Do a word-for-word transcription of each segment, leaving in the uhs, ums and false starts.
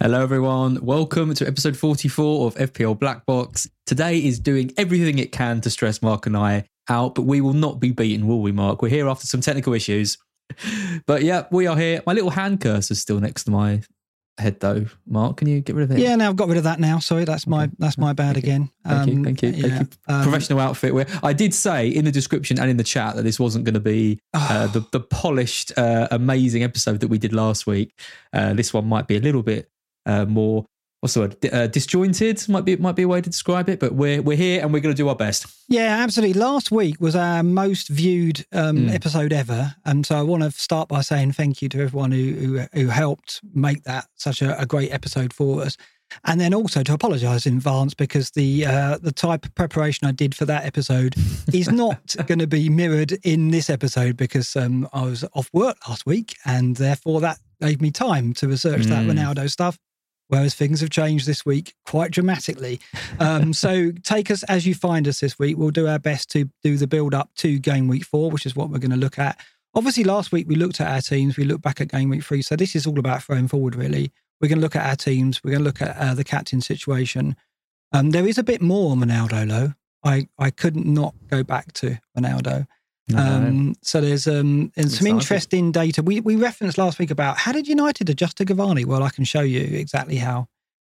Hello everyone, welcome to episode forty-four of F P L Black Box. Today is doing everything it can to stress Mark and I out, but we will not be beaten, will we, Mark? We're here after some technical issues. But yeah, we are here. My little hand cursor is still next to my head though. Mark, can you get rid of it? Yeah, no, I've got rid of that now. Sorry, that's my that's my bad again. Thank you, thank you. Thank you. Yeah. Thank you. Um, Professional outfit wear. I did say in the description and in the chat that this wasn't going to be uh, the, the polished, uh, amazing episode that we did last week. Uh, this one might be a little bit Uh, more, what's the word? Uh, disjointed might be might be a way to describe it, but we're we're here and we're going to do our best. Yeah, absolutely. Last week was our most viewed um, mm. episode ever, and so I want to start by saying thank you to everyone who who, who helped make that such a, a great episode for us, and then also to apologise in advance because the uh, the type of preparation I did for that episode is not going to be mirrored in this episode because um, I was off work last week, and therefore that gave me time to research mm. that Ronaldo stuff. Whereas things have changed this week quite dramatically. Um, so take us as you find us this week. We'll do our best to do the build-up to game week four, which is what we're going to look at. Obviously, last week we looked at our teams. We looked back at game week three. So this is all about throwing forward, really. We're going to look at our teams. We're going to look at uh, the captain situation. Um, there is a bit more on Ronaldo, though. I, I couldn't not go back to Ronaldo. No. Um, so there's um, and some interesting data. We we referenced last week about how did United adjust to Cavani? Well, I can show you exactly how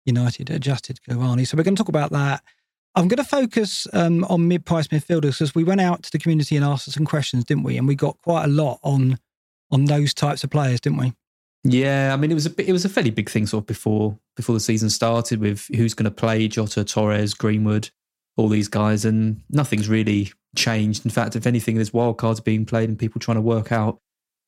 United adjusted to Cavani. So we're going to talk about that. I'm going to focus um, on mid-price midfielders because we went out to the community and asked some questions, didn't we? And we got quite a lot on on those types of players, didn't we? Yeah, I mean it was a it was a fairly big thing sort of before before the season started with who's going to play Jota, Torres, Greenwood, all these guys, and nothing's really changed. In fact, if anything, there's wildcards being played and people trying to work out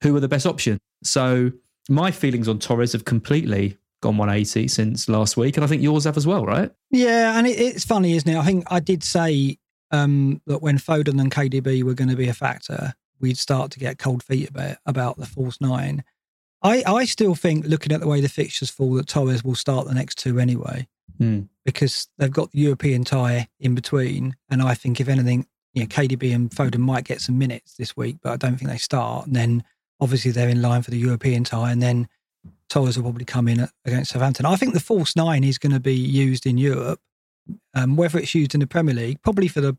who are the best option. So my feelings on Torres have completely gone one eighty since last week, and I think yours have as well, right? Yeah, and it, it's funny, isn't it? I think I did say um, that when Foden and K D B were going to be a factor, we'd start to get cold feet about, about the false nine. I, I still think, looking at the way the fixtures fall, that Torres will start the next two anyway, mm. because they've got the European tie in between, and I think, if anything, you know, K D B and Foden might get some minutes this week, but I don't think they start. And then obviously they're in line for the European tie, and then Torres will probably come in against Southampton. I think the false nine is going to be used in Europe, um, whether it's used in the Premier League, probably for the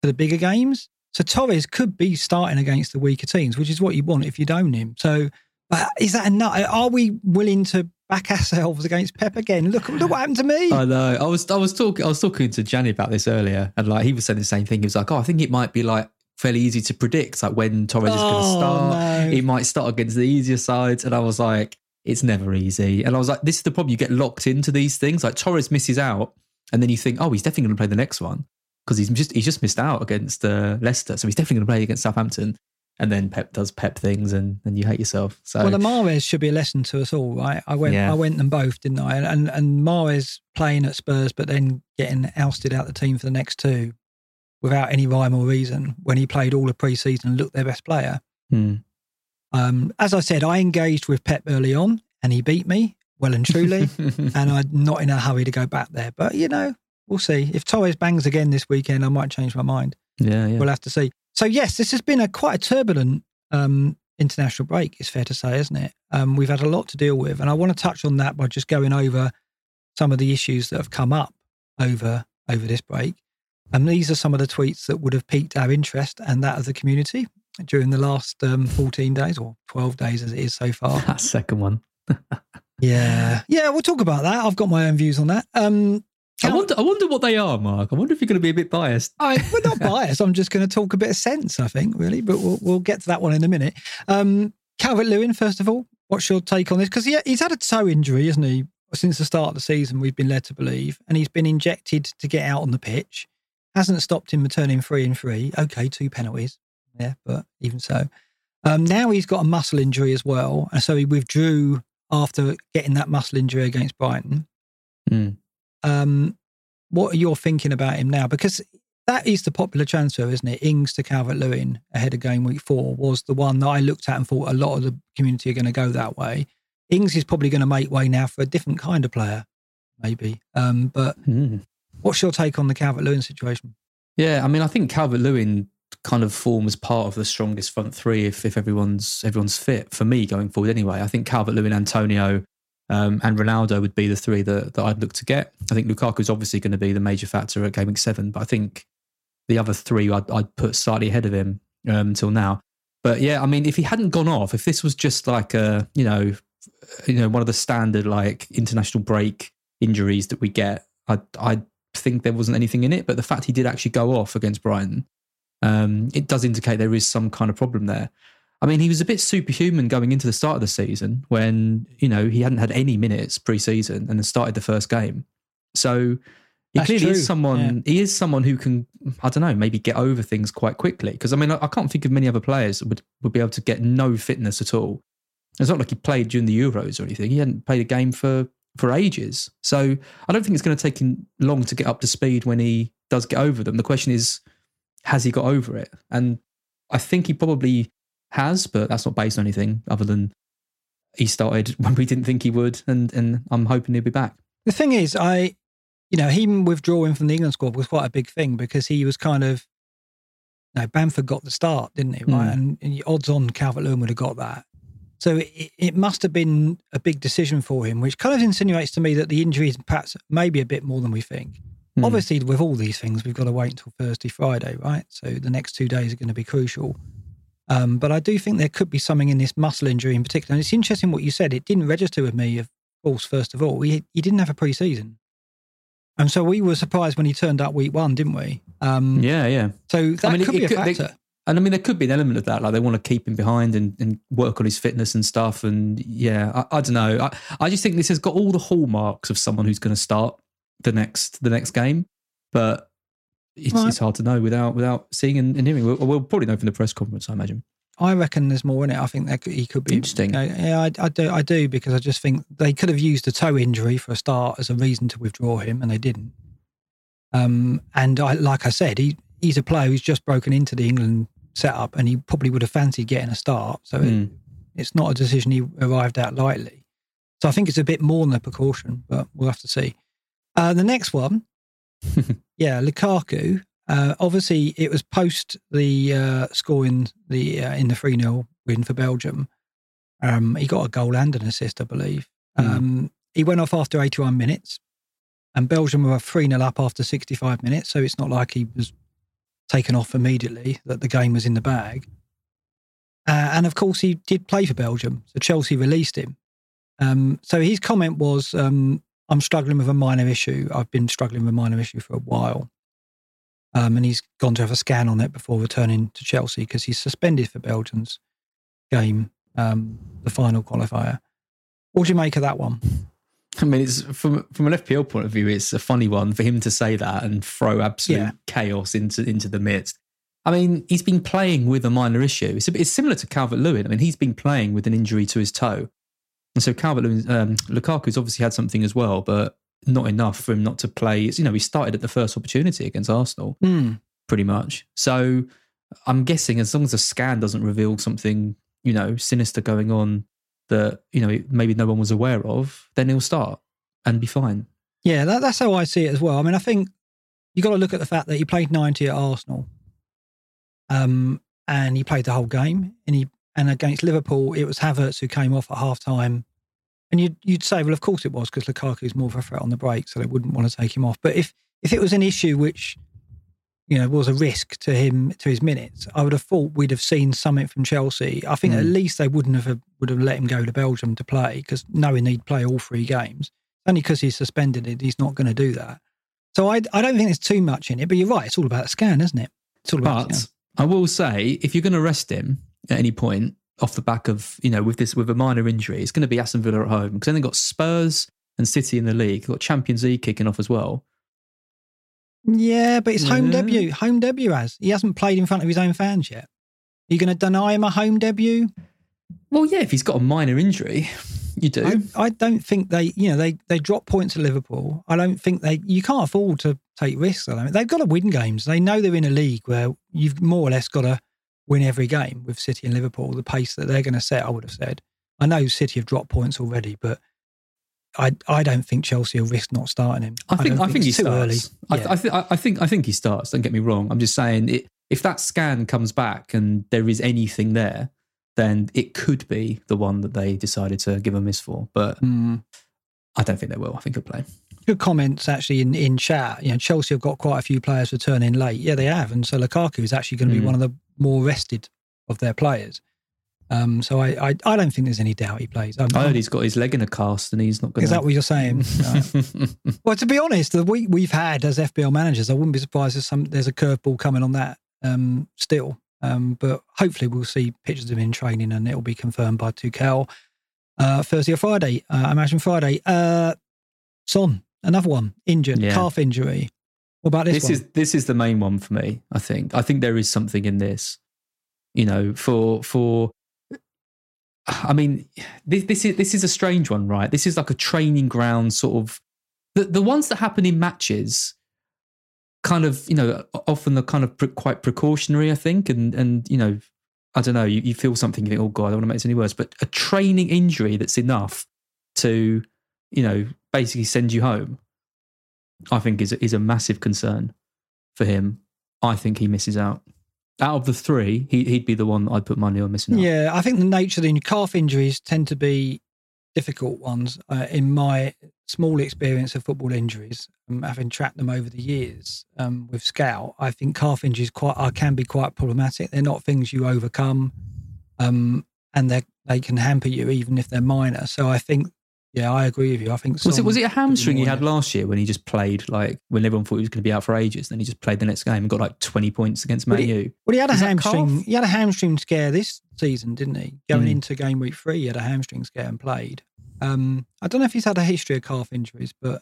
for the bigger games. So Torres could be starting against the weaker teams, which is what you want if you don't him. So but is that enough? Are we willing to back ourselves against Pep again? Look, look what happened to me. I know. I was I was talking I was talking to Janny about this earlier, and like he was saying the same thing. He was like, "Oh, I think it might be like fairly easy to predict, like when Torres oh, is going to start. No. It might start against the easier sides." And I was like, "It's never easy." And I was like, "This is the problem. You get locked into these things. Like Torres misses out, and then you think, oh, he's definitely going to play the next one." because he's just he's just missed out against uh, Leicester, so he's definitely going to play against Southampton. And then Pep does Pep things, and then you hate yourself. So, well, the Mahrez should be a lesson to us all, right? I went, yeah. I went them both, didn't I? And and Mahrez playing at Spurs, but then getting ousted out the team for the next two, without any rhyme or reason, when he played all the pre-season and looked their best player. Hmm. Um, as I said, I engaged with Pep early on, and he beat me well and truly. And I'm not in a hurry to go back there, but you know, we'll see. If Torres bangs again this weekend, I might change my mind. Yeah, yeah. We'll have to see. So yes, this has been a quite a turbulent um, international break, it's fair to say, isn't it? Um, we've had a lot to deal with, and I want to touch on that by just going over some of the issues that have come up over over this break. And these are some of the tweets that would have piqued our interest and that of the community during the last um, fourteen days or twelve days as it is so far. That second one. yeah. Yeah, we'll talk about that. I've got my own views on that. Um I wonder, I wonder what they are, Mark. I wonder if you're going to be a bit biased. I, we're not biased. I'm just going to talk a bit of sense, I think, really. But we'll we'll get to that one in a minute. Um, Calvert-Lewin, first of all, what's your take on this? Because he, he's had a toe injury, hasn't he? Since the start of the season, we've been led to believe. And he's been injected to get out on the pitch. Hasn't stopped him returning three and three. Okay, two penalties. Yeah, but even so. Um, now he's got a muscle injury as well. And so he withdrew after getting that muscle injury against Brighton. Mm. Um, what are you thinking about him now? Because that is the popular transfer, isn't it? Ings to Calvert-Lewin ahead of game week four was the one that I looked at and thought a lot of the community are going to go that way. Ings is probably going to make way now for a different kind of player, maybe. Um, but mm. what's your take on the Calvert-Lewin situation? Yeah, I mean, I think Calvert-Lewin kind of forms part of the strongest front three if if everyone's everyone's fit, for me, going forward anyway. I think Calvert-Lewin, Antonio... Um, and Ronaldo would be the three that, that I'd look to get. I think Lukaku is obviously going to be the major factor at game week seven, but I think the other three I'd, I'd put slightly ahead of him um, till now. But yeah, I mean, if he hadn't gone off, if this was just like a you know, you know, one of the standard like international break injuries that we get, I I think there wasn't anything in it. But the fact he did actually go off against Brighton, um, it does indicate there is some kind of problem there. I mean, he was a bit superhuman going into the start of the season when, you know, he hadn't had any minutes pre-season and then started the first game. So he That's clearly true. is someone, yeah. he is someone who can, I don't know, maybe get over things quite quickly. Because I mean, I, I can't think of many other players that would, would be able to get no fitness at all. It's not like he played during the Euros or anything. He hadn't played a game for, for ages. So I don't think it's going to take him long to get up to speed when he does get over them. The question is, has he got over it? And I think he probably... has, but that's not based on anything other than he started when we didn't think he would, and and I'm hoping he'll be back. The thing is, I, you know, him withdrawing from the England squad was quite a big thing because he was kind of, you know, Bamford got the start, didn't he? Right, mm. and, and odds on Calvert-Lewin would have got that. So it, it must have been a big decision for him, which kind of insinuates to me that the injury is perhaps maybe a bit more than we think. Mm. Obviously, with all these things, we've got to wait until Thursday, Friday, right? So the next two days are going to be crucial. Um, but I do think there could be something in this muscle injury in particular. And it's interesting what you said. It didn't register with me, of course, first of all. He, he didn't have a pre-season. And so we were surprised when he turned up week one, didn't we? Um, yeah, yeah. So that I mean, could it, be it a could, factor. They, and I mean, there could be an element of that. Like they want to keep him behind and, and work on his fitness and stuff. And yeah, I, I don't know. I, I just think this has got all the hallmarks of someone who's going to start the next the next game. But... It's, right. it's hard to know without without seeing and, and hearing. We'll, we'll probably know from the press conference, I imagine. I reckon there's more in it. I think that he could be interesting. You know, yeah, I, I do. I do because I just think they could have used a toe injury for a start as a reason to withdraw him, and they didn't. Um, and I, like I said, he he's a player who's just broken into the England setup, and he probably would have fancied getting a start. So mm. it, it's not a decision he arrived at lightly. So I think it's a bit more than a precaution, but we'll have to see. Uh, the next one. yeah, Lukaku. Uh, obviously, it was post the uh, scoring the uh, in the three nil win for Belgium. Um, he got a goal and an assist, I believe. Um, mm. He went off after eighty-one minutes, and Belgium were three nil up after sixty-five minutes. So it's not like he was taken off immediately, that the game was in the bag. Uh, and of course, he did play for Belgium, so Chelsea released him. Um, so his comment was. Um, I'm struggling with a minor issue. I've been struggling with a minor issue for a while. Um, and he's gone to have a scan on it before returning to Chelsea because he's suspended for Belgium's game, um, the final qualifier. What do you make of that one? I mean, it's from from an F P L point of view, it's a funny one for him to say that and throw absolute yeah. chaos into into the midst. I mean, he's been playing with a minor issue. It's, it's similar to Calvert-Lewin. I mean, he's been playing with an injury to his toe. And so Calvert-Lewin, um, Lukaku's obviously had something as well, but not enough for him not to play. It's, you know, he started at the first opportunity against Arsenal, mm. pretty much. So I'm guessing as long as the scan doesn't reveal something, you know, sinister going on that, you know, maybe no one was aware of, then he'll start and be fine. Yeah, that, that's how I see it as well. I mean, I think you got to look at the fact that he played ninety at Arsenal. Um, and he played the whole game, and he and against Liverpool it was Havertz who came off at half time, and you'd you'd say, well, of course it was, because Lukaku's more of a threat on the break, so they wouldn't want to take him off. But if if it was an issue which, you know, was a risk to him, to his minutes, I would have thought we'd have seen something from Chelsea. I think mm. at least they wouldn't have would have let him go to Belgium to play, because knowing he'd play all three games, only because he's suspended it, he's not going to do that. So I I don't think there's too much in it. But you're right, it's all about a scan, isn't it? It's all about. But, a scan. I will say, if you're going to rest him at any point off the back of, you know, with this, with a minor injury, it's going to be Aston Villa at home, because then they've got Spurs and City in the league. They've got Champions League kicking off as well. Yeah, but it's yeah. home debut. Home debut as. He hasn't played in front of his own fans yet. Are you going to deny him a home debut? Well, yeah, if he's got a minor injury, you do. I, I don't think they, you know, they, they drop points at Liverpool. I don't think they, you can't afford to take risks. I don't think. They've got to win games. They know they're in a league where you've more or less got to win every game with City and Liverpool, the pace that they're going to set, I would have said. I know City have dropped points already, but I I don't think Chelsea will risk not starting him. I think I, I think, think he starts. Early. I, yeah. I, th- I, think, I think he starts, don't get me wrong. I'm just saying, it, if that scan comes back and there is anything there, then it could be the one that they decided to give a miss for. But mm. I don't think they will. I think he'll play. Good comments, actually, in, in chat. You know, Chelsea have got quite a few players returning late. Yeah, they have. And so Lukaku is actually going to be mm. one of the more rested of their players. Um, so I, I I don't think there's any doubt he plays. I'm, I heard I'm, he's got his leg in a cast and he's not going to... Is that what you're saying? No. Well, to be honest, the week we've had as F B L managers, I wouldn't be surprised if some, there's a curveball coming on that um, still. Um, but hopefully we'll see pictures of him in training and it'll be confirmed by Tuchel uh, Thursday or Friday. Uh, I imagine Friday. Uh, Son, another one, injured, yeah. calf injury. What about this, this one? Is, this is the main one for me, I think. I think there is something in this. You know, for... for I mean, this, this is this is a strange one, right? This is like a training ground sort of... The, the ones that happen in matches... kind of, you know, often they're kind of pre- quite precautionary, I think. And, and you know, I don't know, you, you feel something, you think, oh God, I don't want to make this any worse. But a training injury that's enough to, you know, basically send you home, I think is, is a massive concern for him. I think he misses out. Out of the three, he, he'd be the one that I'd put money on missing out. Yeah, I think the nature of the calf injuries tend to be difficult ones uh, in my small experience of football injuries, um, having tracked them over the years um, with Scout. I think calf injuries quite are, can be quite problematic. They're not things you overcome, um, and they they can hamper you even if they're minor. So I think, yeah, I agree with you. I think was it was it a hamstring he had last year when he just played, like when everyone thought he was going to be out for ages, then he just played the next game and got like twenty points against Man U. Well, he had a hamstring. He had a hamstring scare this season, didn't he? Going mm. into game week three, he had a hamstring scare and played. Um, I don't know if he's had a history of calf injuries, but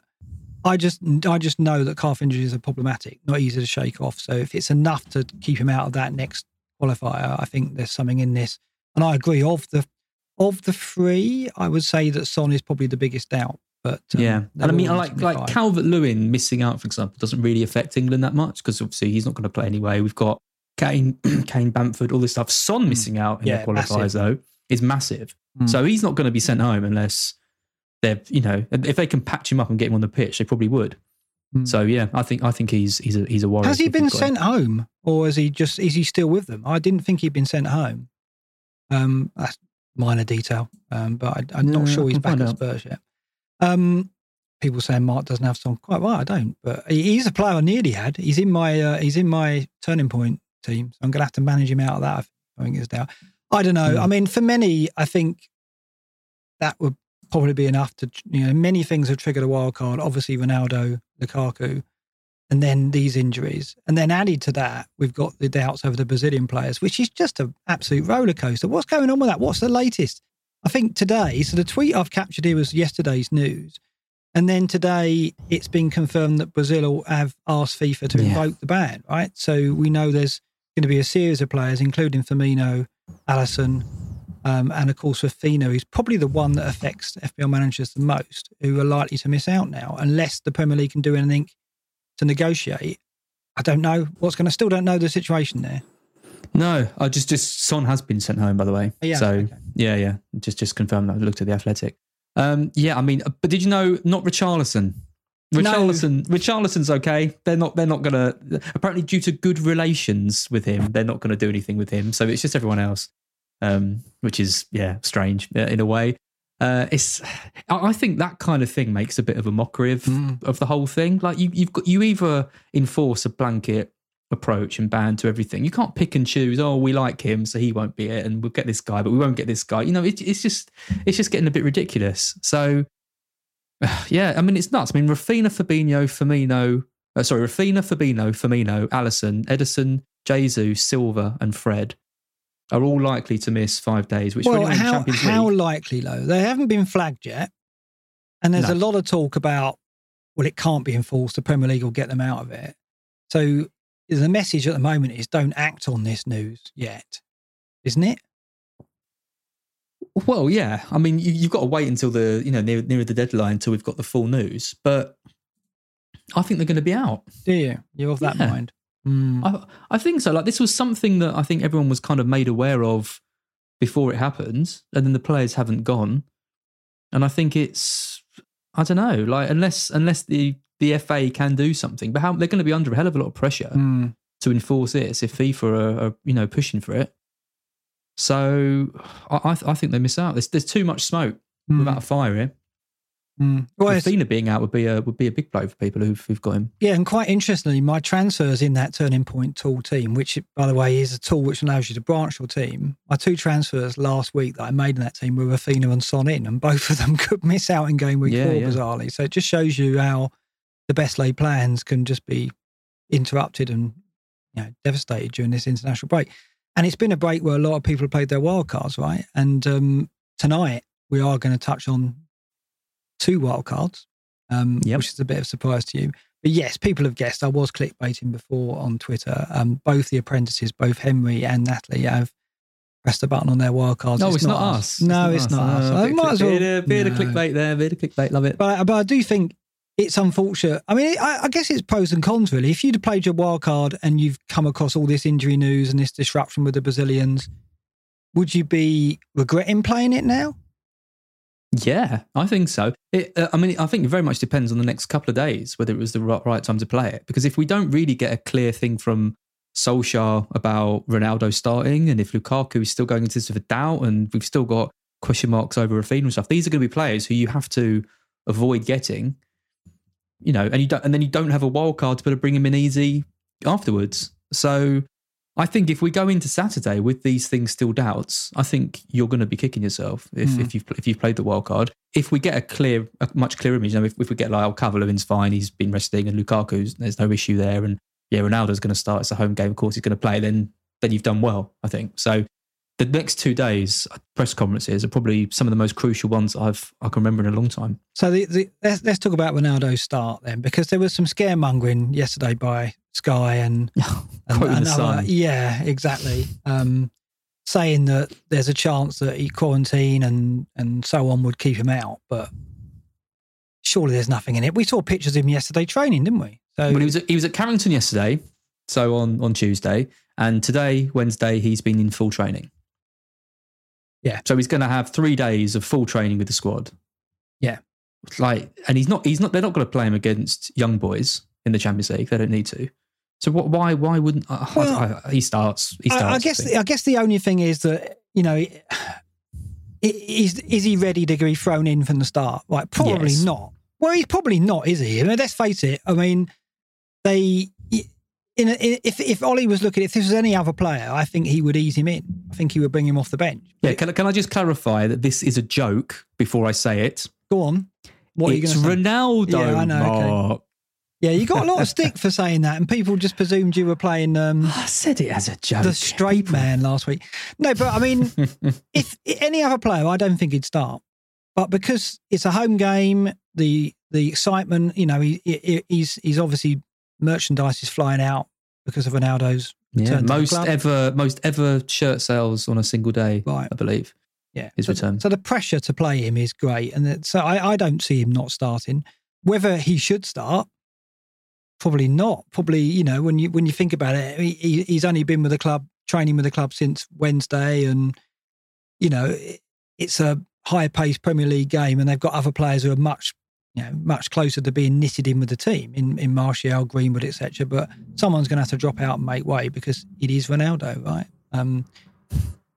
I just I just know that calf injuries are problematic, not easy to shake off. So if it's enough to keep him out of that next qualifier, I think there's something in this. And I agree. Of the of the three, I would say that Son is probably the biggest doubt. But um, yeah, and I mean, like like Calvert-Lewin missing out, for example, doesn't really affect England that much because obviously he's not going to play anyway. We've got Kane, Kane, Bamford, all this stuff. Son missing out in yeah, the qualifiers massive. though is massive. Mm. So he's not going to be sent home unless they're, you know, if they can patch him up and get him on the pitch, they probably would. Mm. So yeah, I think I think he's he's a, he's a worry. Has he been sent home, or is he just is he still with them? I didn't think he'd been sent home. Um, that's minor detail, um, but I, I'm no, not sure he's back at Spurs yet. Um, people saying Mark doesn't have Son. Quite right, I don't. But he, he's a player I nearly had. He's in my uh, he's in my turning point team. So I'm going to have to manage him out of that. I think it's doubt. I don't know. I mean, for many, I think that would probably be enough to, you know, many things have triggered a wild card. Obviously, Ronaldo, Lukaku, and then these injuries. And then added to that, we've got the doubts over the Brazilian players, which is just an absolute roller coaster. What's going on with that? What's the latest? I think today, so the tweet I've captured here was yesterday's news. And then today, it's been confirmed that Brazil have asked FIFA to yeah. invoke the ban, right? So we know there's going to be a series of players, including Firmino, Alisson, um, and of course Raphinha, who's probably the one that affects F P L managers the most, who are likely to miss out now, unless the Premier League can do anything to negotiate. I don't know what's going to, still don't know the situation there. No, I just, just Son has been sent home, by the way. Oh, yeah, so okay. yeah, yeah, just just confirmed that. I looked at the Athletic. Um, yeah, I mean, but did you know not Richarlison? Richarlison, no. Richarlison's okay. They're not. They're not gonna. Apparently, due to good relations with him, they're not gonna do anything with him. So it's just everyone else, um, which is yeah, strange in a way. Uh, it's. I think that kind of thing makes a bit of a mockery of, mm. of the whole thing. Like you, you've got you either enforce a blanket approach and ban to everything. You can't pick and choose. Oh, we like him, so he won't be it, and we'll get this guy, but we won't get this guy. You know, it, it's just it's just getting a bit ridiculous. So, yeah, I mean, it's nuts. I mean, Raphinha, Fabinho, Firmino, uh, sorry, Raphinha, Fabinho, Firmino, Alisson, Ederson, Jesus, Silva, and Fred are all likely to miss five days. Which well, how Champions how League. Likely though? They haven't been flagged yet, and there's no. a lot of talk about. Well, it can't be enforced. The Premier League will get them out of it. So. The message at the moment is don't act on this news yet, isn't it? Well, yeah. I mean, you, you've got to wait until the, you know, near, near the deadline until we've got the full news. But I think they're going to be out. Do you? You're of that yeah. mind? Mm. I, I think so. Like, this was something that I think everyone was kind of made aware of before it happened, and then the players haven't gone. And I think it's, I don't know, like, unless unless the... the F A can do something, but how they're going to be under a hell of a lot of pressure mm. to enforce this if FIFA are, are, you know, pushing for it. So I, I, th- I think they miss out. There's, there's too much smoke mm. without a fire here. Mm. Well, Athena being out would be a would be a big blow for people who've, who've got him. Yeah, and quite interestingly, my transfers in that Turning Point tool team, which by the way is a tool which allows you to branch your team. My two transfers last week that I made in that team were Athena and Son in, and both of them could miss out in game week yeah, four yeah. bizarrely. So it just shows you how the best laid plans can just be interrupted and, you know, devastated during this international break. And it's been a break where a lot of people have played their wild cards, right? And um, tonight we are going to touch on two wild cards, um, yep. which is a bit of a surprise to you. But yes, people have guessed. I was clickbaiting before on Twitter. Um, both the apprentices, both Henry and Natalie, have pressed the button on their wild cards. No, it's, it's not, not us. us. No, it's not us. It's not us. No, I might as well. Bit of, bit no. of clickbait there, bit of clickbait. Love it. But, but I do think it's unfortunate. I mean, I, I guess it's pros and cons, really. If you'd have played your wild card and you've come across all this injury news and this disruption with the Brazilians, would you be regretting playing it now? Yeah, I think so. It, uh, I mean, I think it very much depends on the next couple of days, whether it was the right, right time to play it. Because if we don't really get a clear thing from Solskjaer about Ronaldo starting, and if Lukaku is still going into this with a doubt, and we've still got question marks over Raphinha and stuff, these are going to be players who you have to avoid getting. You know, and you don't, and then you don't have a wild card to put a bring him in easy afterwards. So, I think if we go into Saturday with these things still doubts, I think you're going to be kicking yourself if, mm. if you've if you've played the wild card. If we get a clear, a much clearer image, you know, if, if we get like, oh, Calvert-Lewin's fine, he's been resting, and Lukaku's there's no issue there, and yeah, Ronaldo's going to start. It's a home game, of course he's going to play. Then then you've done well, I think. So, the next two days press conferences are probably some of the most crucial ones I've I can remember in a long time. So the, the, let's let's talk about Ronaldo's start then, because there was some scaremongering yesterday by Sky and, and, and other, yeah, exactly, um, saying that there's a chance that he quarantine and and so on would keep him out, but surely there's nothing in it. We saw pictures of him yesterday training, didn't we? So well, he was at, he was at Carrington yesterday, so on on Tuesday, and today Wednesday he's been in full training. Yeah. So he's going to have three days of full training with the squad. Yeah. Like, and he's not, he's not, they're not going to play him against young boys in the Champions League. They don't need to. So what, why, why wouldn't, uh, well, I, I, he starts, he starts. I, I guess, I, I guess the only thing is that, you know, is, is he ready to be thrown in from the start? Like, probably yes. not. Well, he's probably not, is he? I mean, let's face it. I mean, they, In, a, in if if Ollie was looking, if this was any other player, I think he would ease him in. I think he would bring him off the bench. Yeah. Can, can I just clarify that this is a joke before I say it? Go on. What it's are you going to say? Ronaldo. Yeah, I know. Mark. Okay. Yeah, you got a lot of stick for saying that, and people just presumed you were playing. Um, I said it as a joke. The straight man last week. No, but I mean, if any other player, I don't think he'd start. But because it's a home game, the the excitement, you know, he, he he's he's obviously merchandise is flying out because of Ronaldo's return. Yeah, most to the club. ever most ever shirt sales on a single day, right. I believe. Yeah, his so, return. So the pressure to play him is great, and that, so I, I don't see him not starting. Whether he should start, probably not. Probably, you know, when you when you think about it, he, he's only been with the club, training with the club since Wednesday, and you know, it, it's a high-paced Premier League game, and they've got other players who are much, you know, much closer to being knitted in with the team in, in Martial, Greenwood, et cetera. But someone's going to have to drop out and make way because it is Ronaldo, right? Um,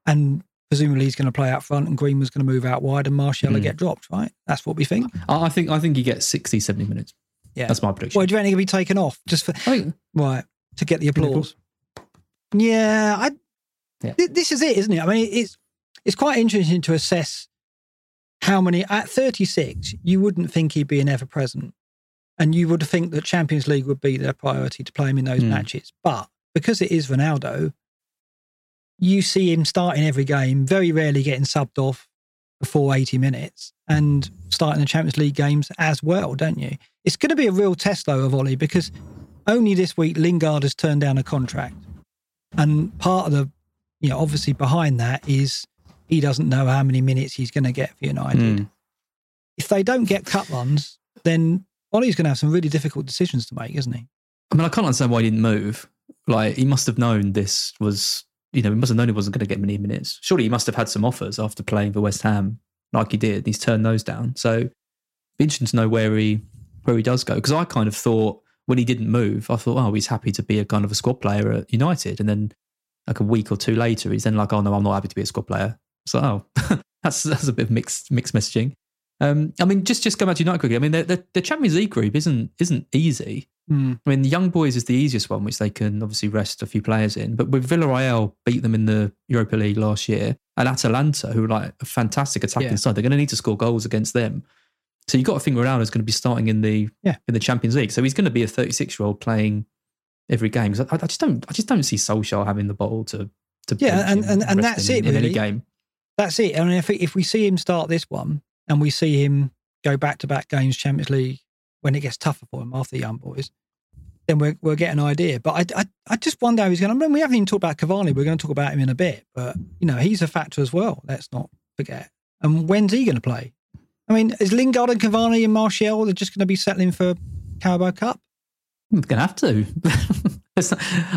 and presumably he's going to play out front, and Greenwood's going to move out wide, and Martial mm. will get dropped, right? That's what we think. I think I think he gets sixty, seventy minutes. Yeah, that's my prediction. Well, do you reckon he'll be taken off just for I mean, right to get the applause? Yeah, I. Yeah. Th- this is it, isn't it? I mean, it's it's quite interesting to assess. How many, at thirty-six, you wouldn't think he'd be an ever-present. And you would think that Champions League would be their priority to play him in those mm. matches. But because it is Ronaldo, you see him starting every game, very rarely getting subbed off before eighty minutes, and starting the Champions League games as well, don't you? It's going to be a real test, though, of Oli, because only this week Lingard has turned down a contract. And part of the, you know, obviously behind that is... he doesn't know how many minutes he's going to get for United. Mm. If they don't get cut runs, then Ollie's going to have some really difficult decisions to make, isn't he? I mean, I can't understand why he didn't move. Like, he must have known this was, you know, he must have known he wasn't going to get many minutes. Surely he must have had some offers after playing for West Ham, like he did. And he's turned those down. So it'd be interesting to know where he, where he does go. Because I kind of thought when he didn't move, I thought, oh, he's happy to be a kind of a squad player at United. And then like a week or two later, he's then like, oh, no, I'm not happy to be a squad player. So oh, that's that's a bit of mixed mixed messaging. Um, I mean, just just go back to United quickly. I mean, the the Champions League group isn't isn't easy. Mm. I mean, the young boys is the easiest one, which they can obviously rest a few players in. But with Villarreal, beat them in the Europa League last year, and Atalanta, who are like a fantastic attacking yeah. side, they're going to need to score goals against them. So you've got to think Ronaldo's going to be starting in the yeah. in the Champions League. So he's going to be a thirty-six-year-old playing every game. I, I just don't I just don't see Solskjaer having the bottle to to yeah, and and, and that's in, it really. In any game. That's it. I mean, if, if we see him start this one and we see him go back-to-back games, Champions League, when it gets tougher for him after the young boys, then we're, we'll get an idea. But I, I, I just wonder how he's going to... I mean, we haven't even talked about Cavani. We're going to talk about him in a bit. But, you know, he's a factor as well. Let's not forget. And when's he going to play? I mean, is Lingard and Cavani and Martial, they're just going to be settling for Carabao Cup? We're going to have to.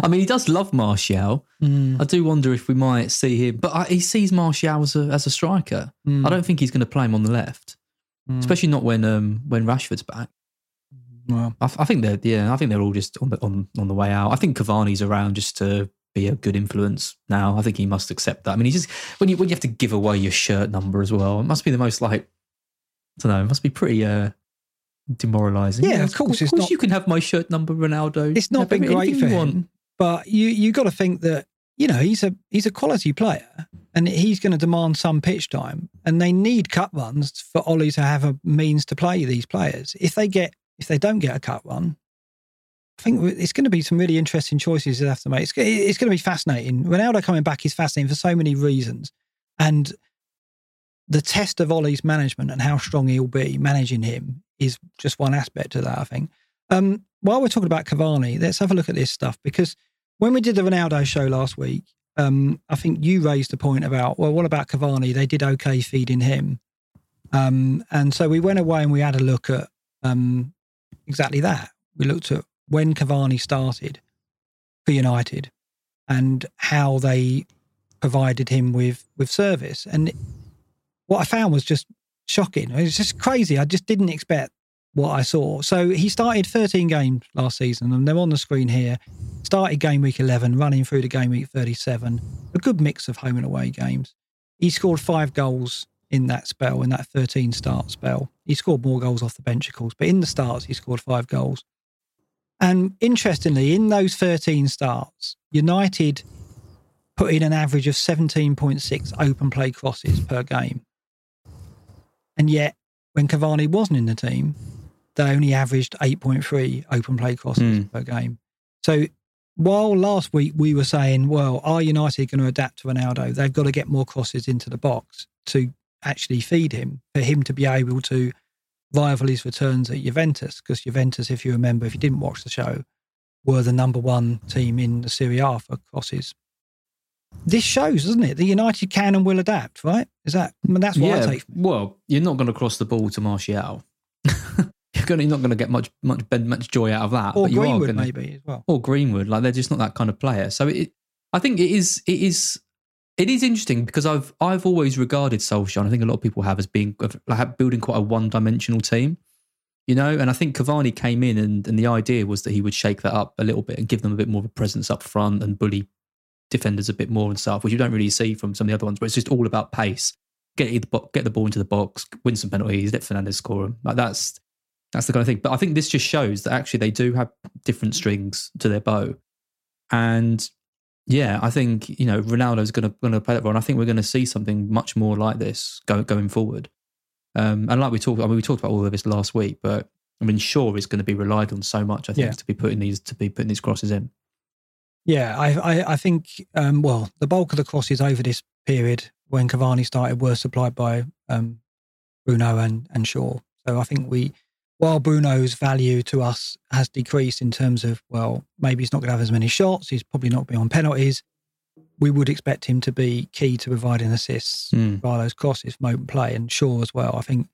I mean, he does love Martial. Mm. I do wonder if we might see him, but I, he sees Martial as a as a striker. Mm. I don't think he's going to play him on the left, mm. especially not when um, when Rashford's back. Well, I, I think they're yeah, I think they're all just on the on, on the way out. I think Cavani's around just to be a good influence now. I think he must accept that. I mean, he just when you when you have to give away your shirt number as well, it must be the most like I don't know, it must be pretty. Uh, demoralising. Yeah, yeah, of course. Of course, it's not, you can have my shirt number, Ronaldo. It's not been great for him, but you you got to think that you know he's a he's a quality player, and he's going to demand some pitch time, and they need cut runs for Oli to have a means to play these players. If they get if they don't get a cut run, I think it's going to be some really interesting choices they have to make. It's, it's going to be fascinating. Ronaldo coming back is fascinating for so many reasons, and the test of Oli's management and how strong he'll be managing him is just one aspect to that, I think. Um, while we're talking about Cavani, let's have a look at this stuff, because when we did the Ronaldo show last week, um, I think you raised the point about, well, what about Cavani? They did okay feeding him. Um, and so we went away and we had a look at um, exactly that. We looked at when Cavani started for United and how they provided him with, with service. And what I found was just shocking. It's just crazy. I just didn't expect what I saw. So he started thirteen games last season, and they're on the screen here. Started game week eleven, running through to game week thirty-seven. A good mix of home and away games. He scored five goals in that spell, in that thirteen start spell. He scored more goals off the bench, of course, but in the starts, he scored five goals. And interestingly, in those thirteen starts, United put in an average of seventeen point six open play crosses per game. And yet, when Cavani wasn't in the team, they only averaged eight point three open play crosses mm. per game. So while last week we were saying, well, are United going to adapt to Ronaldo? They've got to get more crosses into the box to actually feed him, for him to be able to via his returns at Juventus, because Juventus, if you remember, if you didn't watch the show, were the number one team in the Serie A for crosses. This shows, doesn't it, that United can and will adapt, right? Is that, I mean, that's what yeah, I take. Well, you're not going to cross the ball to Martial. You're, gonna, you're not going to get much, much, much joy out of that. Or but you Greenwood, are gonna, maybe as well. Or Greenwood, like they're just not that kind of player. So it, I think it is, it is, it is interesting because I've, I've always regarded Solskjaer, and I think a lot of people have, as being like building quite a one-dimensional team, you know. And I think Cavani came in, and, and the idea was that he would shake that up a little bit and give them a bit more of a presence up front and bully defenders a bit more and stuff, which you don't really see from some of the other ones, where it's just all about pace, get the bo- get the ball into the box, win some penalties, let Fernandes score them. Like that's that's the kind of thing. But I think this just shows that actually they do have different strings to their bow. And yeah, I think, you know, Ronaldo's going to going to play that role. And I think we're going to see something much more like this go, going forward. Um, and like we talked, I mean, we talked about all of this last week, but I mean, Shaw is going to be relied on so much, I think, yeah. to be putting these to be putting these crosses in. Yeah, I I, I think, um, well, the bulk of the crosses over this period when Cavani started were supplied by um, Bruno and, and Shaw. So I think we, while Bruno's value to us has decreased in terms of, well, maybe he's not going to have as many shots, he's probably not going to be on penalties, we would expect him to be key to providing assists mm. by those crosses from open play, and Shaw as well. I think,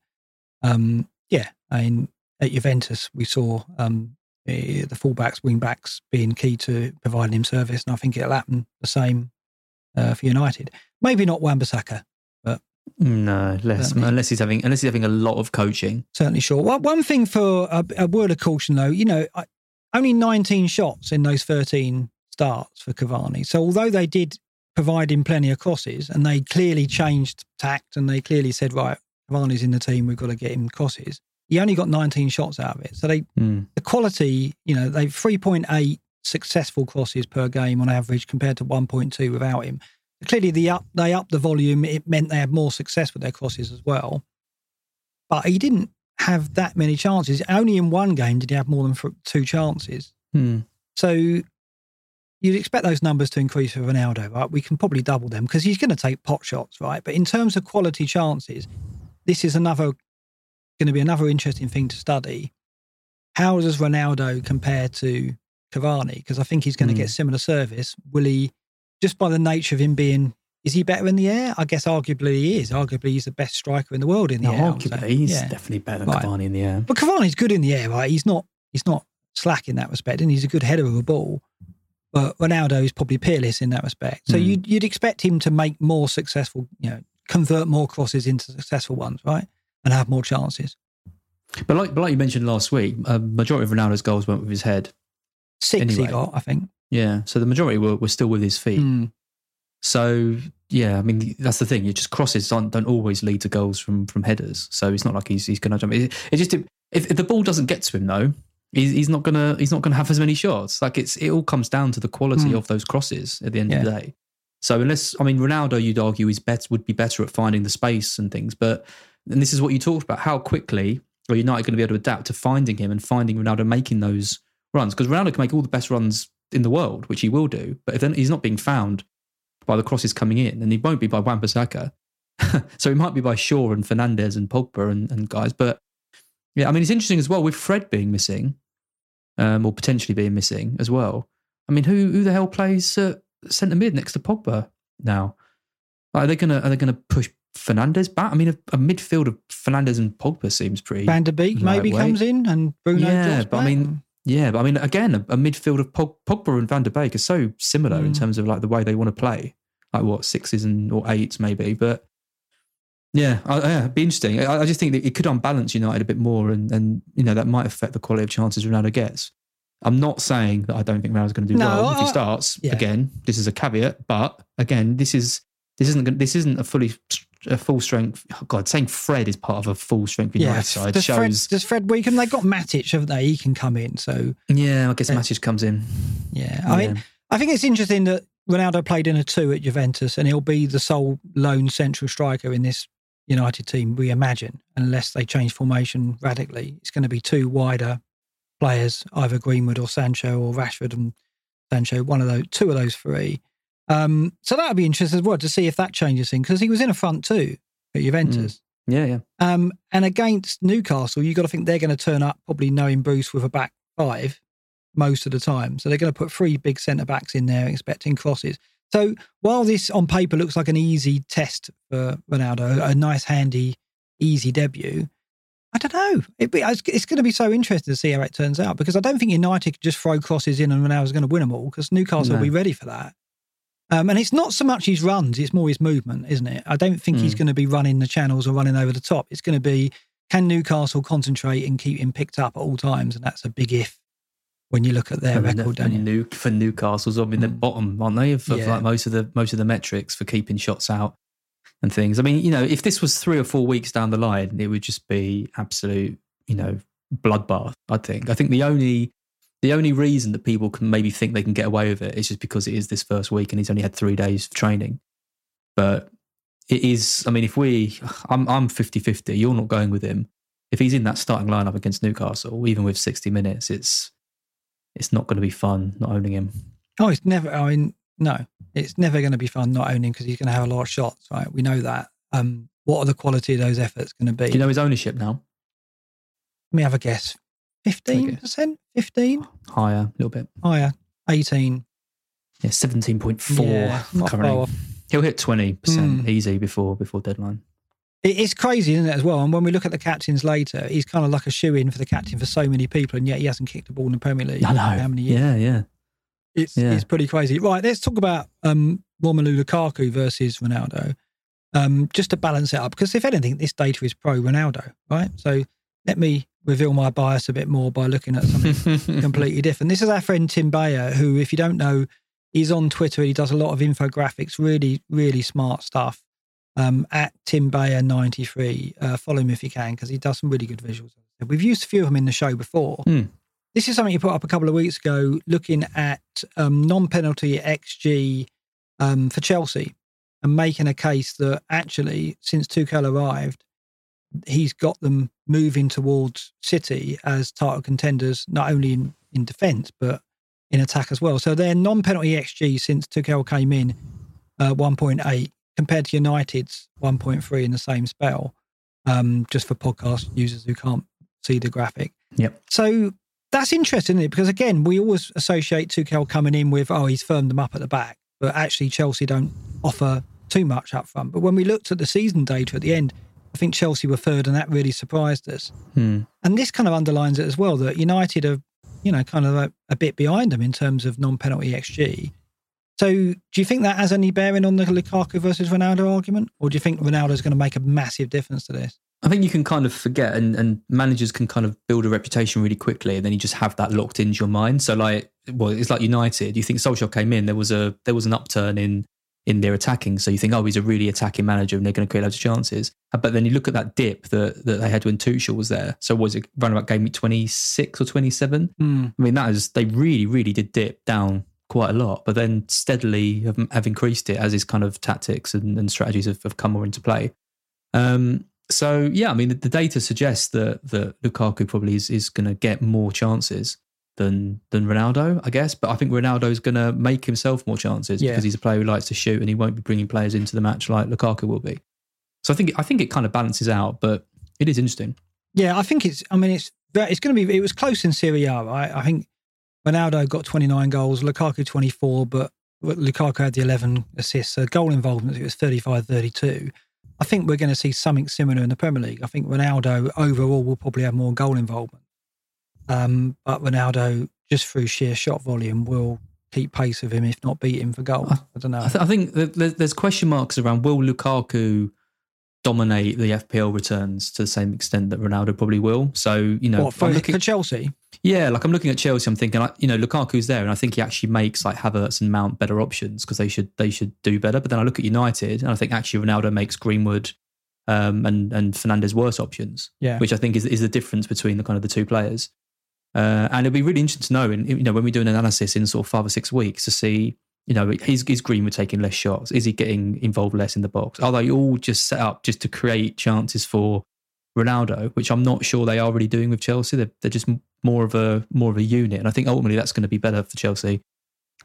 um, yeah, I mean, at Juventus we saw... Um, the fullbacks, wing-backs being key to providing him service, and I think it'll happen the same uh, for United. Maybe not Wan-Bissaka, but... No, less, unless he's having unless he's having a lot of coaching. Certainly sure. Well, one thing for a, a word of caution, though, you know, I, only nineteen shots in those thirteen starts for Cavani. So although they did provide him plenty of crosses, and they clearly changed tact, and they clearly said, right, Cavani's in the team, we've got to get him crosses. He only got nineteen shots out of it. So they, mm. the quality, you know, they've three point eight successful crosses per game on average compared to one point two without him. Clearly, the up, they upped the volume. It meant they had more success with their crosses as well. But he didn't have that many chances. Only in one game did he have more than two chances. Mm. So you'd expect those numbers to increase for Ronaldo, right? We can probably double them because he's going to take pot shots, right? But in terms of quality chances, this is another... going to be another interesting thing to study. How does Ronaldo compare to Cavani? Because I think he's going mm. to get similar service. Will he, just by the nature of him being, is he better in the air? I guess arguably he is. Arguably he's the best striker in the world in the no, air. Arguably he's yeah. definitely better than right. Cavani in the air. But Cavani's good in the air, right? He's not he's not slack in that respect, and he's a good header of a ball. But Ronaldo is probably peerless in that respect. So mm. you'd, you'd expect him to make more successful, you know, convert more crosses into successful ones, right? And have more chances. But like, but like you mentioned last week, a majority of Ronaldo's goals went with his head. Six anyway. He got, I think. Yeah, so the majority were, were still with his feet. Mm. So, yeah, I mean, that's the thing. You just crosses don't, don't always lead to goals from, from headers. So it's not like he's he's going to jump. It, it just if, if the ball doesn't get to him though, he's, he's not gonna he's not gonna have as many shots. Like it's it all comes down to the quality mm. of those crosses at the end yeah. of the day. So unless I mean Ronaldo, you'd argue is better would be better at finding the space and things, but. And this is what you talked about, how quickly are United going to be able to adapt to finding him and finding Ronaldo making those runs? Because Ronaldo can make all the best runs in the world, which he will do, but if then he's not being found by the crosses coming in, and he won't be by Wan-Bissaka. So he might be by Shaw and Fernandes and Pogba and, and guys. But yeah, I mean, it's interesting as well with Fred being missing, um, or potentially being missing as well. I mean, who who the hell plays uh, centre mid next to Pogba now? Are they gonna are they gonna push Fernandes back? I mean, a, a midfield of Fernandes and Pogba seems pretty. Van der Beek maybe comes in and Bruno. Yeah, but back. I mean, yeah, but I mean, again, a, a midfield of Pog, Pogba and Van der Beek are so similar mm. in terms of like the way they want to play, like what sixes and or eights maybe. But yeah, I, yeah, it'd be interesting. I, I just think that it could unbalance United a bit more, and and you know that might affect the quality of chances Ronaldo gets. I'm not saying that I don't think Ronaldo's going to do no, well I, if he starts. Yeah. Again, this is a caveat, but again, this is this isn't this isn't a fully. A full strength. Oh God, saying Fred is part of a full strength United yeah, side does shows. Fred, does Fred weaken? They've got Matic, haven't they? He can come in. So yeah, I guess uh, Matic comes in. Yeah, I yeah. mean, I think it's interesting that Ronaldo played in a two at Juventus, and he'll be the sole lone central striker in this United team. We imagine, unless they change formation radically, it's going to be two wider players, either Greenwood or Sancho or Rashford and Sancho. One of those, two of those three. Um, so that would be interesting as well to see if that changes things, because he was in a front two at Juventus. Mm. Yeah, yeah. Um, and against Newcastle, you've got to think they're going to turn up, probably knowing Bruce, with a back five most of the time. So they're going to put three big centre-backs in there expecting crosses. So while this on paper looks like an easy test for Ronaldo, a nice, handy, easy debut, I don't know. It'd be, it's going to be so interesting to see how it turns out, because I don't think United could just throw crosses in and Ronaldo's going to win them all, because Newcastle no. will be ready for that. Um, and it's not so much his runs, it's more his movement, isn't it? I don't think mm. he's going to be running the channels or running over the top. It's going to be, can Newcastle concentrate and keep him picked up at all times? And that's a big if when you look at their and record, the, don't you? New, for Newcastle's, I mean, mm. they're bottom, aren't they? For, yeah. for like most of the most of the metrics for keeping shots out and things. I mean, you know, if this was three or four weeks down the line, it would just be absolute, you know, bloodbath, I think. I think the only... The only reason that people can maybe think they can get away with it is just because it is this first week and he's only had three days of training. But it is, I mean, if we, I'm I'm fifty-fifty, you're not going with him. If he's in that starting lineup against Newcastle, even with sixty minutes, it's it's not going to be fun not owning him. Oh, it's never, I mean, no, it's never going to be fun not owning him, because he's going to have a lot of shots, right? We know that. Um, what are the quality of those efforts going to be? Do you know his ownership now? Let me have a guess. fifteen percent? fifteen? Higher, a little bit. Higher. eighteen. Yeah, seventeen point four yeah, currently. He'll hit twenty percent mm. easy before before deadline. It's crazy, isn't it, as well? And when we look at the captains later, he's kind of like a shoe-in for the captain for so many people, and yet he hasn't kicked the ball in the Premier League. I know. How many years? Yeah, yeah. It's, yeah. it's pretty crazy. Right, let's talk about um, Romelu Lukaku versus Ronaldo, um, just to balance it up. Because if anything, this data is pro-Ronaldo, right? So let me reveal my bias a bit more by looking at something completely different. This is our friend Tim Bayer, who, if you don't know, he's on Twitter. He does a lot of infographics, really, really smart stuff. Um, at Tim Bayer ninety-three, uh, follow him if you can, because he does some really good visuals. We've used a few of them in the show before. Mm. This is something he put up a couple of weeks ago, looking at um, non-penalty X G um, for Chelsea, and making a case that actually, since Tuchel arrived, he's got them moving towards City as title contenders, not only in, in defence, but in attack as well. So their non-penalty X G since Tuchel came in, uh, one point eight, compared to United's one point three in the same spell, um, just for podcast users who can't see the graphic. Yep. So that's interesting, isn't it? Because again, we always associate Tuchel coming in with, oh, he's firmed them up at the back, but actually Chelsea don't offer too much up front. But when we looked at the season data at the end, I think Chelsea were third, and that really surprised us. Hmm. And this kind of underlines it as well, that United are, you know, kind of a, a bit behind them in terms of non-penalty X G. So do you think that has any bearing on the Lukaku versus Ronaldo argument? Or do you think Ronaldo's going to make a massive difference to this? I think you can kind of forget, and, and managers can kind of build a reputation really quickly, and then you just have that locked into your mind. So like, well, it's like United. You think Solskjaer came in, there was a there was an upturn in in their attacking. So you think, oh, he's a really attacking manager and they're going to create loads of chances. But then you look at that dip that, that they had when Tuchel was there. So was it around about game week twenty-six or twenty-seven? Mm. I mean, that is, they really, really did dip down quite a lot, but then steadily have, have increased it as his kind of tactics and, and strategies have, have come more into play. Um, so yeah, I mean, the, the data suggests that, that Lukaku probably is, is going to get more chances than than Ronaldo, I guess. But I think Ronaldo's going to make himself more chances, yeah, because he's a player who likes to shoot, and he won't be bringing players into the match like Lukaku will be. So I think I think it kind of balances out, but it is interesting. Yeah, I think it's, I mean, it's it's going to be, it was close in Serie A, right? I think Ronaldo got twenty-nine goals, Lukaku twenty-four, but Lukaku had the eleven assists. So goal involvement, it was thirty-five thirty-two. I think we're going to see something similar in the Premier League. I think Ronaldo overall will probably have more goal involvement. Um, but Ronaldo, just through sheer shot volume, will keep pace with him, if not beat him for goal. I, I don't know. I, th- I think that there's question marks around, will Lukaku dominate the F P L returns to the same extent that Ronaldo probably will? So, you know, what, for, looking, for Chelsea? Yeah, like I'm looking at Chelsea, I'm thinking, like, you know, Lukaku's there, and I think he actually makes like Havertz and Mount better options, because they should they should do better. But then I look at United, and I think actually Ronaldo makes Greenwood um, and and Fernandes worse options. Yeah, which I think is is the difference between the kind of the two players. Uh, and it'll be really interesting to know, in, you know, when we do an analysis in sort of five or six weeks, to see, you know, is, is Greenwood taking less shots? Is he getting involved less in the box? Are they all just set up just to create chances for Ronaldo, which I'm not sure they are really doing with Chelsea. They're, they're just more of a more of a unit, and I think ultimately that's going to be better for Chelsea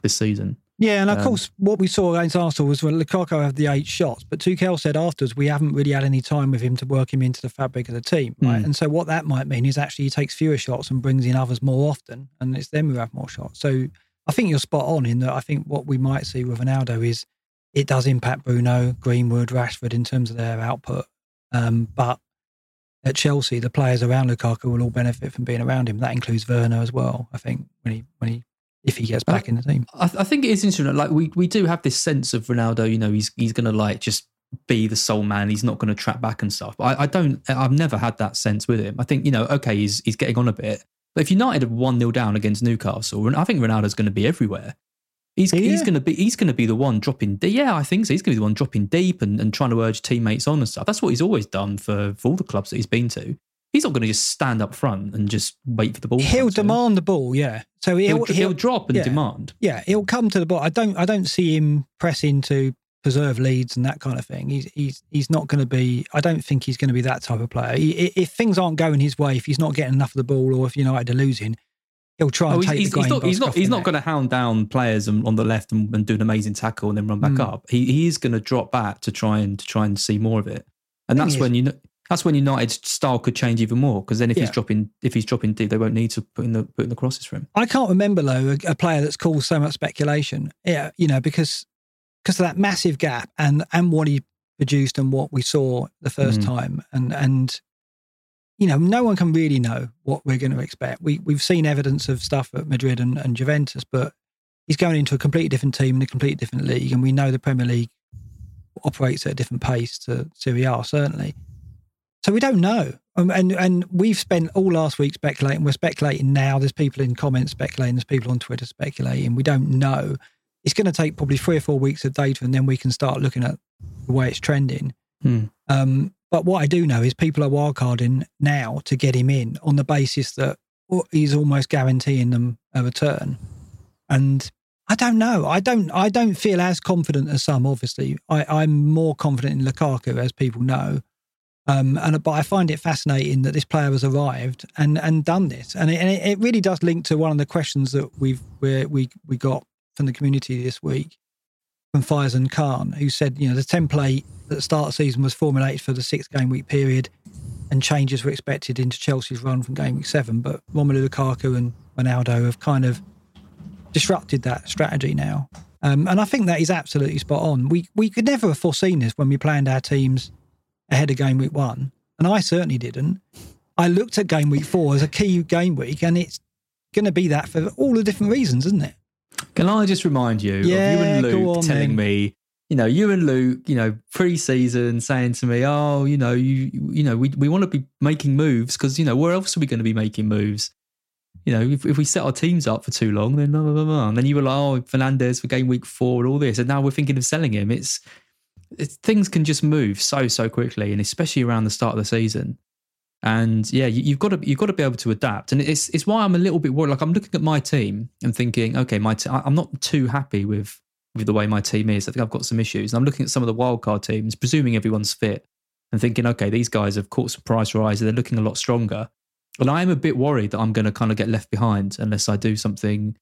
this season. Yeah, and of um, course, what we saw against Arsenal was when Lukaku had the eight shots, but Tuchel said afterwards, we haven't really had any time with him to work him into the fabric of the team, right? Mm. And so what that might mean is actually he takes fewer shots and brings in others more often, and it's them who have more shots. So I think you're spot on in that I think what we might see with Ronaldo is it does impact Bruno, Greenwood, Rashford in terms of their output, um, but at Chelsea, the players around Lukaku will all benefit from being around him. That includes Werner as well, I think, when he when he if he gets back I, in the team. I, I think it is interesting. Like we we do have this sense of Ronaldo, you know, he's he's going to like just be the sole man. He's not going to trap back and stuff. But I, I don't. I've never had that sense with him. I think, you know, okay, he's he's getting on a bit. But if United are one nil down against Newcastle, and I think Ronaldo's going to be everywhere. He's yeah. he's going to be he's going to be the one dropping. Yeah, I think so. He's going to be the one dropping deep and, and trying to urge teammates on and stuff. That's what he's always done for, for all the clubs that he's been to. He's not going to just stand up front and just wait for the ball. He'll demand the ball, yeah. So he'll he'll, he'll, he'll drop and yeah. demand. Yeah, he'll come to the ball. I don't I don't see him pressing to preserve leads and that kind of thing. He's he's he's not going to be. I don't think he's going to be that type of player. He, if things aren't going his way, if he's not getting enough of the ball, or if United are losing, he'll try and oh, take he's, the game. He's not, he's not, he's not going to hound down players and, on the left and, and do an amazing tackle and then run back mm. up. He he is going to drop back to try and to try and see more of it. And that's when you that's when United's style could change even more, because then if yeah. he's dropping if he's dropping deep, they won't need to put in the put in the crosses for him. I can't remember though a, a player that's caused so much speculation. Yeah, you know, because because of that massive gap and and what he produced and what we saw the first mm. time and and. You know, no one can really know what we're going to expect. We, we've seen evidence of stuff at Madrid and, and Juventus, but he's going into a completely different team and a completely different league, and we know the Premier League operates at a different pace to Serie A, certainly. So we don't know. Um, and, and we've spent all last week speculating. We're speculating now. There's people in comments speculating. There's people on Twitter speculating. We don't know. It's going to take probably three or four weeks of data, and then we can start looking at the way it's trending. Hmm. Um, But what I do know is people are wildcarding now to get him in on the basis that he's almost guaranteeing them a return. And I don't know. I don't I don't feel as confident as some, obviously. I, I'm more confident in Lukaku, as people know. Um, and But I find it fascinating that this player has arrived and, and done this. And, it, and it, it really does link to one of the questions that we've we we we got from the community this week, from Faizan Khan, who said, you know, the template at the start of the season was formulated for the six game week period, and changes were expected into Chelsea's run from game week seven. But Romelu Lukaku and Ronaldo have kind of disrupted that strategy now. Um, and I think that is absolutely spot on. We we could never have foreseen this when we planned our teams ahead of game week one. And I certainly didn't. I looked at game week four as a key game week, and it's going to be that for all the different reasons, isn't it? Can I just remind you yeah, of you and Luke on, telling then. me, you know, you and Luke, you know, pre-season saying to me, oh, you know, you you know, we we want to be making moves because, you know, where else are we going to be making moves? You know, if, if we set our teams up for too long, then blah, blah, blah, blah. And then you were like, oh, Fernandez for game week four and all this. And now we're thinking of selling him. It's, it's things can just move so, so quickly, and especially around the start of the season. And yeah, you, you've got to you've got to be able to adapt, and it's it's why I'm a little bit worried. Like I'm looking at my team and thinking, okay, my t- I'm not too happy with, with the way my team is. I think I've got some issues, and I'm looking at some of the wildcard teams, presuming everyone's fit, and thinking, okay, these guys have caught some price rise, they're looking a lot stronger, and I am a bit worried that I'm going to kind of get left behind unless I do something,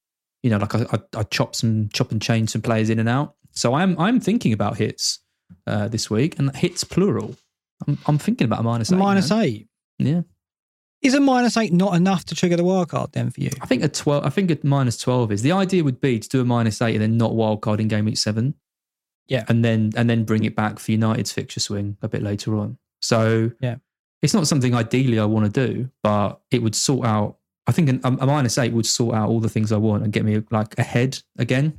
you know, like I, I, I chop some chop and change some players in and out. So I'm I'm thinking about hits uh, this week, and hits plural. I'm, I'm thinking about a minus eight. Minus man. eight. Yeah, is a minus eight not enough to trigger the wildcard then for you? I think a twelve. I think a minus twelve is the idea. Would be to do a minus eight and then not wildcard in game week seven. Yeah, and then and then bring it back for United's fixture swing a bit later on. So yeah, it's not something ideally I want to do, but it would sort out. I think an, a minus eight would sort out all the things I want and get me like ahead again,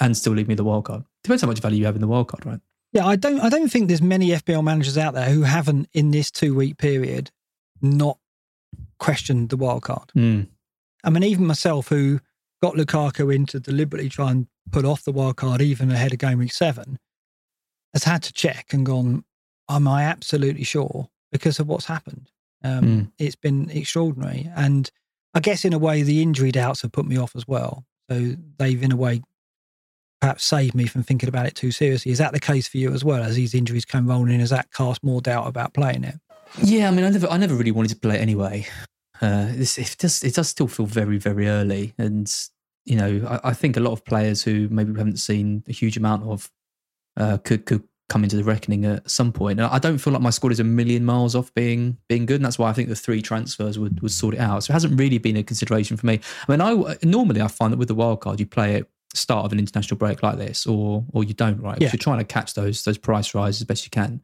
and still leave me the wildcard. Depends how much value you have in the wildcard, right? Yeah, I don't I don't think there's many F B L managers out there who haven't, in this two-week period, not questioned the wildcard. Mm. I mean, even myself, who got Lukaku in to deliberately try and put off the wildcard even ahead of game week seven, has had to check and gone, am I absolutely sure? Because of what's happened. Um, mm. It's been extraordinary. And I guess, in a way, the injury doubts have put me off as well. So they've, in a way, perhaps save me from thinking about it too seriously. Is that the case for you as well? As these injuries come rolling in, has that cast more doubt about playing it? Yeah, I mean, I never, I never really wanted to play it anyway. Uh, it's, it does, it does still feel very, very early, and you know, I, I think a lot of players who maybe we haven't seen a huge amount of uh, could could come into the reckoning at some point. And I don't feel like my squad is a million miles off being being good, and that's why I think the three transfers would, would sort it out. So it hasn't really been a consideration for me. I mean, I normally I find that with the wild card, you play it start of an international break like this, or or you don't, right? Yeah. Because you're trying to catch those those price rises as best you can.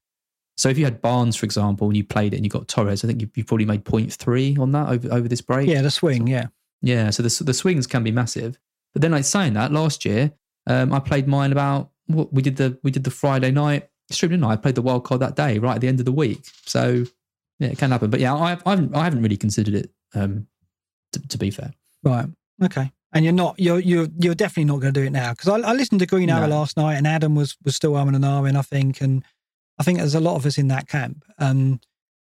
So if you had Barnes, for example, and you played it and you got Torres, I think you, you probably made zero point three on that over, over this break. Yeah, the swing, yeah. Yeah, so the, the swings can be massive. But then, like saying that, last year, um, I played mine about, what we did the we did the Friday night stream, didn't I? I played the wild card that day, right at the end of the week. So, yeah, it can happen. But yeah, I, I, haven't, I haven't really considered it, um, to, to be fair. Right, okay. And you're not, you're you're you're definitely not going to do it now. Because I, I listened to Green Hour no. last night, and Adam was was still arming and arming, I think, and I think there's a lot of us in that camp. Um,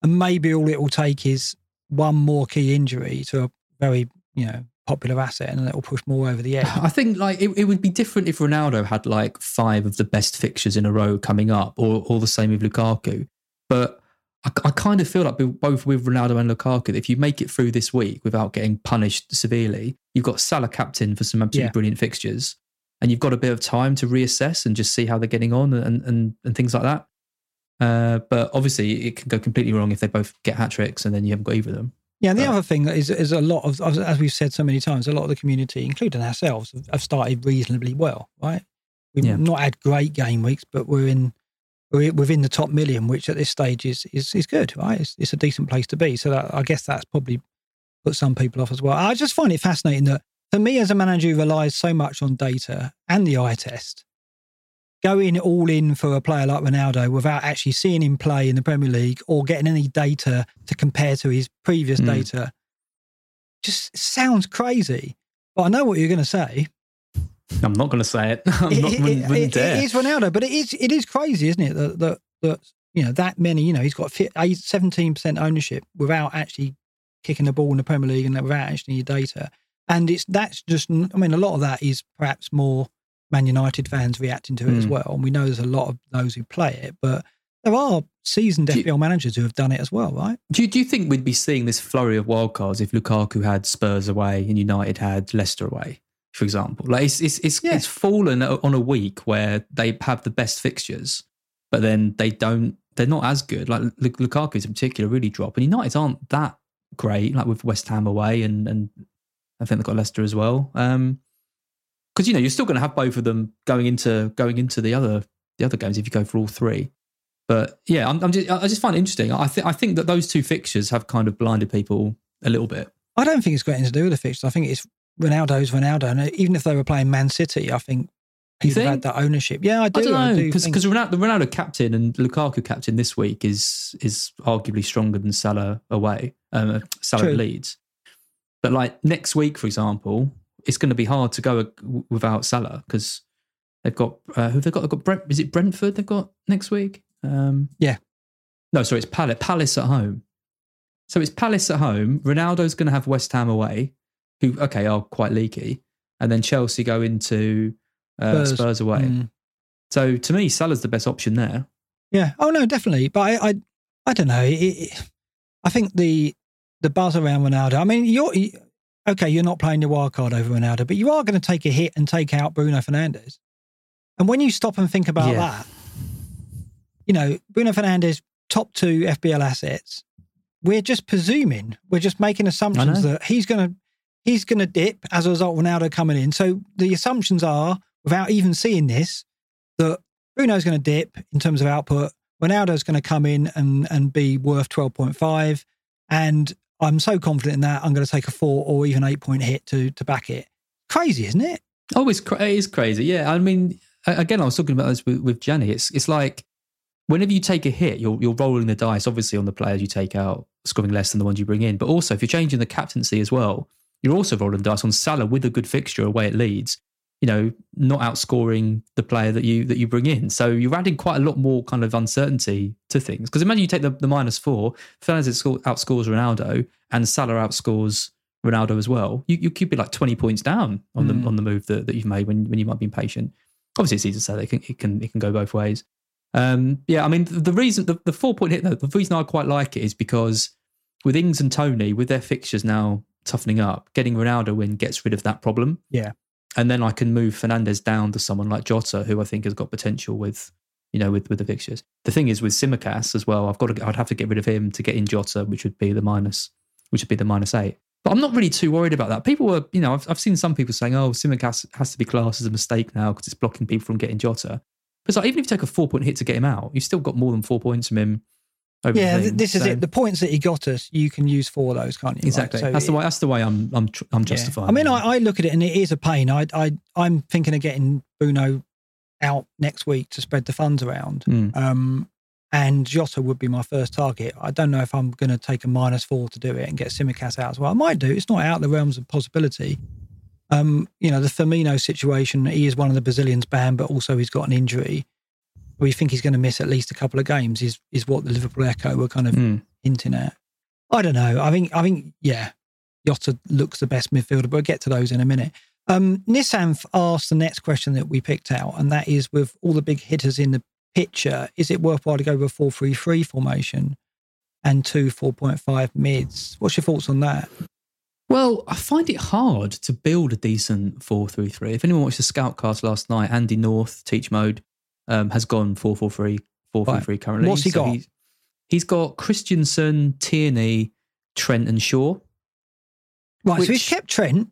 and maybe all it will take is one more key injury to a very, you know, popular asset, and it will push more over the edge. I think like it, it would be different if Ronaldo had like five of the best fixtures in a row coming up, or, or the same with Lukaku. But I, I kind of feel like both with Ronaldo and Lukaku, if you make it through this week without getting punished severely, you've got Salah captain for some absolutely yeah. brilliant fixtures, and you've got a bit of time to reassess and just see how they're getting on and and, and things like that. Uh, but obviously, it can go completely wrong if they both get hat tricks and then you haven't got either of them. Yeah, and the but, other thing is, is a lot of, as we've said so many times, a lot of the community, including ourselves, have started reasonably well. Right, we've yeah. not had great game weeks, but we're in we're within the top million, which at this stage is is, is good. Right, it's, it's a decent place to be. So that, I guess that's probably put some people off as well. I just find it fascinating that, for me as a manager who relies so much on data and the eye test, going all in for a player like Ronaldo without actually seeing him play in the Premier League or getting any data to compare to his previous mm. data just sounds crazy. But I know what you're going to say. I'm not going to say it. I'm it, not it, wouldn't, wouldn't it, dare. It is Ronaldo, but it is it is crazy, isn't it? That that, that you know that many. You know he's got seventeen percent ownership without actually kicking the ball in the Premier League and without actually any data. And it's that's just. I mean, a lot of that is perhaps more Man United fans reacting to it mm. as well. And we know there's a lot of those who play it, but there are seasoned F P L you, managers who have done it as well, right? Do you, do you think we'd be seeing this flurry of wildcards if Lukaku had Spurs away and United had Leicester away, for example? Like It's it's it's, yeah. it's fallen on a week where they have the best fixtures, but then they don't, they're not as good. Like Lukaku's in particular really drop, and United aren't that great, like with West Ham away and, and I think they've got Leicester as well. Um, Because you know you're still going to have both of them going into going into the other the other games if you go for all three, but yeah, I'm, I'm just, I just find it interesting. I think I think that those two fixtures have kind of blinded people a little bit. I don't think it's got anything to do with the fixtures. I think it's Ronaldo's Ronaldo, and even if they were playing Man City, I think he's had that ownership. Yeah, I do. I don't know because because Ronaldo, the Ronaldo captain and Lukaku captain this week is is arguably stronger than Salah away, um, Salah True. Leeds. But like next week, for example, it's going to be hard to go without Salah because they've got uh, who they've got. They've got Brent. Is it Brentford? They've got next week. Um, yeah. No, sorry, it's Palace. Palace at home. So it's Palace at home. Ronaldo's going to have West Ham away, who okay are quite leaky, and then Chelsea go into uh, Spurs. Spurs away. Mm. So to me, Salah's the best option there. Yeah. Oh no, definitely. But I, I, I don't know. It, it, I think the the buzz around Ronaldo. I mean, you're. You, okay, you're not playing your wild card over Ronaldo, but you are going to take a hit and take out Bruno Fernandes. And when you stop and think about yeah. that, you know, Bruno Fernandes, top two F B L assets, we're just presuming, we're just making assumptions that he's going to he's going to dip as a result of Ronaldo coming in. So the assumptions are, without even seeing this, that Bruno's going to dip in terms of output, Ronaldo's going to come in and, and be worth twelve point five, and I'm so confident in that, I'm going to take a four or even eight point hit to to back it. Crazy, isn't it? Oh, it's cra- it is crazy. Yeah, I mean, again, I was talking about this with, with Jenny. It's it's like whenever you take a hit, you're you're rolling the dice, obviously, on the players you take out, scoring less than the ones you bring in. But also, if you're changing the captaincy as well, you're also rolling the dice on Salah with a good fixture away at Leeds. You know, not outscoring the player that you that you bring in. So you're adding quite a lot more kind of uncertainty to things. Because imagine you take the, the minus four, Fernandes outscores Ronaldo and Salah outscores Ronaldo as well. You you could be like twenty points down on mm. the on the move that, that you've made when when you might be impatient. Obviously, it's easy to say that it can it can, it can go both ways. Um, yeah, I mean the, the reason the, the four point hit though, the reason I quite like it is because with Ings and Tony, with their fixtures now toughening up, getting Ronaldo in gets rid of that problem. Yeah. And then I can move Fernandes down to someone like Jota, who I think has got potential with, you know, with, with the fixtures. The thing is with Tsimikas as well, I've got to, I'd have to get rid of him to get in Jota, which would be the minus, which would be the minus eight. But I'm not really too worried about that. People were, you know, I've, I've seen some people saying, oh, Tsimikas has to be classed as a mistake now because it's blocking people from getting Jota. But it's like, even if you take a four point hit to get him out, you've still got more than four points from him. Over yeah, the thing, this is so. It. The points that he got us, you can use for those, can't you? Exactly. Right? So that's it, the way. That's the way I'm. I'm. Tr- I'm justifying. Yeah. I mean, I, I look at it, and it is a pain. I. I. I'm thinking of getting Bruno out next week to spread the funds around. Mm. Um, and Jota would be my first target. I don't know if I'm going to take a minus four to do it and get Tsimikas out as well. I might do. It's not out of the realms of possibility. Um, you know, the Firmino situation. He is one of the Brazilians banned, but also he's got an injury. We think he's going to miss at least a couple of games. Is is what the Liverpool Echo were kind of mm. hinting at. I don't know. I think I think yeah, Jota looks the best midfielder. But we'll get to those in a minute. Um, Nissan asked the next question that we picked out, and that is with all the big hitters in the picture, is it worthwhile to go with a four three three formation and two four point five mids? What's your thoughts on that? Well, I find it hard to build a decent four three three. If anyone watched the Scoutcast last night, Andy North, Teach Mode. Um, has gone four four three, four three three currently. What's he so got? He's, he's got Christensen, Tierney, Trent and Shaw. Right, which, so he's kept Trent.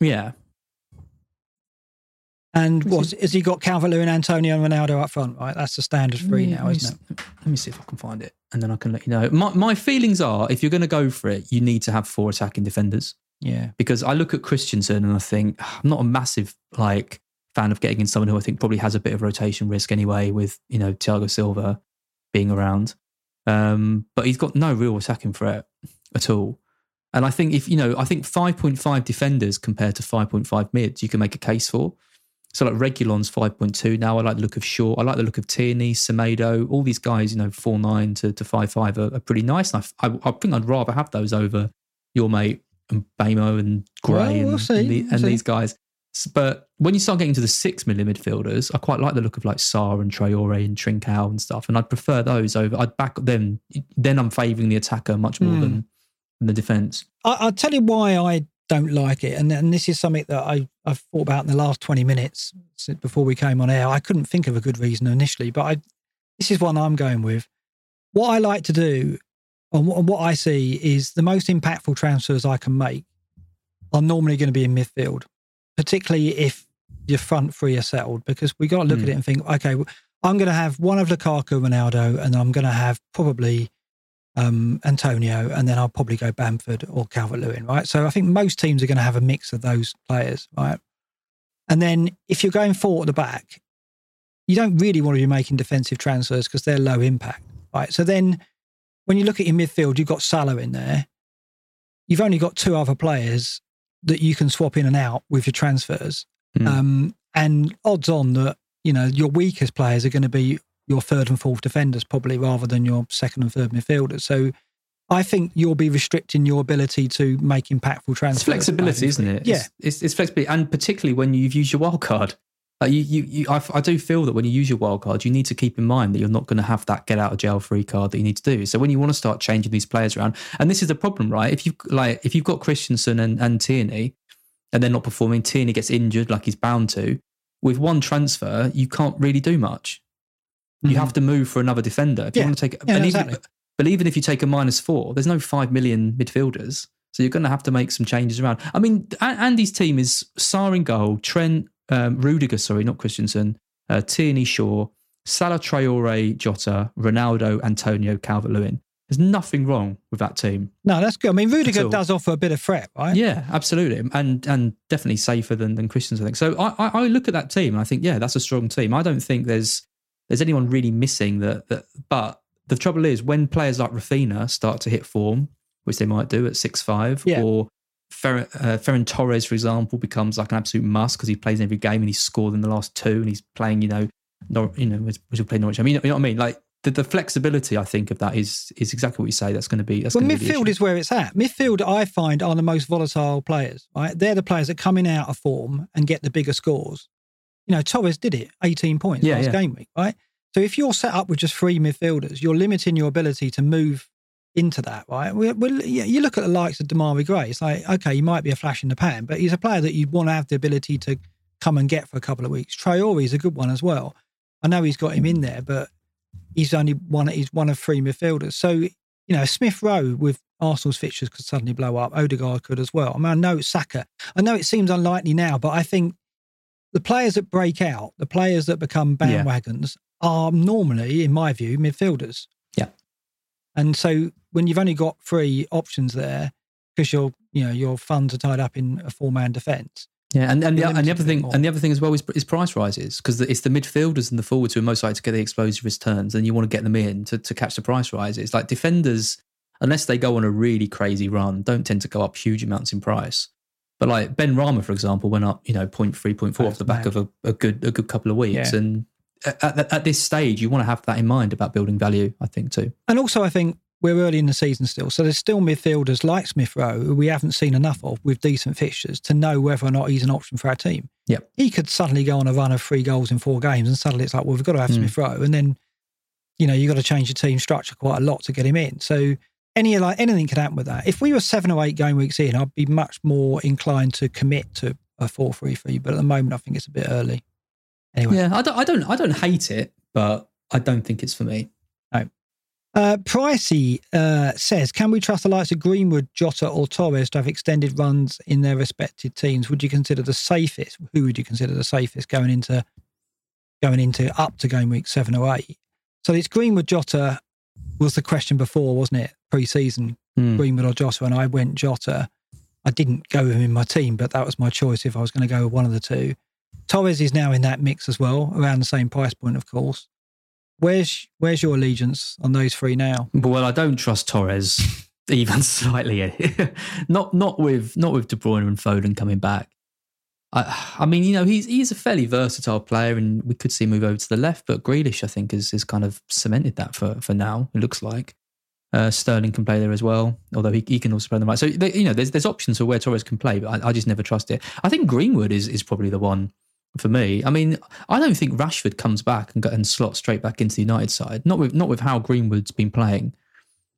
Yeah. And what, has he got Calvert-Lewin, Antonio and Ronaldo up front, right? That's the standard three yeah, now, isn't it? Let me see if I can find it and then I can let you know. My, my feelings are, if you're going to go for it, you need to have four attacking defenders. Yeah. Because I look at Christensen and I think, I'm not a massive, like... fan of getting in someone who I think probably has a bit of rotation risk anyway with, you know, Thiago Silva being around. Um, but he's got no real attacking threat at all. And I think if, you know, I think five point five defenders compared to five point five mids, you can make a case for. So like Reguilon's five point two now. I like the look of Shaw. I like the look of Tierney, Semedo. All these guys, you know, four nine to, to five five are, are pretty nice. And I, I, I think I'd rather have those over your mate and Bamo and Gray well, and, we'll see, and, the, we'll and these guys. But when you start getting to the six million midfielders, I quite like the look of like Sarr and Traore and Trincao and stuff. And I'd prefer those over, I'd back them. Then I'm favouring the attacker much more mm. than, than the defence. I'll tell you why I don't like it. And, and this is something that I, I've thought about in the last twenty minutes before we came on air. I couldn't think of a good reason initially, but I, this is one I'm going with. What I like to do and what I see is the most impactful transfers I can make are normally going to be in midfield. Particularly if your front three are settled, because we got to look mm. at it and think, okay, I'm going to have one of Lukaku, Ronaldo, and I'm going to have probably um, Antonio, and then I'll probably go Bamford or Calvert-Lewin, right? So I think most teams are going to have a mix of those players, right? And then if you're going four at the back, you don't really want to be making defensive transfers because they're low impact, right? So then when you look at your midfield, you've got Salah in there. You've only got two other players that you can swap in and out with your transfers. Mm. Um, and odds on that, you know, your weakest players are going to be your third and fourth defenders probably rather than your second and third midfielders. So I think you'll be restricting your ability to make impactful transfers. It's flexibility, isn't it? Yeah. It's, it's, it's flexibility. And particularly when you've used your wild card. Like you, you, you, I, I do feel that when you use your wild card, you need to keep in mind that you're not going to have that get out of jail free card that you need to do. So when you want to start changing these players around, and this is the problem, right? If you like, if you've got Christensen and, and Tierney, and they're not performing, Tierney gets injured like he's bound to. With one transfer, you can't really do much. You mm-hmm. have to move for another defender. If yeah. you want to take, yeah, and no, even, exactly. But even if you take a minus four, there's no five million midfielders, so you're going to have to make some changes around. I mean, Andy's team is Sarr in goal, Trent. Um, Rudiger, sorry, not Christensen, uh, Tierney, Shaw, Salah, Traore, Jota, Ronaldo, Antonio, Calvert-Lewin. There's nothing wrong with that team. No, that's good. I mean, Rudiger does offer a bit of threat, right? Yeah, absolutely. And and definitely safer than, than Christensen, I think. So I, I, I look at that team and I think, yeah, that's a strong team. I don't think there's there's anyone really missing that. that but the trouble is when players like Raphinha start to hit form, which they might do at six five, yeah. or Fer- uh, Ferran Torres, for example, becomes like an absolute must because he plays in every game and he's scored in the last two and he's playing, you know, Nor- you know, which will play Norwich. I mean, you know what I mean? Like the, the flexibility, I think, of that is is exactly what you say. That's going to be. That's well, midfield is where it's at. Midfield, I find, are the most volatile players. Right, they're the players that come in out of form and get the bigger scores. You know, Torres did it, eighteen points yeah, last yeah. game week. Right, so if you're set up with just three midfielders, you're limiting your ability to move into that, right? We, we, you look at the likes of Demarai Gray, it's like, okay, he might be a flash in the pan, but he's a player that you'd want to have the ability to come and get for a couple of weeks. Traore is a good one as well. I know he's got him in there, but he's only one, he's one of three midfielders. So, you know, Smith Rowe with Arsenal's fixtures could suddenly blow up. Odegaard could as well. I mean, I know it's Saka. I know it seems unlikely now, but I think the players that break out, the players that become bandwagons yeah. are normally, in my view, midfielders. Yeah. And so when you've only got three options there, because your, you know, your funds are tied up in a four-man defence. Yeah, and, and, the, and the other thing, more. and the other thing as well is, is price rises, because it's the midfielders and the forwards who are most likely to get the explosive returns, and you want to get them in to, to catch the price rises. Like defenders, unless they go on a really crazy run, don't tend to go up huge amounts in price. But like Benrahma, for example, went up, you know, zero point three, zero point four That's off the back mad. of a, a good, a good couple of weeks, yeah. and at, at this stage, you want to have that in mind about building value, I think, too. And also, I think we're early in the season still, so there's still midfielders like Smith Rowe who we haven't seen enough of with decent fixtures to know whether or not he's an option for our team. Yep. He could suddenly go on a run of three goals in four games and suddenly it's like, well, we've got to have mm. Smith Rowe. And then, you know, you've got to change your team structure quite a lot to get him in. So any like anything could happen with that. If we were seven or eight game weeks in, I'd be much more inclined to commit to a four three three, but at the moment I think it's a bit early. Anyway. Yeah, I don't, I don't, I don't hate it, but I don't think it's for me. No. Uh, Pricey uh, says, can we trust the likes of Greenwood, Jota or Torres to have extended runs in their respective teams? Would you consider the safest? Who would you consider the safest going into going into up to game week seven or eight? So it's Greenwood, Jota was the question before, wasn't it? Pre-season, mm. Greenwood or Jota, and I went Jota. I didn't go with him in my team, but that was my choice if I was going to go with one of the two. Torres is now in that mix as well, around the same price point, of course. Where's where's your allegiance on those three now? Well, I don't trust Torres even slightly. not not with not with De Bruyne and Foden coming back. I I mean, you know, he's he's a fairly versatile player, and we could see him move over to the left. But Grealish, I think, has is, is kind of cemented that for for now. It looks like uh, Sterling can play there as well, although he, he can also play on the right. So they, you know, there's there's options for where Torres can play, but I, I just never trust it. I think Greenwood is is probably the one. For me, I mean, I don't think Rashford comes back and, and slots straight back into the United side. Not with not with how Greenwood's been playing.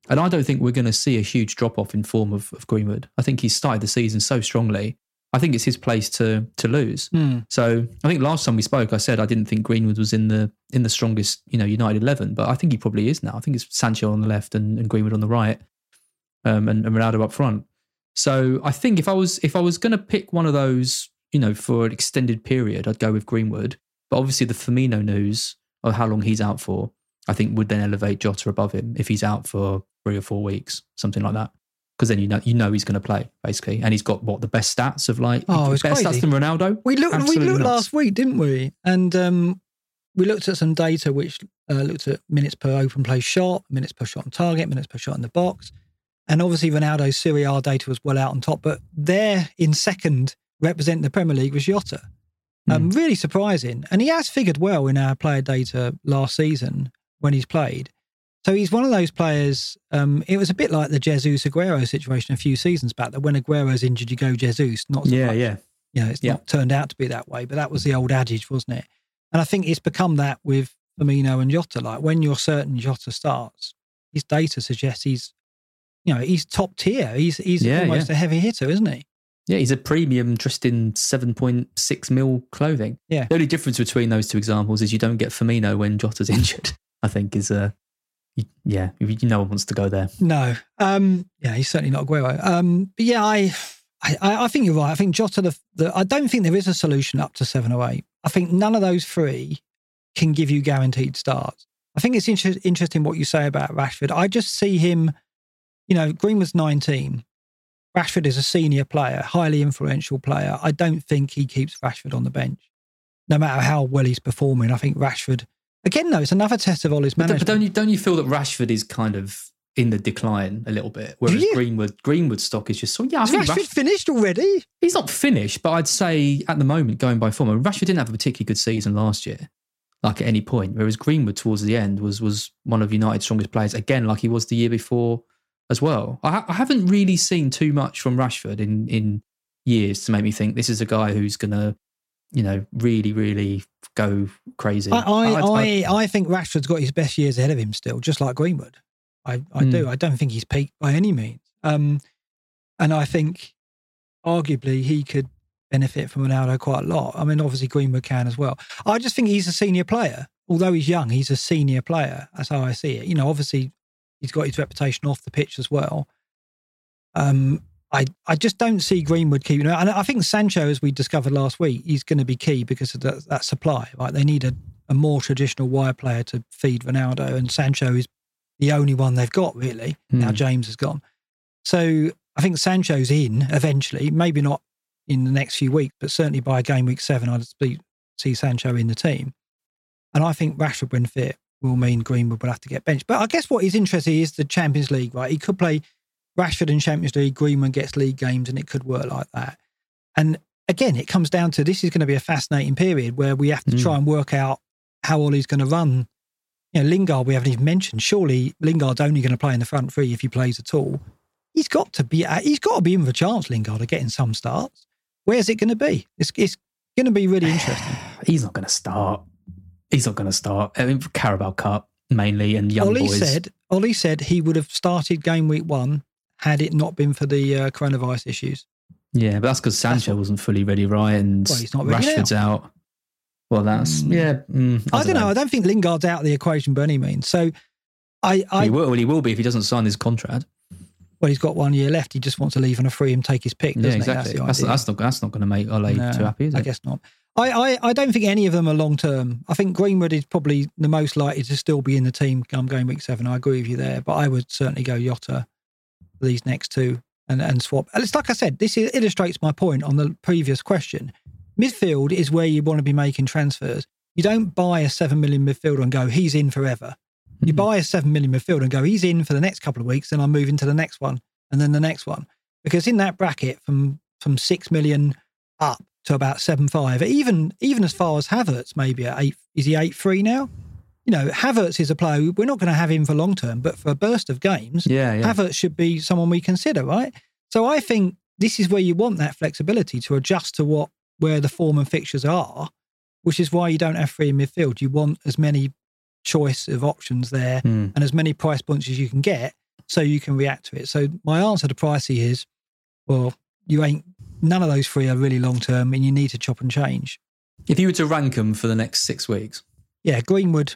And I don't think we're going to see a huge drop-off in form of, of Greenwood. I think he started the season so strongly. I think it's his place to to lose. Mm. So I think last time we spoke, I said I didn't think Greenwood was in the in the strongest, you know, United eleven, but I think he probably is now. I think it's Sancho on the left and, and Greenwood on the right, um, and, and Ronaldo up front. So I think if I was if I was going to pick one of those, you know, for an extended period, I'd go with Greenwood. But obviously the Firmino news of how long he's out for, I think would then elevate Jota above him if he's out for three or four weeks, something like that. Because then you know you know he's going to play, basically. And he's got, what, the best stats of like... Oh, it's better crazy. Stats than Ronaldo? We looked, we looked last week, didn't we? And um, we looked at some data which uh, looked at minutes per open play shot, minutes per shot on target, minutes per shot in the box. And obviously Ronaldo's Serie A data was well out on top, but they're in second representing the Premier League was Jota. Um, mm. Really surprising. And he has figured well in our player data last season when he's played. So he's one of those players, um, it was a bit like the Jesus Aguero situation a few seasons back, that when Aguero's injured, you go Jesus. Not so yeah, much, yeah. You know, it's yeah. not turned out to be that way, but that was the old adage, wasn't it? And I think it's become that with Firmino and Jota. Like when you're certain Jota starts, his data suggests he's, you know, he's top tier. He's, he's yeah, almost yeah. a heavy hitter, isn't he? Yeah, he's a premium dressed in seven point six mil clothing. Yeah. The only difference between those two examples is you don't get Firmino when Jota's injured, I think, is, uh, yeah, no one wants to go there. No. Um, yeah, he's certainly not Aguero. Um, but yeah, I, I I think you're right. I think Jota, the, the I don't think there is a solution up to seven or eight. I think none of those three can give you guaranteed starts. I think it's inter- interesting what you say about Rashford. I just see him, you know, Greenwood's nineteen. Rashford is a senior player, highly influential player. I don't think he keeps Rashford on the bench, no matter how well he's performing. I think Rashford, again, though, it's another test of Ole's management. But don't you don't you feel that Rashford is kind of in the decline a little bit, whereas yeah. Greenwood Greenwood stock is just so yeah. I think Rashford, Rashford finished already. He's not finished, but I'd say at the moment, going by form, Rashford didn't have a particularly good season last year, like at any point. Whereas Greenwood towards the end was was one of United's strongest players again, like he was the year before as well. I, ha- I haven't really seen too much from Rashford in, in years to make me think this is a guy who's going to, you know, really, really go crazy. I I, I I I think Rashford's got his best years ahead of him still, just like Greenwood. I, I mm. do. I don't think he's peaked by any means. Um, and I think arguably he could benefit from Ronaldo quite a lot. I mean, obviously Greenwood can as well. I just think he's a senior player. Although he's young, he's a senior player. That's how I see it. You know, obviously he's got his reputation off the pitch as well. Um, I, I just don't see Greenwood keeping him out. And I think Sancho, as we discovered last week, he's going to be key because of that, that supply. Right? They need a, a more traditional wide player to feed Ronaldo, and Sancho is the only one they've got, really. Mm. Now James has gone. So I think Sancho's in eventually, maybe not in the next few weeks, but certainly by game week seven, I'd see, see Sancho in the team. And I think Rashford, when fit, will mean Greenwood will have to get benched. But I guess what is interesting is the Champions League, right? He could play Rashford in Champions League, Greenwood gets league games, and it could work like that. And again, it comes down to this is going to be a fascinating period where we have to mm. try and work out how Ollie's going to run. You know, Lingard, we haven't even mentioned. Surely Lingard's only going to play in the front three if he plays at all. He's got to be, he's got to be in with a chance, Lingard, of getting some starts. Where's it going to be? It's, it's going to be really interesting. He's not going to start. He's not going to start. I mean, Carabao Cup mainly and young Ollie boys. Said, Ollie said he would have started game week one had it not been for the uh, coronavirus issues. Yeah, but that's because Sancho that's what, wasn't fully ready, right? And well, he's not ready Rashford's now. out. Well, that's, yeah. Mm, I, I don't know. know. I don't think Lingard's out of the equation by any means. So I... I he will, well, he will be if he doesn't sign his contract. Well, he's got one year left. He just wants to leave on a free and take his pick, doesn't yeah, exactly. he? That's, the that's, that's not, that's not going to make Ole no, too happy, is it? I guess not. I, I, I don't think any of them are long-term. I think Greenwood is probably the most likely to still be in the team come game week seven. I agree with you there, but I would certainly go Jota for these next two and, and swap. And it's like I said, this illustrates my point on the previous question. Midfield is where you want to be making transfers. You don't buy a seven million midfielder and go, he's in forever. You mm-hmm. buy a seven million midfielder and go, he's in for the next couple of weeks, then I'll move into the next one and then the next one. Because in that bracket from, from six million up, to about seven five, even even as far as Havertz, maybe at eight. Is he eight three now? You know, Havertz is a player we're not going to have him for long term, but for a burst of games, yeah, yeah. Havertz should be someone we consider, right? So I think this is where you want that flexibility to adjust to what where the form and fixtures are, which is why you don't have three in midfield. You want as many choice of options there mm. and as many price points as you can get, so you can react to it. So my answer to Pricey is, well, you ain't. None of those three are really long-term and you need to chop and change. If you were to rank them for the next six weeks? Yeah, Greenwood,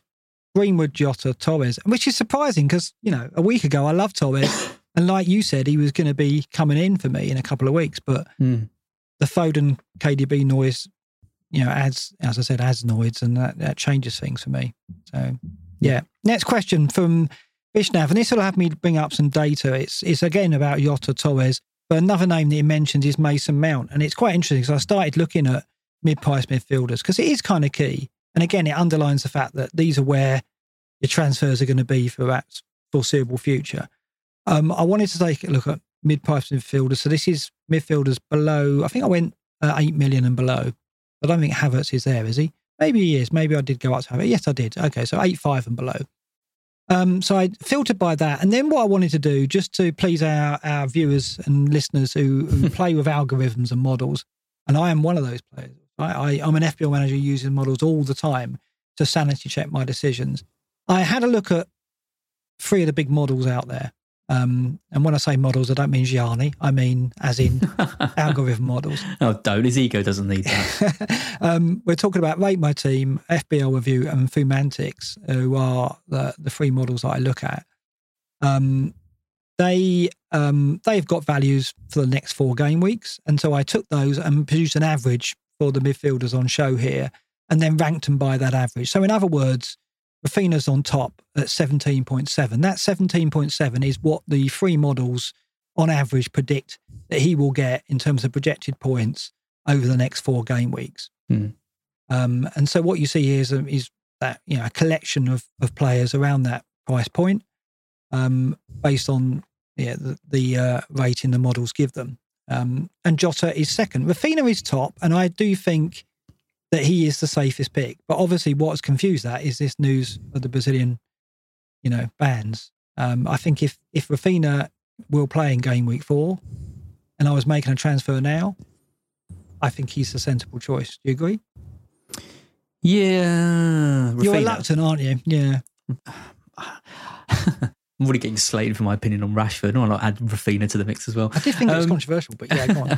Greenwood, Jota, Torres, which is surprising because, you know, a week ago I loved Torres and like you said, he was going to be coming in for me in a couple of weeks, but mm. the Foden K D B noise, you know, adds, as I said, adds noise and that, that changes things for me. So, yeah. Next question from Vishnav, and this will have me bring up some data. It's, it's again about Jota, Torres. But another name that he mentions is Mason Mount. And it's quite interesting because I started looking at mid-price midfielders because it is kind of key. And again, it underlines the fact that these are where your transfers are going to be for that foreseeable future. Um, I wanted to take a look at mid-price midfielders. So this is midfielders below, I think I went uh, eight million and below. I don't think Havertz is there, is he? Maybe he is. Maybe I did go up to Havertz. Yes, I did. Okay, so eight five and below. Um, so I filtered by that. And then what I wanted to do, just to please our, our viewers and listeners who, who play with algorithms and models, and I am one of those players. I, I, I'm an F P L manager using models all the time to sanity check my decisions. I had a look at three of the big models out there. Um, and when I say models, I don't mean Gianni. I mean as in algorithm models. Oh, don't. His ego doesn't need that. um, we're talking about Rate My Team, F B L Review and Fumantics, who are the, the three models that I look at. Um, they, um, they've got values for the next four game weeks. And so I took those and produced an average for the midfielders on show here and then ranked them by that average. So in other words, Raphinha's on top at seventeen point seven. That seventeen point seven is what the three models on average predict that he will get in terms of projected points over the next four game weeks. Mm. Um, and so what you see here is, is that, you know, a collection of, of players around that price point um, based on yeah, the, the uh, rating the models give them. Um, and Jota is second. Raphinha is top, and I do think that he is the safest pick. But obviously what has confused that is this news of the Brazilian, you know, bans. Um, I think if, if Raphinha will play in game week four and I was making a transfer now, I think he's the sensible choice. Do you agree? Yeah. Raphinha. You're reluctant, aren't you? Yeah. I'm already getting slated for my opinion on Rashford, and I'll add Raphinha to the mix as well. I did think um, it was controversial, but yeah, go on.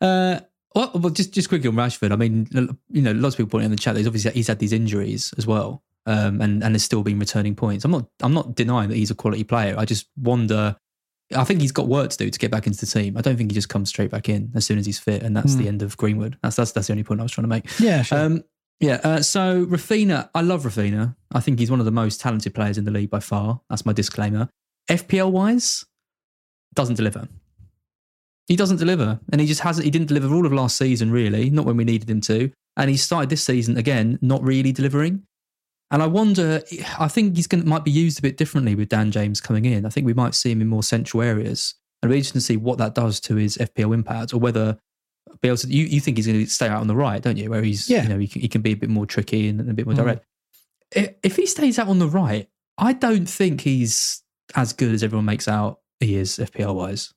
uh, well, well, just just quickly on Rashford. I mean, you know, lots of people pointing in the chat that he's obviously he's had these injuries as well, um, and and has still been returning points. I'm not I'm not denying that he's a quality player. I just wonder. I think he's got work to do to get back into the team. I don't think he just comes straight back in as soon as he's fit, and that's mm. the end of Greenwood. That's that's that's the only point I was trying to make. Yeah, sure. Um, yeah, uh, so Raphinha, I love Raphinha. I think he's one of the most talented players in the league by far. That's my disclaimer. F P L-wise, doesn't deliver. He doesn't deliver, and he just hasn't. He didn't deliver all of last season, really, not when we needed him to. And he started this season, again, not really delivering. And I wonder, I think he's going to, might be used a bit differently with Dan James coming in. I think we might see him in more central areas. And it'll be interesting to see what that does to his F P L impact, or whether Bielsa, you, you think he's going to stay out on the right, don't you? Where he's, yeah. you know, he can, he can be a bit more tricky and a bit more direct. Mm. If he stays out on the right, I don't think he's as good as everyone makes out he is F P L wise.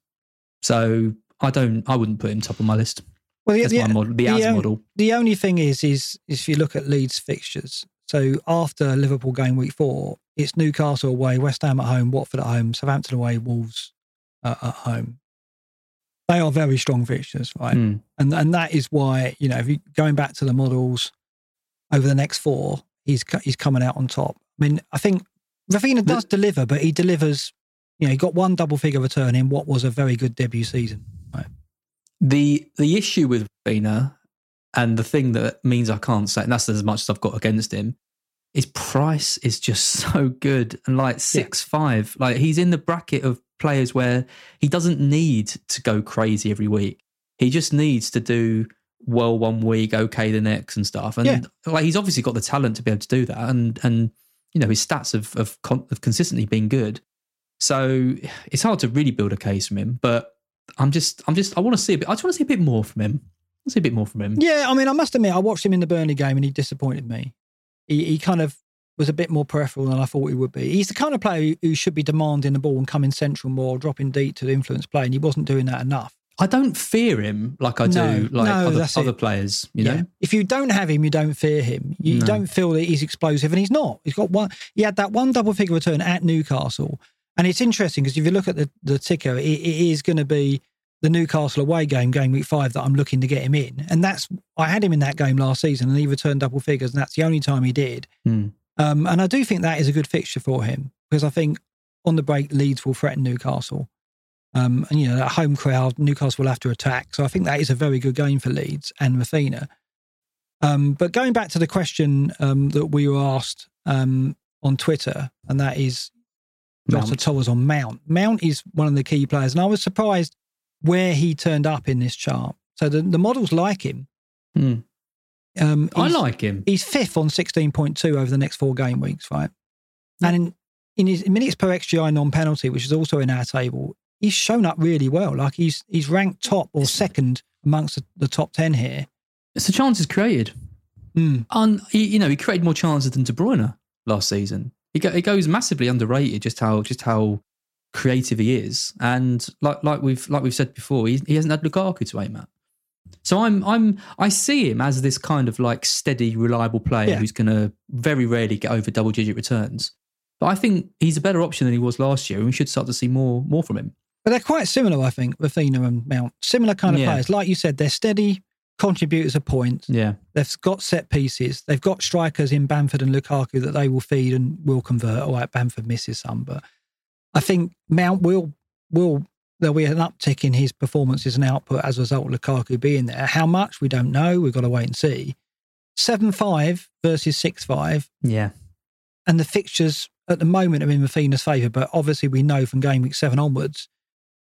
So I don't, I wouldn't put him top of my list. Well, yeah, that's yeah, my model, the, the as model. The only thing is, is, is if you look at Leeds fixtures. So after Liverpool game week four, it's Newcastle away, West Ham at home, Watford at home, Southampton away, Wolves uh, at home. They are very strong fixtures, right? Mm. And and that is why, you know, if you, going back to the models over the next four, he's he's coming out on top. I mean, I think Raphinha does but, deliver, but he delivers, you know, he got one double figure return in what was a very good debut season. Right? The the issue with Raphinha, and the thing that means I can't say, and that's as much as I've got against him, his price is just so good. And like six five, yeah. like he's in the bracket of players where he doesn't need to go crazy every week. He just needs to do well one week, okay the next and stuff. And yeah. like he's obviously got the talent to be able to do that. And, and you know, his stats have, have, con- have consistently been good. So it's hard to really build a case from him. But I'm just, I'm just, I want to see a bit, I just want to see a bit more from him. That's a bit more from him. Yeah, I mean, I must admit, I watched him in the Burnley game and he disappointed me. He, he kind of was a bit more peripheral than I thought he would be. He's the kind of player who should be demanding the ball and coming central more, dropping deep to the influence play, and he wasn't doing that enough. I don't fear him like I no, do like no, other, other players, you yeah. know? If you don't have him, you don't fear him. You no. don't feel that he's explosive, and he's not. He's got one. He had that one double-figure return at Newcastle, and it's interesting because if you look at the, the ticker, it, it is going to be the Newcastle away game, game week five, that I'm looking to get him in. And that's, I had him in that game last season and he returned double figures and that's the only time he did. Mm. Um, and I do think that is a good fixture for him because I think on the break, Leeds will threaten Newcastle. Um, and, you know, that home crowd, Newcastle will have to attack. So I think that is a very good game for Leeds and Raphinha. Um, but going back to the question um, that we were asked um, on Twitter, and that is Jota Torres on Mount. Mount is one of the key players. And I was surprised where he turned up in this chart. So the, the models like him. Mm. Um, I like him. He's fifth on sixteen point two over the next four game weeks, right? Mm. And in, in his minutes per X G I non-penalty, which is also in our table, he's shown up really well. Like he's he's ranked top or second amongst the, the top ten here. It's the chances created. Mm. And, he, you know, he created more chances than De Bruyne last season. He go, it goes massively underrated just how just how... creative he is, and like like we've like we've said before, he, he hasn't had Lukaku to aim at. So I'm I'm I see him as this kind of like steady, reliable player yeah. who's going to very rarely get over double digit returns. But I think he's a better option than he was last year, and we should start to see more more from him. But they're quite similar, I think, Raphinha and Mount. Similar kind of yeah. players, like you said, they're steady contributors of points. Yeah, they've got set pieces. They've got strikers in Bamford and Lukaku that they will feed and will convert. All right, Bamford misses some, but I think Mount will, will there'll be an uptick in his performances and output as a result of Lukaku being there. How much, we don't know. We've got to wait and see. seven five versus six five. Yeah. And the fixtures at the moment are in Raphinha's favour, but obviously we know from game week seven onwards,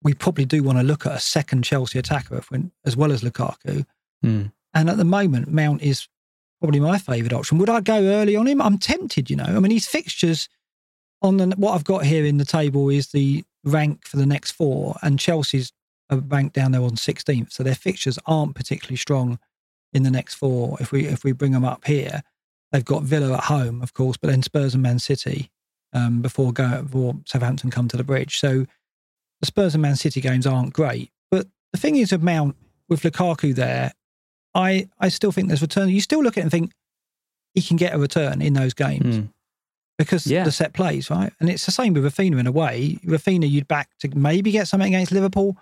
we probably do want to look at a second Chelsea attacker as well as Lukaku. Mm. And at the moment, Mount is probably my favourite option. Would I go early on him? I'm tempted, you know. I mean, his fixtures... On the, what I've got here in the table is the rank for the next four, and Chelsea's ranked down there on sixteenth, so their fixtures aren't particularly strong in the next four. If we if we bring them up here, they've got Villa at home, of course, but then Spurs and Man City um, before go before Southampton come to the bridge. So the Spurs and Man City games aren't great, but the thing is, with Mount with Lukaku there, I I still think there's return. You still look at it and think he can get a return in those games. Mm. because yeah. the set plays, right? And it's the same with Raphinha in a way. Raphinha you'd back to maybe get something against Liverpool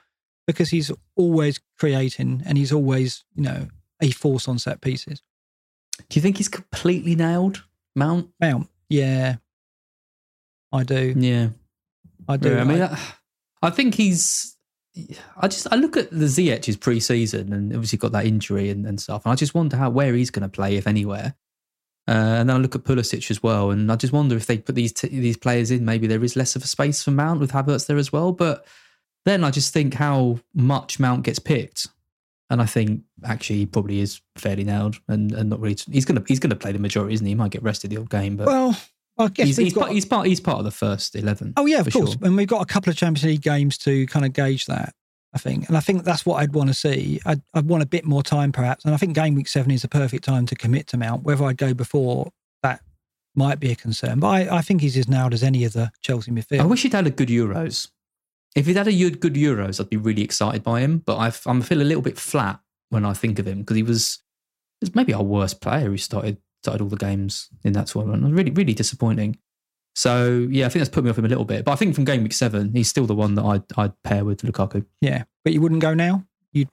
because he's always creating and he's always, you know, a force on set pieces. Do you think he's completely nailed Mount? Mount, yeah. I do. Yeah. I do. Yeah, I mean, I, I think he's... I just I look at the Ziyech's pre-season and obviously got that injury and, and stuff, and I just wonder how where he's going to play, if anywhere. Uh, and then I look at Pulisic as well, and I just wonder if they put these t- these players in, maybe there is less of a space for Mount with Havertz there as well. But then I just think how much Mount gets picked, and I think actually he probably is fairly nailed and, and not really. He's gonna he's gonna play the majority, isn't he? He might get rested the whole game, but well. I guess he's, he's, got, part, he's part. He's part of the first eleven. Oh yeah, of course. Sure. And we've got a couple of Champions League games to kind of gauge that, I think. And I think that's what I'd want to see. I'd, I'd want a bit more time, perhaps. And I think game week seven is the perfect time to commit to Mount. Whether I'd go before that might be a concern. But I, I think he's as nailed as any of the Chelsea midfield. I wish he'd had a good Euros. If he'd had a good Euros, I'd be really excited by him. But I, I'm feel a little bit flat when I think of him because he was, he was maybe our worst player who started. started all the games in that tournament. It was really, really disappointing. So, yeah, I think that's put me off him a little bit. But I think from game week seven, he's still the one that I'd, I'd pair with Lukaku. Yeah. But you wouldn't go now? You'd...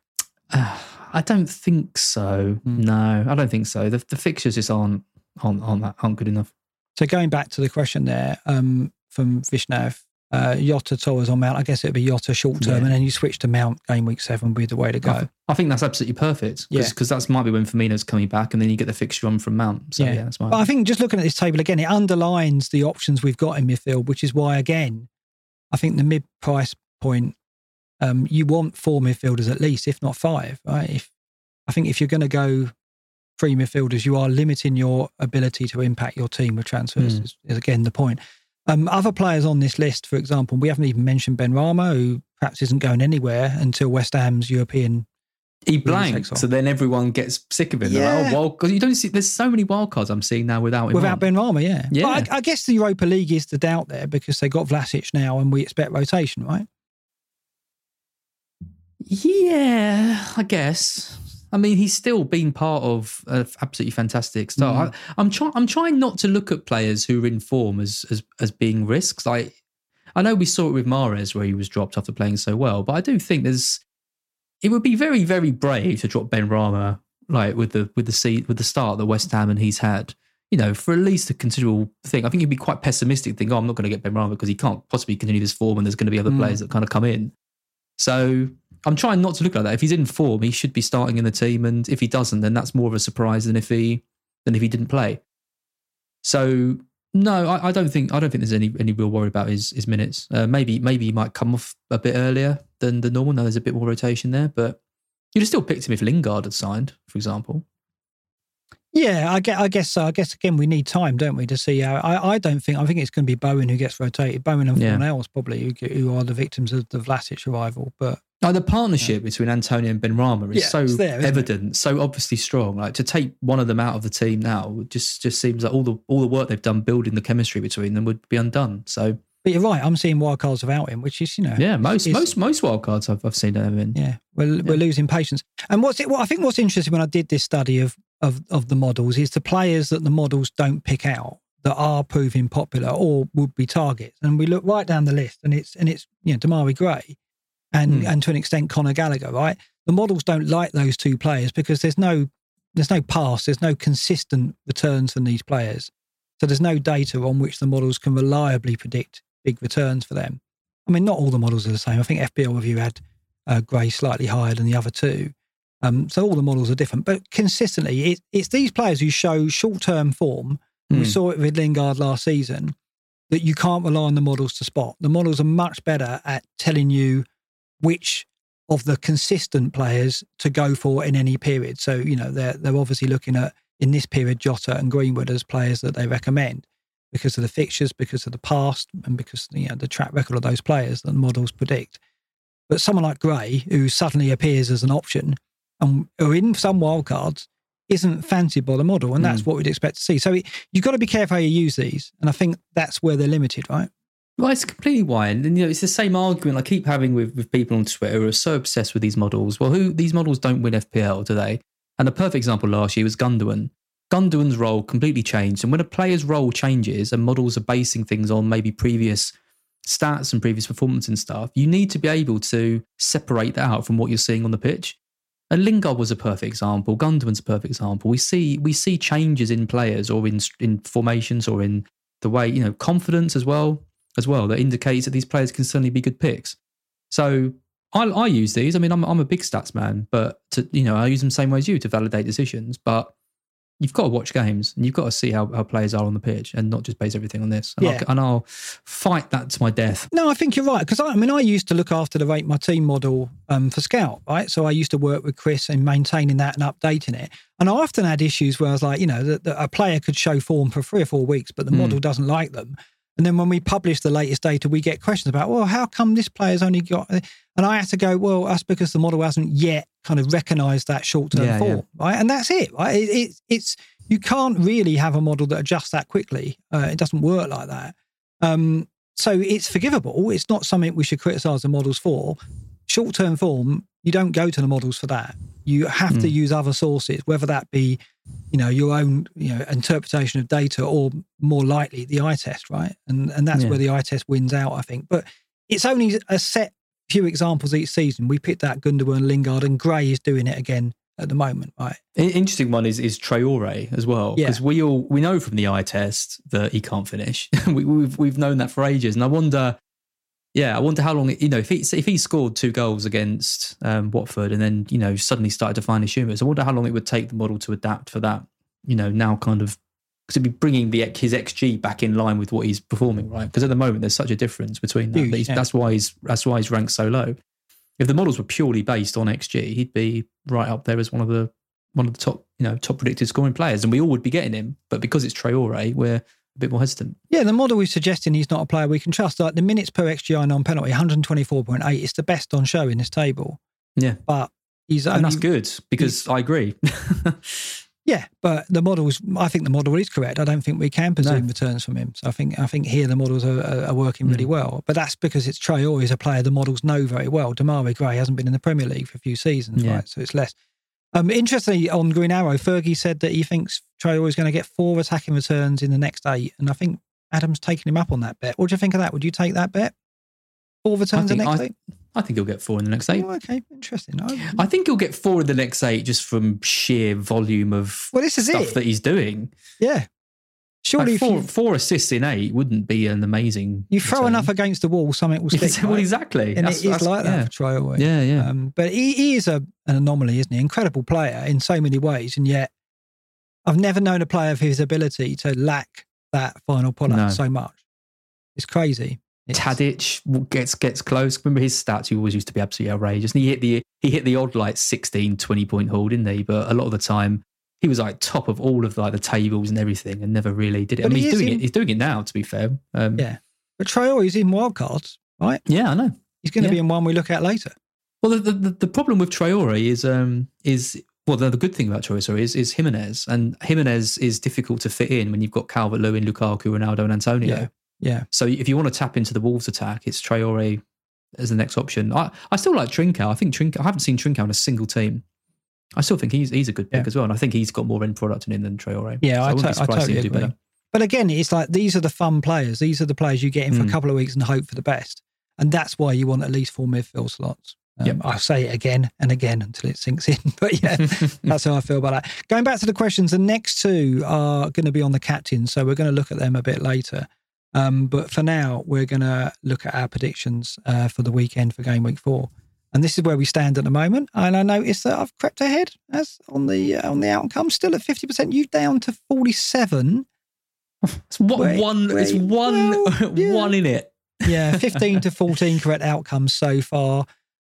Uh, I don't think so. Mm. No, I don't think so. The, the fixtures just aren't, aren't, aren't, that, aren't good enough. So going back to the question there um, from Vishnav, uh, Jota, Torres on Mount, I guess it would be Jota short term yeah. and then you switch to Mount game week seven would be the way to go. I, th- I think that's absolutely perfect because yeah. that might be when Firmino's coming back and then you get the fixture on from Mount. So yeah, yeah that's my I think just looking at this table again, it underlines the options we've got in midfield, which is why again, I think the mid price point, um, you want four midfielders at least, if not five, right? If I think if you're going to go three midfielders, you are limiting your ability to impact your team with transfers mm. is, is again the point. Um, other players on this list, for example, we haven't even mentioned Benrahma, who perhaps isn't going anywhere until West Ham's European. He blanked, so then everyone gets sick of him. Yeah. Like, oh, wild, cause you don't see. There's so many wild cards I'm seeing now without him. Without Benrahma, yeah. yeah. But I, I guess the Europa League is the doubt there because they got Vlasic now, and we expect rotation, right? Yeah, I guess. I mean, he's still been part of an absolutely fantastic start. Mm. I, I'm trying. I'm trying not to look at players who are in form as as as being risks. Like, I know we saw it with Mahrez where he was dropped after playing so well, but I do think there's. It would be very very brave to drop Benrahma like with the with the seat, with the start that West Ham and he's had. You know, for at least a considerable thing. I think you'd be quite pessimistic. Think, oh, I'm not going to get Benrahma because he can't possibly continue this form, and there's going to be other mm. players that kind of come in. So. I'm trying not to look like that. If he's in form, he should be starting in the team, and if he doesn't, then that's more of a surprise than if he than if he didn't play. So no, I, I don't think I don't think there's any any real worry about his his minutes. Uh, maybe maybe he might come off a bit earlier than the normal. Now there's a bit more rotation there, but you'd have still picked him if Lingard had signed, for example. Yeah, I guess, I guess so. I guess again we need time, don't we, to see how. I, I don't think I think it's going to be Bowen who gets rotated. Bowen and someone yeah. else probably who, who are the victims of the Vlasic arrival, but. Like the partnership yeah. between Antonio and Benrahma is yeah, so there, evident, it? so obviously strong. Like to take one of them out of the team now just, just seems like all the all the work they've done building the chemistry between them would be undone. So, but you're right. I'm seeing wildcards without him, which is you know yeah most is, most most wildcards I've I've seen him in. Yeah, we're yeah. we're losing patience. And what's it? Well, I think what's interesting when I did this study of of of the models is the players that the models don't pick out that are proving popular or would be targets. And we look right down the list, and it's and it's you know Damari Gray. And mm. and to an extent, Conor Gallagher, right? The models don't like those two players because there's no there's no pass, there's no consistent returns from these players. So there's no data on which the models can reliably predict big returns for them. I mean, not all the models are the same. I think F B L Review had uh, Gray slightly higher than the other two. Um, so all the models are different. But consistently, it, it's these players who show short-term form. Mm. We saw it with Lingard last season, that you can't rely on the models to spot. The models are much better at telling you which of the consistent players to go for in any period. So, you know, they're, they're obviously looking at, in this period, Jota and Greenwood as players that they recommend because of the fixtures, because of the past, and because, you know, the track record of those players that models predict. But someone like Gray, who suddenly appears as an option, and or in some wildcards, isn't fancied by the model, and that's mm. what we'd expect to see. So it, you've got to be careful how you use these, and I think that's where they're limited, right? Well, it's completely wild. And, you know, it's the same argument I keep having with, with people on Twitter who are so obsessed with these models. Well, who these models don't win F P L, do they? And the perfect example last year was Gundogan. Gundogan's role completely changed. And when a player's role changes and models are basing things on maybe previous stats and previous performance and stuff, you need to be able to separate that out from what you're seeing on the pitch. And Lingard was a perfect example. Gundogan's a perfect example. We see we see changes in players or in in formations or in the way, you know, confidence as well, as well, that indicates that these players can certainly be good picks. So I, I use these. I mean, I'm I'm a big stats man, but to, you know, I use them the same way as you to validate decisions. But you've got to watch games and you've got to see how, how players are on the pitch and not just base everything on this. And, yeah. I'll, and I'll fight that to my death. No, I think you're right. Because I, I mean, I used to look after the Rate My Team model um, for Scout, right? So I used to work with Chris in maintaining that and updating it. And I often had issues where I was like, you know, that, that a player could show form for three or four weeks, but the mm. model doesn't like them. And then when we publish the latest data, we get questions about, well, how come this player's only got... And I had to go, well, that's because the model hasn't yet kind of recognised that short-term yeah, form, yeah. right? And that's it, right? It, it, it's, you can't really have a model that adjusts that quickly. Uh, it doesn't work like that. Um, so it's forgivable. It's not something we should criticise the models for. Short-term form, you don't go to the models for that. You have mm. to use other sources, whether that be, you know, your own, you know, interpretation of data or more likely the eye test, right? And and that's yeah. where the eye test wins out, I think. But it's only a set few examples each season. We picked that Gundogan, Lingard, and Gray is doing it again at the moment, right? Interesting one is is Traore as well, because yeah. we all we know from the eye test that he can't finish. we, we've we've known that for ages, and I wonder. Yeah, I wonder how long, you know, if he, if he scored two goals against um, Watford and then, you know, suddenly started to find his humours, I wonder how long it would take the model to adapt for that, you know, now kind of, because it'd be bringing the his X G back in line with what he's performing, right? Because at the moment, there's such a difference between that. Huge, that yeah. That's why he's that's why he's ranked so low. If the models were purely based on X G, he'd be right up there as one of the one of the top, you know, top predicted scoring players, and we all would be getting him. But because it's Traore, we're a bit more hesitant. Yeah, the model is suggesting he's not a player we can trust. Like the minutes per X G I non-penalty, one twenty-four point eight. It's the best on show in this table. Yeah, but he's only, and that's good because I agree. Yeah, but the model is. I think the model is correct. I don't think we can presume no. returns from him. So I think I think here the models are, are working really mm. well. But that's because it's Traore is a player the models know very well. Damari Gray hasn't been in the Premier League for a few seasons, yeah. right? So it's less. Um, interestingly, on Green Arrow, Fergie said that he thinks Traore is going to get four attacking returns in the next eight, and I think Adam's taken him up on that bet. What do you think of that? Would you take that bet? Four returns in the next I, eight? I think he'll get four in the next eight. Oh, okay, interesting. I, I think he'll get four in the next eight just from sheer volume of well, this is stuff it. that he's doing. Yeah. Surely like four, you, four assists in eight wouldn't be an amazing You throw return. Enough against the wall, something will stick. Well, right? Exactly. And that's, it is like that for yeah. Traore. Yeah, yeah. Um, but he, he is a, an anomaly, isn't he? Incredible player in so many ways, and yet I've never known a player of his ability to lack that final product no. so much. It's crazy. It's, Tadic gets gets close. Remember his stats, he always used to be absolutely outrageous. And he hit the he hit the odd like sixteen, twenty-point haul, didn't he? But a lot of the time he was like top of all of like the tables and everything, and never really did it. But I mean, he's doing in, it. He's doing it now, to be fair. Um, yeah, but Traore's in wildcards, right? Yeah, I know. He's going to yeah. be in one we look at later. Well, the the, the problem with Traore is um, is well, the, the good thing about Traore is is Jimenez, and Jimenez is difficult to fit in when you've got Calvert-Lewin, Lukaku, Ronaldo, and Antonio. Yeah. yeah. So if you want to tap into the Wolves attack, it's Traore as the next option. I, I still like Trincao. I think Trincao. I haven't seen Trincao in a single team. I still think he's he's a good pick yeah. as well, and I think he's got more end product in him than Traore. Yeah, so I, I, t- I totally agree. Better. But again, it's like these are the fun players. These are the players you get in for mm. a couple of weeks and hope for the best, and that's why you want at least four midfield slots. Um, yep. I'll say it again and again until it sinks in. But yeah, that's how I feel about that. Going back to the questions, the next two are going to be on the captain, so we're going to look at them a bit later. Um, but for now, we're going to look at our predictions uh, for the weekend for game week four. And this is where we stand at the moment. And I noticed that I've crept ahead as on the uh, on the outcome, still at fifty percent. You down to forty-seven. It's what, wait, one. Wait. It's one. Well, yeah. One in it. Yeah, fifteen to fourteen correct outcomes so far.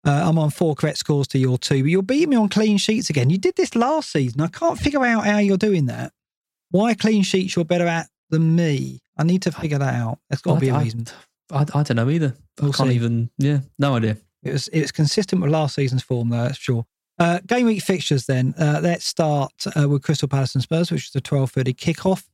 Uh, I'm on four correct scores to your two. But you're beating me on clean sheets again. You did this last season. I can't figure out how you're doing that. Why clean sheets you're better at than me? I need to figure that out. There's got to be a reason. I, I don't know either. We'll I can't see. even. Yeah, no idea. It was it's consistent with last season's form, though, that's sure. Uh, game week fixtures then. Uh, let's start uh, with Crystal Palace and Spurs, which is a twelve thirty kickoff.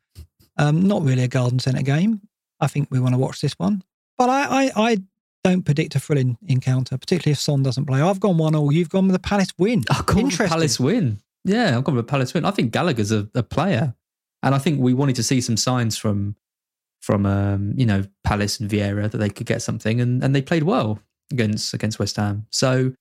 Um, not really a garden centre game. I think we want to watch this one. But I, I, I don't predict a thrilling encounter, particularly if Son doesn't play. I've gone one all. You've gone with the Palace win. I've gone with the Palace win. Yeah, I've gone with Palace win. I think Gallagher's a, a player. And I think we wanted to see some signs from, from um, you know, Palace and Vieira that they could get something. And, and they played well against against West Ham. So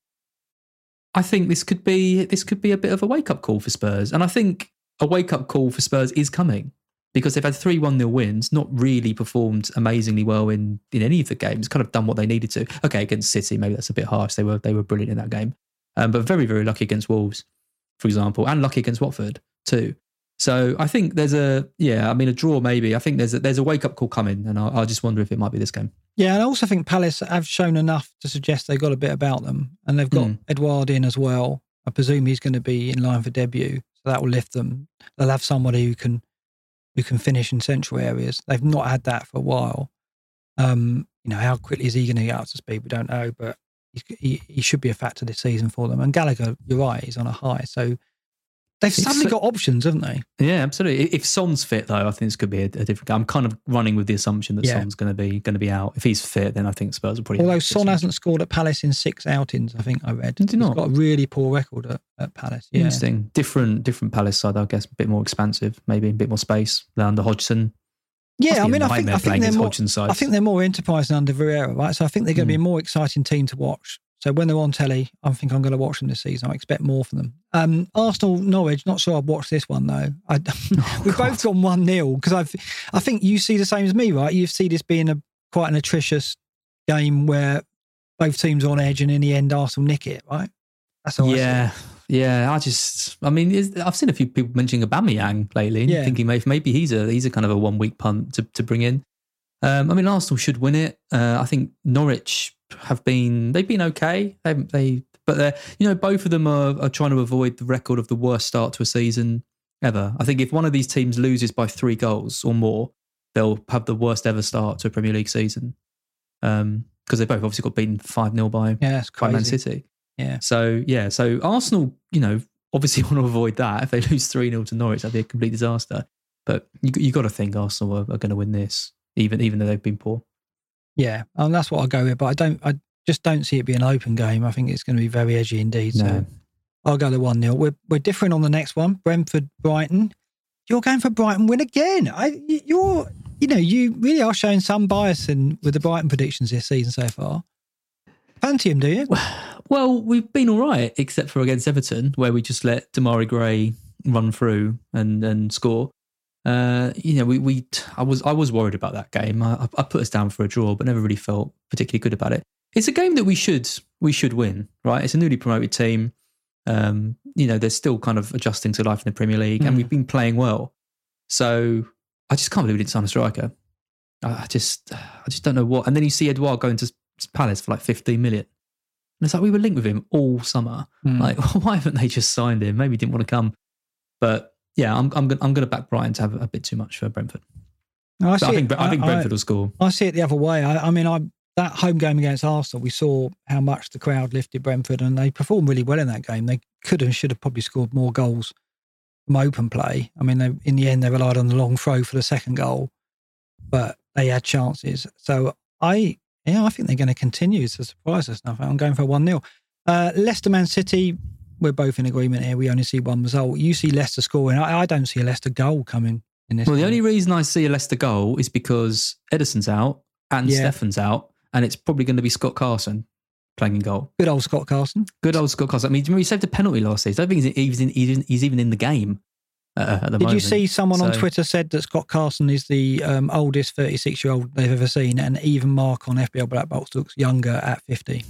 I think this could be this could be a bit of a wake-up call for Spurs. And I think a wake-up call for Spurs is coming, because they've had three one-nil wins, not really performed amazingly well in, in any of the games, kind of done what they needed to. Okay, against City, maybe that's a bit harsh. They were they were brilliant in that game. Um, but very, very lucky against Wolves, for example, and lucky against Watford too. So I think there's a, yeah, I mean, a draw maybe. I think there's a, there's a wake-up call coming, and I, I just wonder if it might be this game. Yeah, and I also think Palace have shown enough to suggest they've got a bit about them. And they've got mm. Edouard in as well. I presume he's going to be in line for debut, so that will lift them. They'll have somebody who can who can finish in central areas. They've not had that for a while. Um, you know, how quickly is he going to get up to speed? We don't know, but he, he, he should be a factor this season for them. And Gallagher, you're right, he's on a high. So they've suddenly got options, haven't they? Yeah, absolutely. If Son's fit, though, I think this could be a, a different game. I'm kind of running with the assumption that yeah. Son's going to be going to be out. If he's fit, then I think Spurs will probably... Although Son hasn't scored at Palace in six outings, I think I read. Did he not? He's got a really poor record at, at Palace. Yeah. Interesting. Different different Palace side, I guess. A bit more expansive, maybe. A bit more space than under Hodgson. Yeah, I mean, I think, I, think they're more, I think they're more enterprising under Vieira, right? So I think they're going mm. to be a more exciting team to watch. So when they're on telly, I think I'm going to watch them this season. I expect more from them. Um, Arsenal, Norwich, not sure I've watched this one, though. I, oh, we've God. both gone one-nil because I've, I think you see the same as me, right? You see this being a quite an atrocious game where both teams are on edge and in the end Arsenal nick it, right? That's all yeah. I see. Yeah, I just, I mean, I've seen a few people mentioning Aubameyang lately, yeah. thinking maybe, maybe he's a he's a kind of a one-week punt to, to bring in. Um, I mean, Arsenal should win it. Uh, I think Norwich have been, they've been okay. They, they but they're, you know, both of them are, are trying to avoid the record of the worst start to a season ever. I think if one of these teams loses by three goals or more, they'll have the worst ever start to a Premier League season. Um, because they both obviously got beaten five-nil by, yeah, by Man City. Yeah. So, yeah, so Arsenal, you know, obviously want to avoid that. If they lose three-nil to Norwich, that'd be a complete disaster. But you you got to think Arsenal are, are going to win this, even even though they've been poor. Yeah, and that's what I'll go with. But I don't, I just don't see it being an open game. I think it's going to be very edgy indeed. No. So I'll go to one-nil. We're we're different on the next one. Brentford, Brighton. You're going for Brighton win again. I you're you know you really are showing some bias in with the Brighton predictions this season so far. Fancy him, do you? Well, we've been all right except for against Everton, where we just let Damari Gray run through and and score. Uh, you know, we, we I was I was worried about that game. I, I put us down for a draw, but never really felt particularly good about it. It's a game that we should we should win, right? It's a newly promoted team. Um, you know, they're still kind of adjusting to life in the Premier League, mm. and we've been playing well. So I just can't believe we didn't sign a striker. I just I just don't know what. And then you see Edouard going to Palace for like fifteen million, and it's like we were linked with him all summer. Mm. Like, why haven't they just signed him? Maybe he didn't want to come, but. Yeah, I'm I'm going I'm going to back Brighton to have a bit too much for Brentford. No, I, see I think it, I, I think Brentford I, will score. I see it the other way. I, I mean, I that home game against Arsenal, we saw how much the crowd lifted Brentford, and they performed really well in that game. They could and should have probably scored more goals from open play. I mean, they, in the end, they relied on the long throw for the second goal, but they had chances. So I yeah, I think they're going to continue to surprise us. Now I'm going for one-nil. Uh, Leicester, Man City. We're both in agreement here. We only see one result. You see Leicester scoring. I, I don't see a Leicester goal coming in this. Well, game. The only reason I see a Leicester goal is because Edison's out and yeah. Stefan's out, and it's probably going to be Scott Carson playing in goal. Good old Scott Carson. Good old Scott Carson. I mean, remember he saved a penalty last season. I don't think he's, in, he's, in, he's even in the game uh, at the Did moment. Did you see someone so, on Twitter said that Scott Carson is the um, oldest thirty-six-year-old they've ever seen, and even Mark on F B L Black Box looks younger at fifty.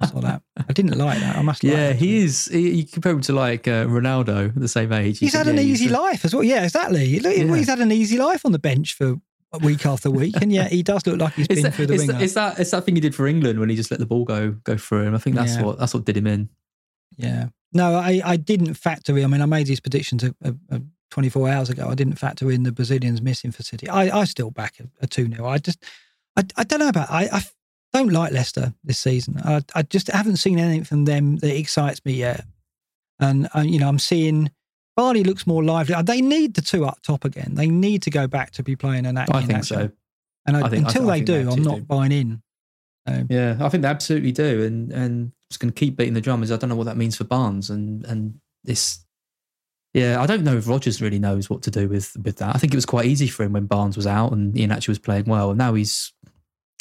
I saw that. I didn't like that. I must. Like yeah, that he is. You compare him to like uh, Ronaldo at the same age. He's had an yeah, easy life as well. Yeah, exactly. Look, yeah. He's had an easy life on the bench for week after week, and yeah, he does look like he's been that, through the ringer. It's that. It's that thing he did for England when he just let the ball go go through him. I think that's yeah. what that's what did him in. Yeah. No, I, I didn't factor in. I mean, I made these predictions a, a, a twenty-four hours ago. I didn't factor in the Brazilians missing for City. I, I still back a two-nil. I just, I, I don't know about I. I Don't like Leicester this season. I, I just haven't seen anything from them that excites me yet. And, uh, you know, I'm seeing Vardy looks more lively. They need the two up top again. They need to go back to be playing an action. I think action. so. And I, I think, until I, I they think do, I'm not do. buying in. So. Yeah, I think they absolutely do. And and just going to keep beating the drum is I don't know what that means for Barnes and, and it's, yeah, I don't know if Rodgers really knows what to do with, with that. I think it was quite easy for him when Barnes was out and Iheanacho was playing well. And now he's,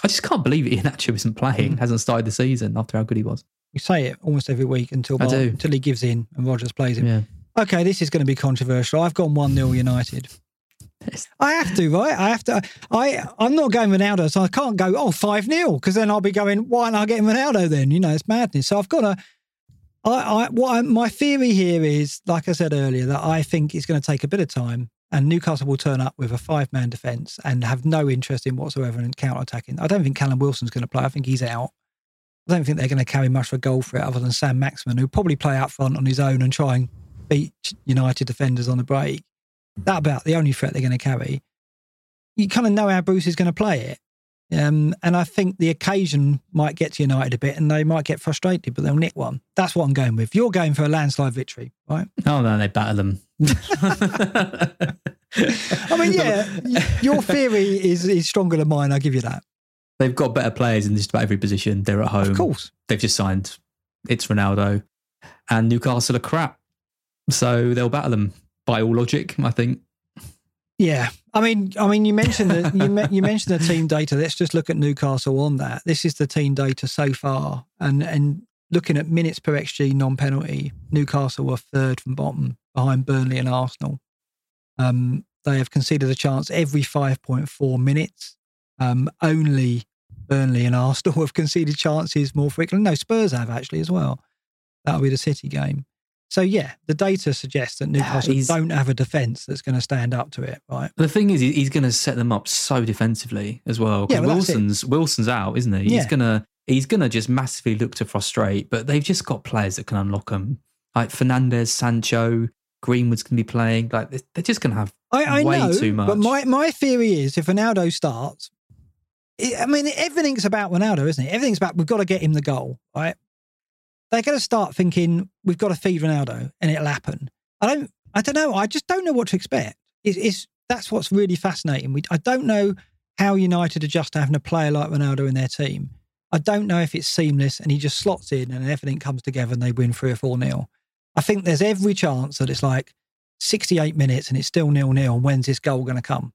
I just can't believe Iheanacho isn't playing, mm. hasn't started the season after how good he was. You say it almost every week until Bar- until he gives in and Rodgers plays him. Yeah. Okay, this is going to be controversial. I've gone one nil United. I have to, right? I have to. I, I'm not going Ronaldo, so I can't go, oh, five nil, because then I'll be going, why aren't I getting Ronaldo then? You know, it's madness. So I've got to, I, I, what I, my theory here is, like I said earlier, that I think it's going to take a bit of time and Newcastle will turn up with a five-man defence and have no interest in whatsoever in counter-attacking. I don't think Callum Wilson's going to play. I think he's out. I don't think they're going to carry much of a goal for it other than Sam Maximin, who'll probably play out front on his own and try and beat United defenders on the break. That's about the only threat they're going to carry. You kind of know how Bruce is going to play it. Um, and I think the occasion might get to United a bit and they might get frustrated, but they'll nick one. That's what I'm going with. You're going for a landslide victory, right? Oh, no, they battle them. I mean, yeah, your theory is, is stronger than mine. I'll give you that. They've got better players in just about every position. They're at home. Of course. They've just signed. It's Ronaldo. And Newcastle are crap. So they'll battle them by all logic, I think. Yeah. I mean, I mean, you mentioned the, you, me, you mentioned the team data. Let's just look at Newcastle on that. This is the team data so far. And, and looking at minutes per X G non-penalty, Newcastle were third from bottom behind Burnley and Arsenal. Um, they have conceded a chance every five point four minutes. Um, only Burnley and Arsenal have conceded chances more frequently. No, Spurs have actually as well. That'll be the City game. So yeah, the data suggests that Newcastle he's, don't have a defence that's going to stand up to it, right? The thing is, he's going to set them up so defensively as well. Yeah, well Wilson's Wilson's out, isn't he? Yeah. He's gonna he's gonna just massively look to frustrate, but they've just got players that can unlock them, like Fernandes, Sancho, Greenwood's going to be playing. Like they're just going to have I, I way know, too much. But my my theory is, if Ronaldo starts, I mean, everything's about Ronaldo, isn't it? Everything's about, we've got to get him the goal, right? They're going to start thinking, we've got to feed Ronaldo and it'll happen. I don't I don't know. I just don't know what to expect. It's, it's That's what's really fascinating. We, I don't know how United adjust to having a player like Ronaldo in their team. I don't know if it's seamless and he just slots in and everything comes together and they win three or four nil. I think there's every chance that it's like sixty-eight minutes and it's still nil-nil. And when's this goal going to come?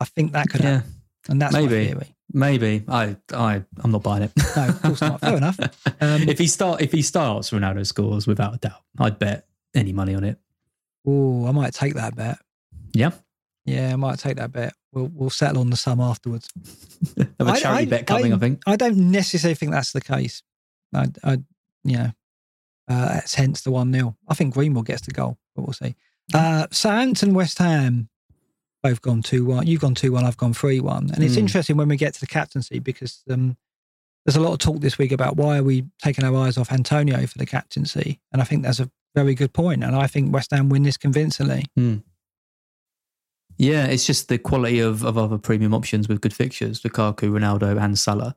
I think that could happen. Yeah. And that's maybe, my theory. Maybe I, I, I'm not buying it. No, of course not. Fair enough. Um, if he start, if he starts, Ronaldo scores without a doubt. I'd bet any money on it. Oh, I might take that bet. Yeah, yeah, I might take that bet. We'll we'll settle on the sum afterwards. Have a charity I, I, bet coming, I, I think. I don't necessarily think that's the case. I, I you know, uh, that's hence the one nil. I think Greenwood gets the goal, but we'll see. Uh, Southampton, West Ham. Both gone two one. You've gone two one, I've gone three one. And it's mm. interesting when we get to the captaincy, because um, there's a lot of talk this week about why are we taking our eyes off Antonio for the captaincy. And I think that's a very good point. And I think West Ham win this convincingly. Mm. Yeah, it's just the quality of, of other premium options with good fixtures, Lukaku, Ronaldo and Salah.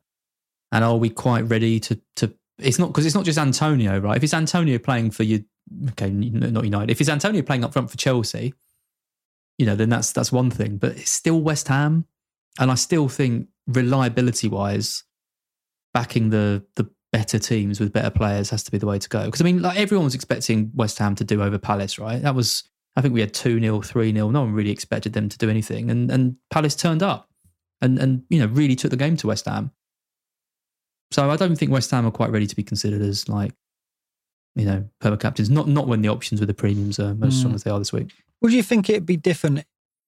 And are we quite ready to... to it's not because it's not just Antonio, right? If it's Antonio playing for you... Okay, not United. If it's Antonio playing up front for Chelsea... You know, then that's that's one thing, but it's still West Ham, and I still think reliability-wise, backing the the better teams with better players has to be the way to go. Because I mean, like everyone was expecting West Ham to do over Palace, right? That was, I think we had two nil, three nil. No one really expected them to do anything, and and Palace turned up, and and you know really took the game to West Ham. So I don't think West Ham are quite ready to be considered as like, you know, perma captains. Not not when the options with the premiums are as strong mm. as they are this week. Would you think it'd be different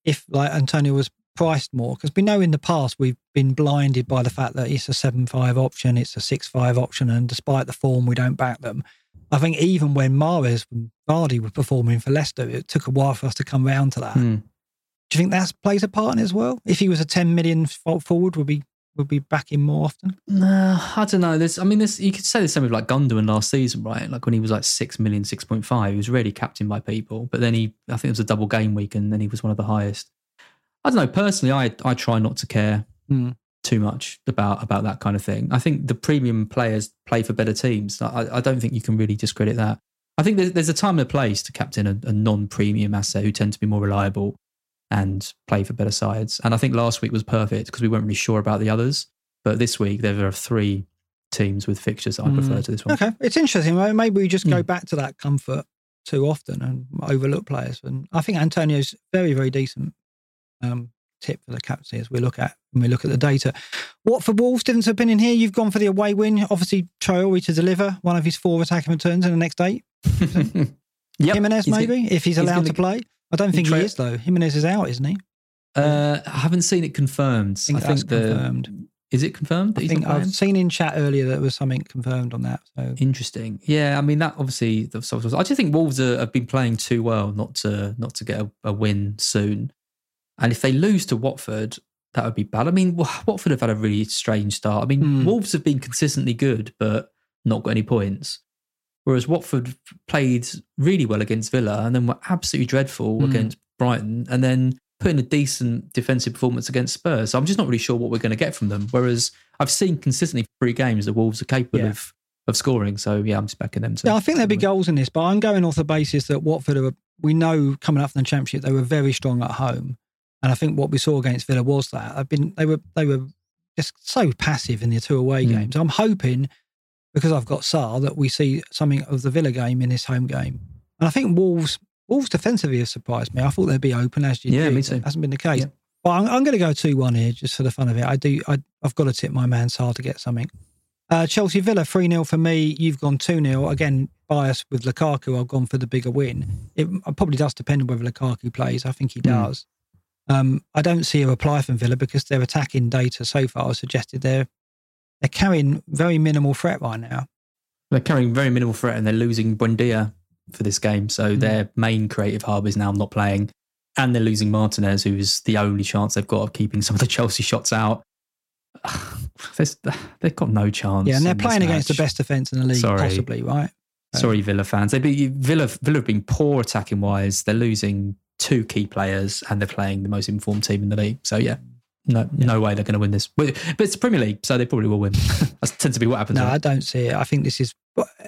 if, like, Antonio was priced more? Because we know in the past we've been blinded by the fact that it's a seven five option, it's a six five option, and despite the form, we don't back them. I think even when Mahrez and Vardy were performing for Leicester, it took a while for us to come round to that. Mm. Do you think that plays a part in it as well? If he was a ten million forward, would we would be backing more often? No, I don't know. There's, I mean, this you could say the same with like Gundogan last season, right? Like when he was like six million, six point five, he was really captained by people. But then he, I think it was a double game week and then he was one of the highest. I don't know. Personally, I I try not to care mm. too much about, about that kind of thing. I think the premium players play for better teams. I, I don't think you can really discredit that. I think there's, there's a time and a place to captain a, a non-premium asset who tend to be more reliable and play for better sides. And I think last week was perfect because we weren't really sure about the others. But this week, there are three teams with fixtures that I mm. prefer to this one. Okay, it's interesting. Maybe we just go mm. back to that comfort too often and overlook players. And I think Antonio's very, very decent um, tip for the captaincy as we look at when we look at the data. Watford Wolves, difference of opinion here. You've gone for the away win. Obviously, Traore to deliver one of his four attacking returns in the next eight. Yep. Jimenez he's maybe, gonna, if he's allowed he's gonna, to play. I don't think he, tra- he is, though. Jimenez is out, isn't he? Uh, I haven't seen it confirmed. I think, I think the, confirmed. Is it confirmed? That I he's think I've seen in chat earlier that there was something confirmed on that. So. Interesting. Yeah, I mean, that obviously... I just think Wolves are, have been playing too well not to not to get a, a win soon. And if they lose to Watford, that would be bad. I mean, Watford have had a really strange start. I mean, mm. Wolves have been consistently good, but not got any points. Whereas Watford played really well against Villa and then were absolutely dreadful mm. against Brighton and then put in a decent defensive performance against Spurs. So I'm just not really sure what we're going to get from them. Whereas I've seen consistently for three games the Wolves are capable yeah. of, of scoring. So yeah, I'm just backing them too. Yeah, I think there'll be goals in this, but I'm going off the basis that Watford, are, we know coming up from the Championship, they were very strong at home. And I think what we saw against Villa was that I've been they were they were just so passive in the two away mm. games. I'm hoping, because I've got Sarr, that we see something of the Villa game in this home game. And I think Wolves Wolves defensively have surprised me. I thought they'd be open, as you yeah, do. Me too. It hasn't been the case. Yeah. But I'm, I'm going to go two one here just for the fun of it. I do, I, I've got to tip my man Sarr to get something. Uh, Chelsea Villa, three nil for me. You've gone two nil. Again, biased with Lukaku. I've gone for the bigger win. It probably does depend on whether Lukaku plays. I think he does. Mm. Um, I don't see a reply from Villa because their attacking data so far has suggested they're they're carrying very minimal threat right now. They're carrying very minimal threat and they're losing Buendia for this game. So mm. their main creative hub is now not playing and they're losing Martinez, who is the only chance they've got of keeping some of the Chelsea shots out. They've got no chance. Yeah, and they're playing against the best defence in the league, Sorry. possibly, right? So. Sorry, Villa fans. They've been, Villa, Villa have been poor attacking-wise. They're losing two key players and they're playing the most informed team in the league. So yeah, no yeah. no way they're going to win this. But it's the Premier League, so they probably will win. That tends to be what happens. No, right? I don't see it. I think this is...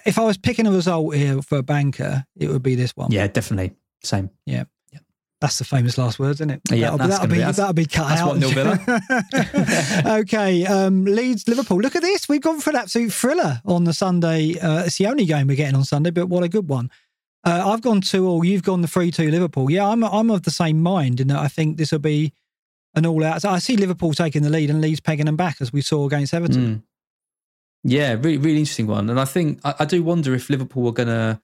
If I was picking a result here for a banker, it would be this one. Yeah, definitely. Same. Yeah. yeah. That's the famous last words, isn't it? Yeah, that'll, that's that'll, be, be, that'll be cut that's out. That's one nil Villa. Okay, um, Leeds, Liverpool. Look at this. We've gone for an absolute thriller on the Sunday. Uh, it's the only game we're getting on Sunday, but what a good one. Uh, I've gone two all. You've gone the three two Liverpool. Yeah, I'm I'm of the same mind in that I think this will be an all out. So I see Liverpool taking the lead and Leeds pegging them back as we saw against Everton. Mm. Yeah, really really interesting one. And I think I, I do wonder if Liverpool are gonna.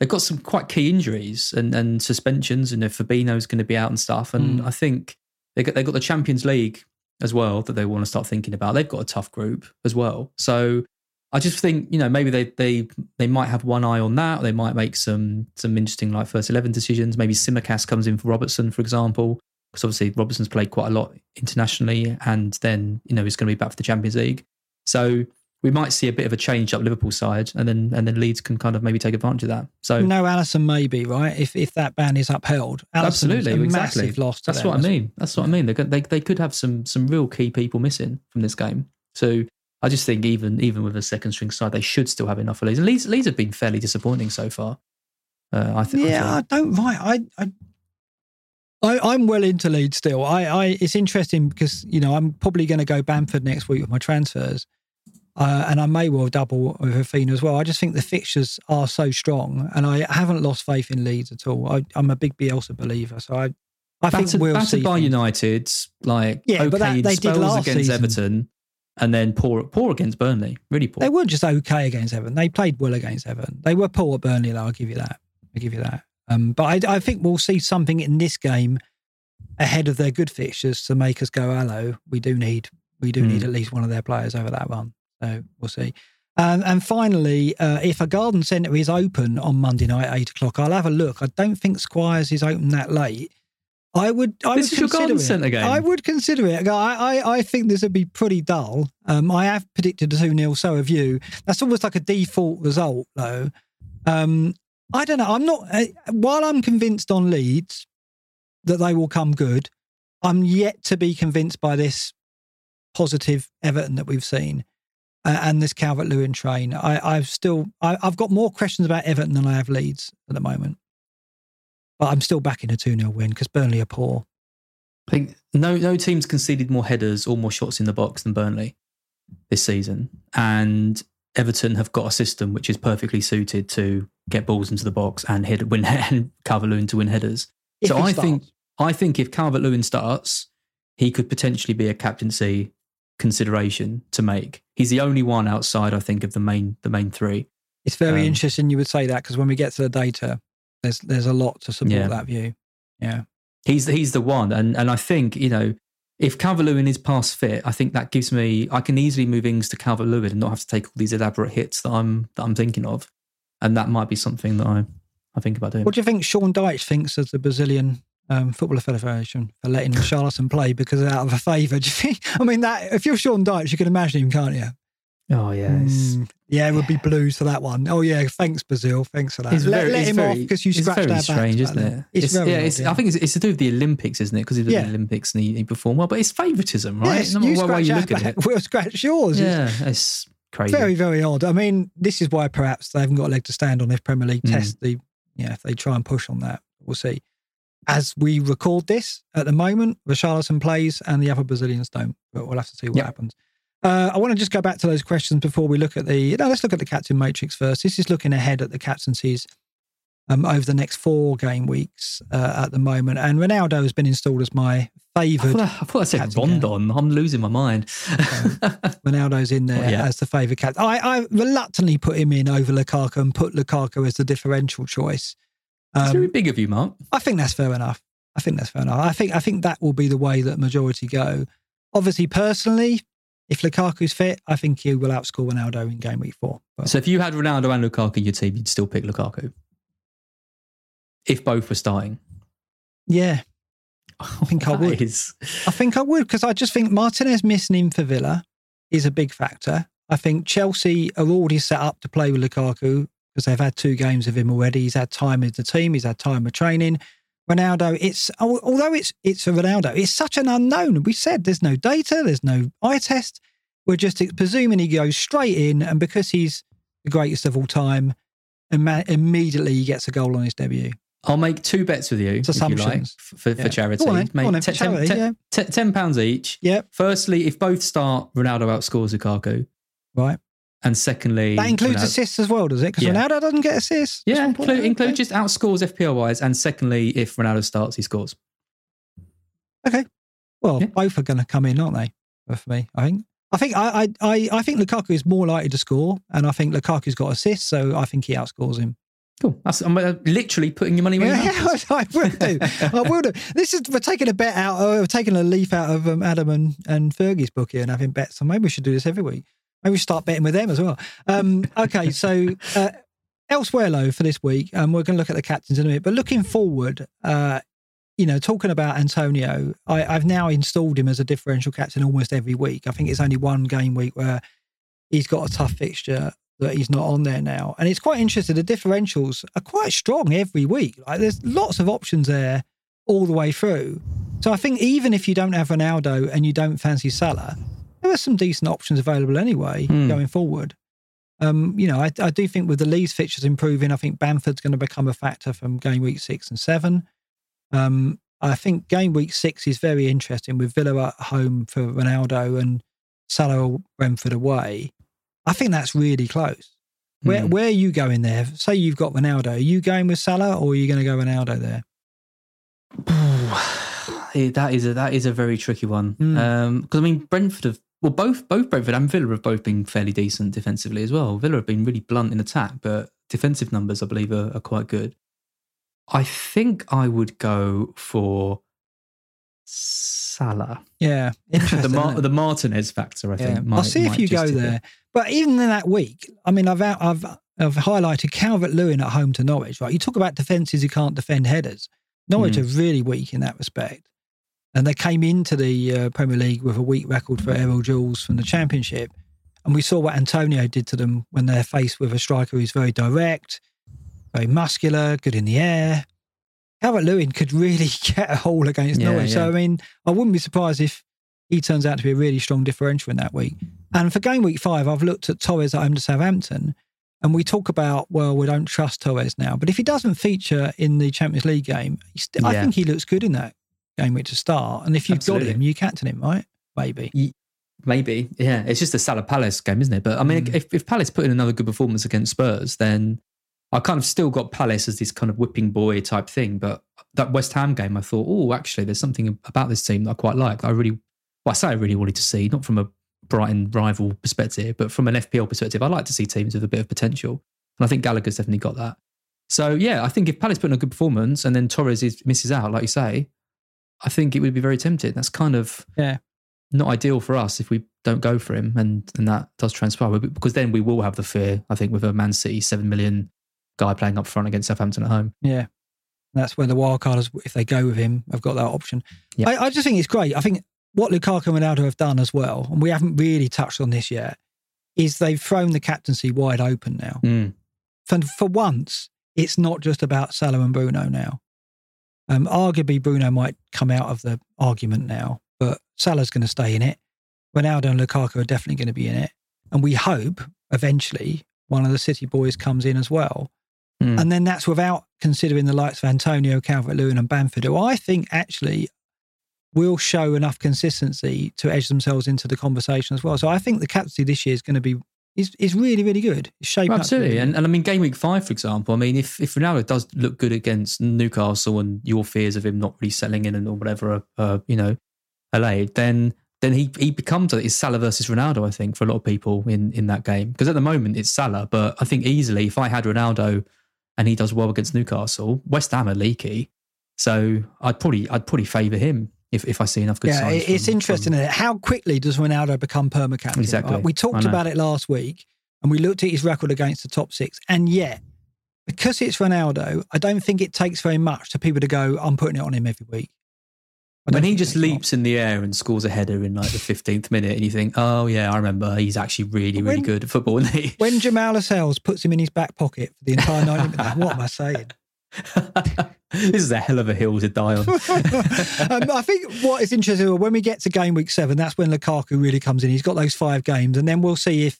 They've got some quite key injuries and, and suspensions, and if Fabinho's going to be out and stuff. And mm. I think they got they got the Champions League as well that they want to start thinking about. They've got a tough group as well, so. I just think, you know, maybe they they they might have one eye on that. Or they might make some some interesting, like, first eleven decisions. Maybe Tsimikas comes in for Robertson, for example, because obviously Robertson's played quite a lot internationally and then, you know, he's going to be back for the Champions League. So we might see a bit of a change up Liverpool side and then and then Leeds can kind of maybe take advantage of that. So no Alisson maybe, right? If if that ban is upheld. Alisson's absolutely, a exactly. massive loss to That's them, what I mean. It? That's what I mean. They, they, they could have some some real key people missing from this game. So... I just think even even with a second string side, they should still have enough of Leeds. And Leeds, Leeds have been fairly disappointing so far. Uh, I think. Yeah, I, I don't right. I, I I I'm well into Leeds still. I, I it's interesting because you know I'm probably going to go Bamford next week with my transfers, uh, and I may well double with Raphinha as well. I just think the fixtures are so strong, and I haven't lost faith in Leeds at all. I, I'm a big Bielsa believer, so I I battered, think we'll battered see by things. United, like yeah, okay, but that, they did last against season. Everton. And then poor poor against Burnley, really poor. They were just okay against Everton. They played well against Everton. They were poor at Burnley, though, I'll give you that. I'll give you that. Um, but I, I think we'll see something in this game ahead of their good fixtures to make us go, hello, we do need we do mm. need at least one of their players over that one. So we'll see. Um, and finally, uh, if a garden centre is open on Monday night at eight o'clock, I'll have a look. I don't think Squires is open that late. I would. I this would is your garden centre game. I would consider it. I, I, I think this would be pretty dull. Um, I have predicted a two nil, so have you. That's almost like a default result, though. Um, I don't know. I'm not. Uh, while I'm convinced on Leeds that they will come good, I'm yet to be convinced by this positive Everton that we've seen uh, and this Calvert-Lewin train. I, I've still. I, I've got more questions about Everton than I have Leeds at the moment. But I'm still backing a two nil win because Burnley are poor. I think no no team's conceded more headers or more shots in the box than Burnley this season. And Everton have got a system which is perfectly suited to get balls into the box and hit, win, and Calvert-Lewin to win headers. If so I starts. think I think if Calvert-Lewin starts, he could potentially be a captaincy consideration to make. He's the only one outside, I think, of the main the main three. It's very um, interesting you would say that, because when we get to the data, there's there's a lot to support yeah. that view. Yeah, he's the, he's the one, and and I think, you know, if Calvert-Lewin is past fit, I think that gives me, I can easily move Ings to Calvert-Lewin and not have to take all these elaborate hits that I'm that I'm thinking of, and that might be something that I I think about doing. What do you think Sean Dyche thinks of the Brazilian um, Footballer Federation for letting Charlton play because they're out of a favour? Do you think? I mean, that if you're Sean Dyche, you can imagine him, can't you? Oh yeah, mm, yeah, it would be blues for that one. Oh yeah, thanks Brazil, thanks for that. Let, very, let him very, off because you scratched our backs. It's very strange, isn't it? It's, it's very yeah, odd, it's, yeah. I think it's, it's to do with the Olympics, isn't it? Because he was yeah. in the Olympics and he, he performed well, but it's favouritism, right? Yes, no you scratch why you our look back, at it. We'll scratch yours. Yeah, it's crazy. Very, very odd. I mean, this is why perhaps they haven't got a leg to stand on if Premier League mm. test the. Yeah, if they try and push on that, we'll see. As we record this at the moment, Richarlison plays and the other Brazilians don't, but we'll have to see what yep. happens. Uh, I want to just go back to those questions before we look at the... No, let's look at the captain matrix first. This is looking ahead at the captaincies um, over the next four game weeks uh, at the moment. And Ronaldo has been installed as my favoured... I thought I, I, thought I said Rondon. I'm losing my mind. So, Ronaldo's in there well, yeah. as the favoured captain. I, I reluctantly put him in over Lukaku and put Lukaku as the differential choice. Um, it's very big of you, Mark. I think that's fair enough. I think that's fair enough. I think I think that will be the way that majority go. Obviously, personally... If Lukaku's fit, I think he will outscore Ronaldo in game week four. But. So if you had Ronaldo and Lukaku in your team, you'd still pick Lukaku? If both were starting? Yeah. I think oh, I would. Is... I think I would, because I just think Martinez missing him for Villa is a big factor. I think Chelsea are already set up to play with Lukaku because they've had two games of him already. He's had time with the team. He's had time with training. Ronaldo, it's although it's it's a Ronaldo, it's such an unknown. We said there's no data, there's no eye test. We're just presuming he goes straight in, and because he's the greatest of all time, immediately he gets a goal on his debut. I'll make two bets with you, it's assumptions. If you like, for, for yeah. charity. Go on, then. Mate, Go on, then, for ten, charity, ten, yeah. ten, ten pounds each. Yeah. Firstly, if both start, Ronaldo outscores Lukaku. Right. And secondly... That includes Ronaldo. Assists as well, does it? Because yeah. Ronaldo doesn't get assists. Yeah, include, include just outscores F P L-wise. And secondly, if Ronaldo starts, he scores. Okay. Well, yeah. both are going to come in, aren't they? For me, I think. I think I, I, I, I think Lukaku is more likely to score. And I think Lukaku's got assists, so I think he outscores him. Cool. That's, I'm literally putting your money where yeah, your mouth is. I will do. I will do. This is, we're taking a bet out, we're taking a leaf out of um, Adam and, and Fergie's book here and having bets. So maybe we should do this every week. Maybe we start betting with them as well. Um, okay, so uh, elsewhere, though, for this week, um, we're going to look at the captains in a minute. But looking forward, uh, you know, talking about Antonio, I, I've now installed him as a differential captain almost every week. I think it's only one game week where he's got a tough fixture that he's not on there now. And it's quite interesting. The differentials are quite strong every week. Like, there's lots of options there all the way through. So I think even if you don't have Ronaldo and you don't fancy Salah... There are some decent options available anyway mm. going forward. Um, you know, I, I do think with the Leeds fixtures improving, I think Bamford's going to become a factor from game week six and seven. Um, I think game week six is very interesting with Villa at home for Ronaldo and Salah or Brentford away. I think that's really close. Where mm. where are you going there? Say you've got Ronaldo. Are you going with Salah or are you going to go Ronaldo there? Ooh, that is a that is a very tricky one. Mm. Um, because I mean, Brentford have. Well, both both Brentford and Villa have both been fairly decent defensively as well. Villa have been really blunt in attack, but defensive numbers, I believe, are, are quite good. I think I would go for Salah. Yeah. the, Mar- the Martinez factor, I yeah. think. Might, I'll see if you go there. It. But even in that week, I mean, I've, I've, I've highlighted Calvert-Lewin at home to Norwich, right? You talk about defences who can't defend headers. Norwich mm. are really weak in that respect. And they came into the uh, Premier League with a weak record for Errol Jules from the Championship. And we saw what Antonio did to them when they're faced with a striker who's very direct, very muscular, good in the air. Calvert-Lewin could really get a haul against yeah, Norwich. Yeah. So, I mean, I wouldn't be surprised if he turns out to be a really strong differential in that week. And for game week five, I've looked at Torres at home to Southampton. And we talk about, well, we don't trust Torres now. But if he doesn't feature in the Champions League game, he st- yeah. I think he looks good in that game week to start, and if you've Absolutely. Got him, you captain him, right? Maybe. Maybe, yeah. It's just a Salah Palace game, isn't it? But I mean, mm. if, if Palace put in another good performance against Spurs, then I kind of still got Palace as this kind of whipping boy type thing. But that West Ham game, I thought, oh, actually, there's something about this team that I quite like. I really, well, I say I really wanted to see, not from a Brighton rival perspective, but from an F P L perspective, I like to see teams with a bit of potential. And I think Gallagher's definitely got that. So, yeah, I think if Palace put in a good performance and then Torres is, misses out, like you say, I think it would be very tempting. That's kind of... yeah. Not ideal for us if we don't go for him, and, and that does transpire, because then we will have the fear, I think, with a Man City seven million guy playing up front against Southampton at home. Yeah. That's where the wildcarders, if they go with him, have got that option. Yeah. I, I just think it's great. I think what Lukaku and Ronaldo have done as well, and we haven't really touched on this yet, is they've thrown the captaincy wide open now. Mm. For, for once, it's not just about Salah and Bruno now. Um, arguably, Bruno might come out of the argument now, but Salah's going to stay in it. Ronaldo and Lukaku are definitely going to be in it. And we hope, eventually, one of the City boys comes in as well. Mm. And then that's without considering the likes of Antonio, Calvert-Lewin and Bamford, who I think actually will show enough consistency to edge themselves into the conversation as well. So I think the captaincy this year is going to be is is really, really good. It's shaped well, absolutely. Up really. And, and I mean, game week five, for example, I mean, if, if Ronaldo does look good against Newcastle and your fears of him not really settling in and or whatever, uh, you know, allayed, then then he he becomes it's Salah versus Ronaldo, I think, for a lot of people in, in that game. Because at the moment it's Salah, but I think easily if I had Ronaldo and he does well against Newcastle, West Ham are leaky, so I'd probably I'd probably favour him if, if I see enough good yeah, signs. Yeah, it's from, interesting from... how quickly does Ronaldo become perma-captain? Exactly. Right? We talked about it last week, and we looked at his record against the top six, and yet because it's Ronaldo, I don't think it takes very much for people to go, I'm putting it on him every week. When he just leaps in the air and scores a header in like the fifteenth minute and you think, oh yeah, I remember, he's actually really, really when, good at football, isn't he? When Jamal Lascelles puts him in his back pocket for the entire ninety minutes, what am I saying? This is a hell of a hill to die on. um, I think what is interesting, when we get to game week seven, that's when Lukaku really comes in. He's got those five games and then we'll see if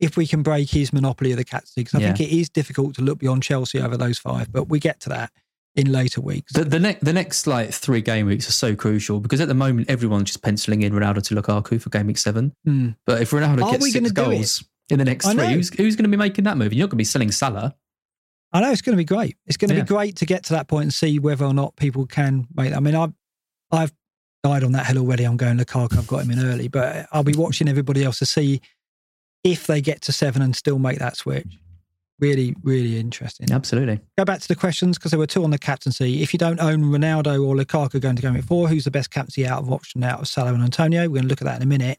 if we can break his monopoly of the captaincy, because I yeah. think it is difficult to look beyond Chelsea over those five, but we get to that in later weeks. The, the next the next like three game weeks are so crucial, because at the moment everyone's just penciling in Ronaldo to Lukaku for game week seven. Mm. But if Ronaldo are gets six goals in the next three, who's, who's going to be making that move? You're not going to be selling Salah. I know, it's going to be great. It's going to yeah. be great to get to that point and see whether or not people can make that. I mean, I've, I've died on that hill already. I'm going Lukaku. I've got him in early, but I'll be watching everybody else to see if they get to seven and still make that switch. Really, really interesting. Absolutely. Go back to the questions, because there were two on the captaincy. If you don't own Ronaldo or Lukaku going to game week four, who's the best captaincy out of option out of Salah and Antonio? We're going to look at that in a minute.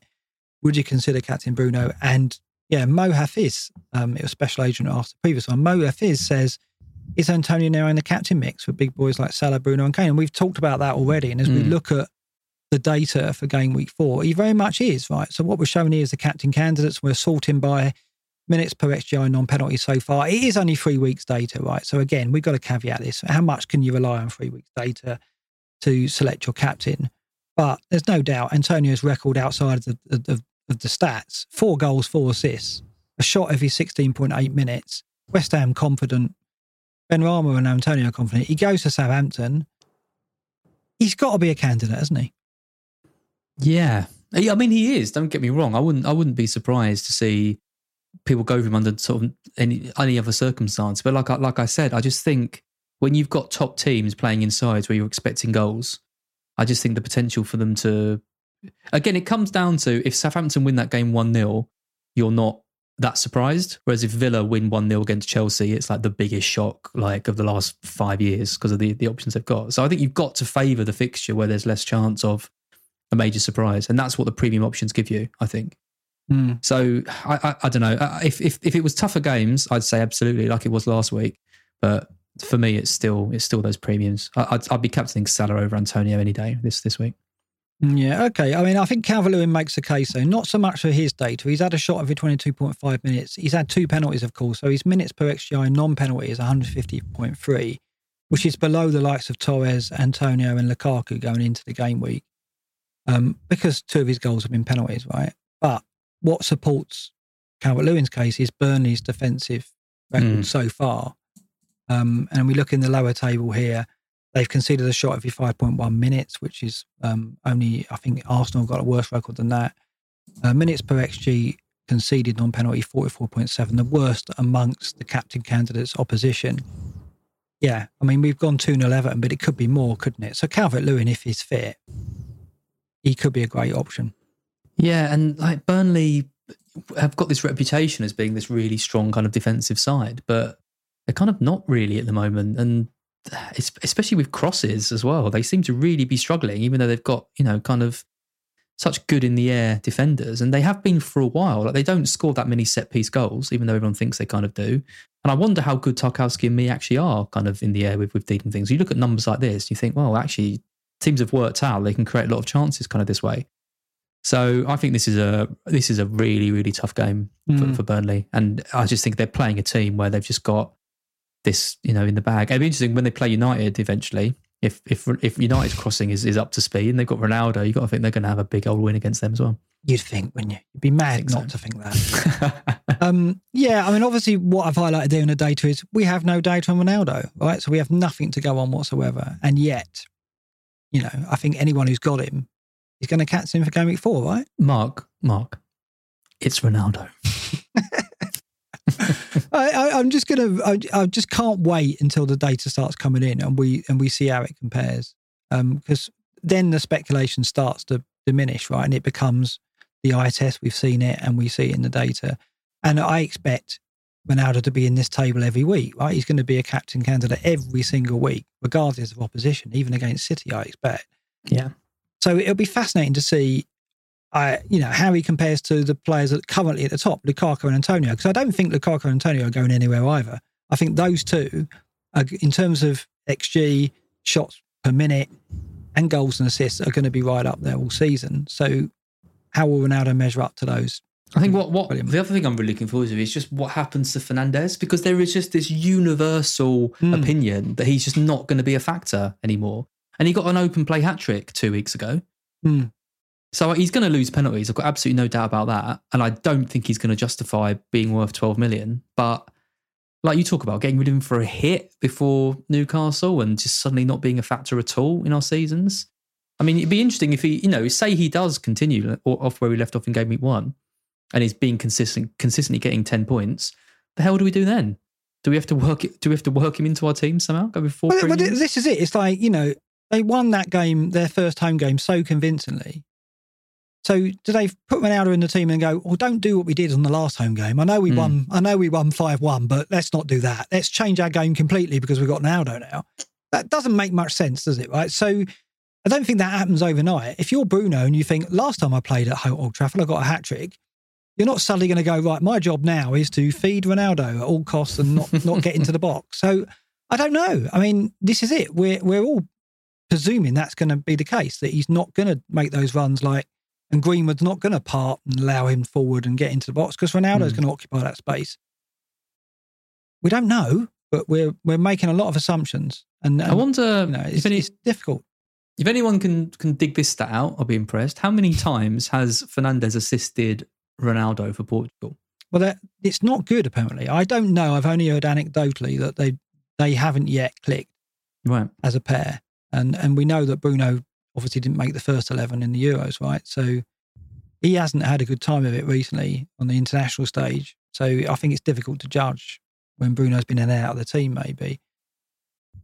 Would you consider captain Bruno? And yeah, Mo Hafiz, um, it was special agent after the previous one. Mo Hafiz says, is Antonio now in the captain mix with big boys like Salah, Bruno and Kane? And we've talked about that already. And as mm. we look at the data for game week four, he very much is, right? So what we're showing here is the captain candidates. We're sorting by minutes per X G I non-penalty so far. It is only three weeks data, right? So again, we've got to caveat this. How much can you rely on three weeks data to select your captain? But there's no doubt Antonio's record outside of the, of, of the stats, four goals, four assists, a shot every sixteen point eight minutes. West Ham confident. Benrahma and Antonio confident. He goes to Southampton. He's got to be a candidate, hasn't he? Yeah. I mean, he is. Don't get me wrong. I wouldn't, I wouldn't be surprised to see people go with him under sort of any any other circumstance. But like I, like I said, I just think when you've got top teams playing in sides where you're expecting goals, I just think the potential for them to... Again, it comes down to if Southampton win that game one nil, you're not that surprised. Whereas if Villa win one nil against Chelsea, it's like the biggest shock like of the last five years because of the, the options they've got. So I think you've got to favour the fixture where there's less chance of a major surprise. And that's what the premium options give you, I think. Mm. So I, I, I don't know. If, if if it was tougher games, I'd say absolutely, like it was last week. But for me, it's still it's still those premiums. I, I'd, I'd be captaining Salah over Antonio any day this this week. Yeah, okay. I mean, I think Calvert-Lewin makes a case though. Not so much for his data. He's had a shot every twenty-two point five minutes. He's had two penalties, of course. So his minutes per X G I non-penalty is one hundred fifty point three, which is below the likes of Torres, Antonio, and Lukaku going into the game week, um, because two of his goals have been penalties, right? But what supports Calvert-Lewin's case is Burnley's defensive record mm. so far. Um, and we look in the lower table here. They've conceded a shot every five point one minutes, which is um, only, I think Arsenal got a worse record than that. Uh, minutes per X G conceded on penalty, forty-four point seven, the worst amongst the captain candidates' opposition. Yeah, I mean, we've gone two nil Everton, but it could be more, couldn't it? So Calvert-Lewin, if he's fit, he could be a great option. Yeah, and like Burnley have got this reputation as being this really strong kind of defensive side, but they're kind of not really at the moment. And it's, especially with crosses as well, they seem to really be struggling, even though they've got, you know, kind of such good in the air defenders. And they have been for a while. Like, they don't score that many set piece goals, even though everyone thinks they kind of do. And I wonder how good Tarkowski and me actually are kind of in the air with, with deep things. You look at numbers like this, you think, well, actually teams have worked out, they can create a lot of chances kind of this way. So I think this is a this is a really, really tough game for, mm. for Burnley. And I just think they're playing a team where they've just got this, you know, in the bag. It'd be interesting when they play United eventually. If if if United's crossing is, is up to speed and they've got Ronaldo, you've got to think they're going to have a big old win against them as well. You'd think, wouldn't you? You'd be mad not so. to think that. um, yeah, I mean, obviously what I've highlighted there in the data is we have no data on Ronaldo, right? So we have nothing to go on whatsoever. And yet, you know, I think anyone who's got him is going to catch him for game week four, right? Mark, Mark, it's Ronaldo. I, I, I'm just gonna. I, I just can't wait until the data starts coming in and we and we see how it compares. Because um, then the speculation starts to diminish, right? And it becomes the eye test. We've seen it and we see it in the data. And I expect Ronaldo to be in this table every week, right? He's going to be a captain candidate every single week, regardless of opposition, even against City. I expect. Yeah. So it'll be fascinating to see. I, you know, how he compares to the players that currently at the top, Lukaku and Antonio, because I don't think Lukaku and Antonio are going anywhere either. I think those two, are, in terms of X G, shots per minute, and goals and assists, are going to be right up there all season. So how will Ronaldo measure up to those? I think what, what the other thing I'm really looking forward to is just what happens to Fernandez, because there is just this universal mm. opinion that he's just not going to be a factor anymore. And he got an open play hat-trick two weeks ago. Mm. So he's going to lose penalties. I've got absolutely no doubt about that. And I don't think he's going to justify being worth twelve million. But like you talk about, getting rid of him for a hit before Newcastle and just suddenly not being a factor at all in our seasons. I mean, it'd be interesting if he, you know, say he does continue off where we left off in game week one and he's being consistent, consistently getting ten points. The hell do we do then? Do we have to work it? Do we have to work him into our team somehow? Go before. Well, well, this is it. It's like, you know, they won that game, their first home game, so convincingly. So do they put Ronaldo in the team and go, well, don't do what we did on the last home game. I know we mm. won I know we won five one, but let's not do that. Let's change our game completely because we've got Ronaldo now. That doesn't make much sense, does it, right? So I don't think that happens overnight. If you're Bruno and you think, last time I played at Old Trafford, I got a hat-trick, you're not suddenly going to go, right, my job now is to feed Ronaldo at all costs and not, not get into the box. So I don't know. I mean, this is it. We're, we're all presuming that's going to be the case, that he's not going to make those runs like, and Greenwood's not going to part and allow him forward and get into the box because Ronaldo's mm. going to occupy that space. We don't know, but we're we're making a lot of assumptions. And, and I wonder, you know, it's, if any, it's difficult. If anyone can can dig this stat out, I'll be impressed. How many times has Fernandez assisted Ronaldo for Portugal? Well, that, it's not good apparently. I don't know. I've only heard anecdotally that they they haven't yet clicked right as a pair, and and we know that Bruno obviously didn't make the first eleven in the Euros, right? So he hasn't had a good time of it recently on the international stage. So I think it's difficult to judge when Bruno's been in and out of the team, maybe.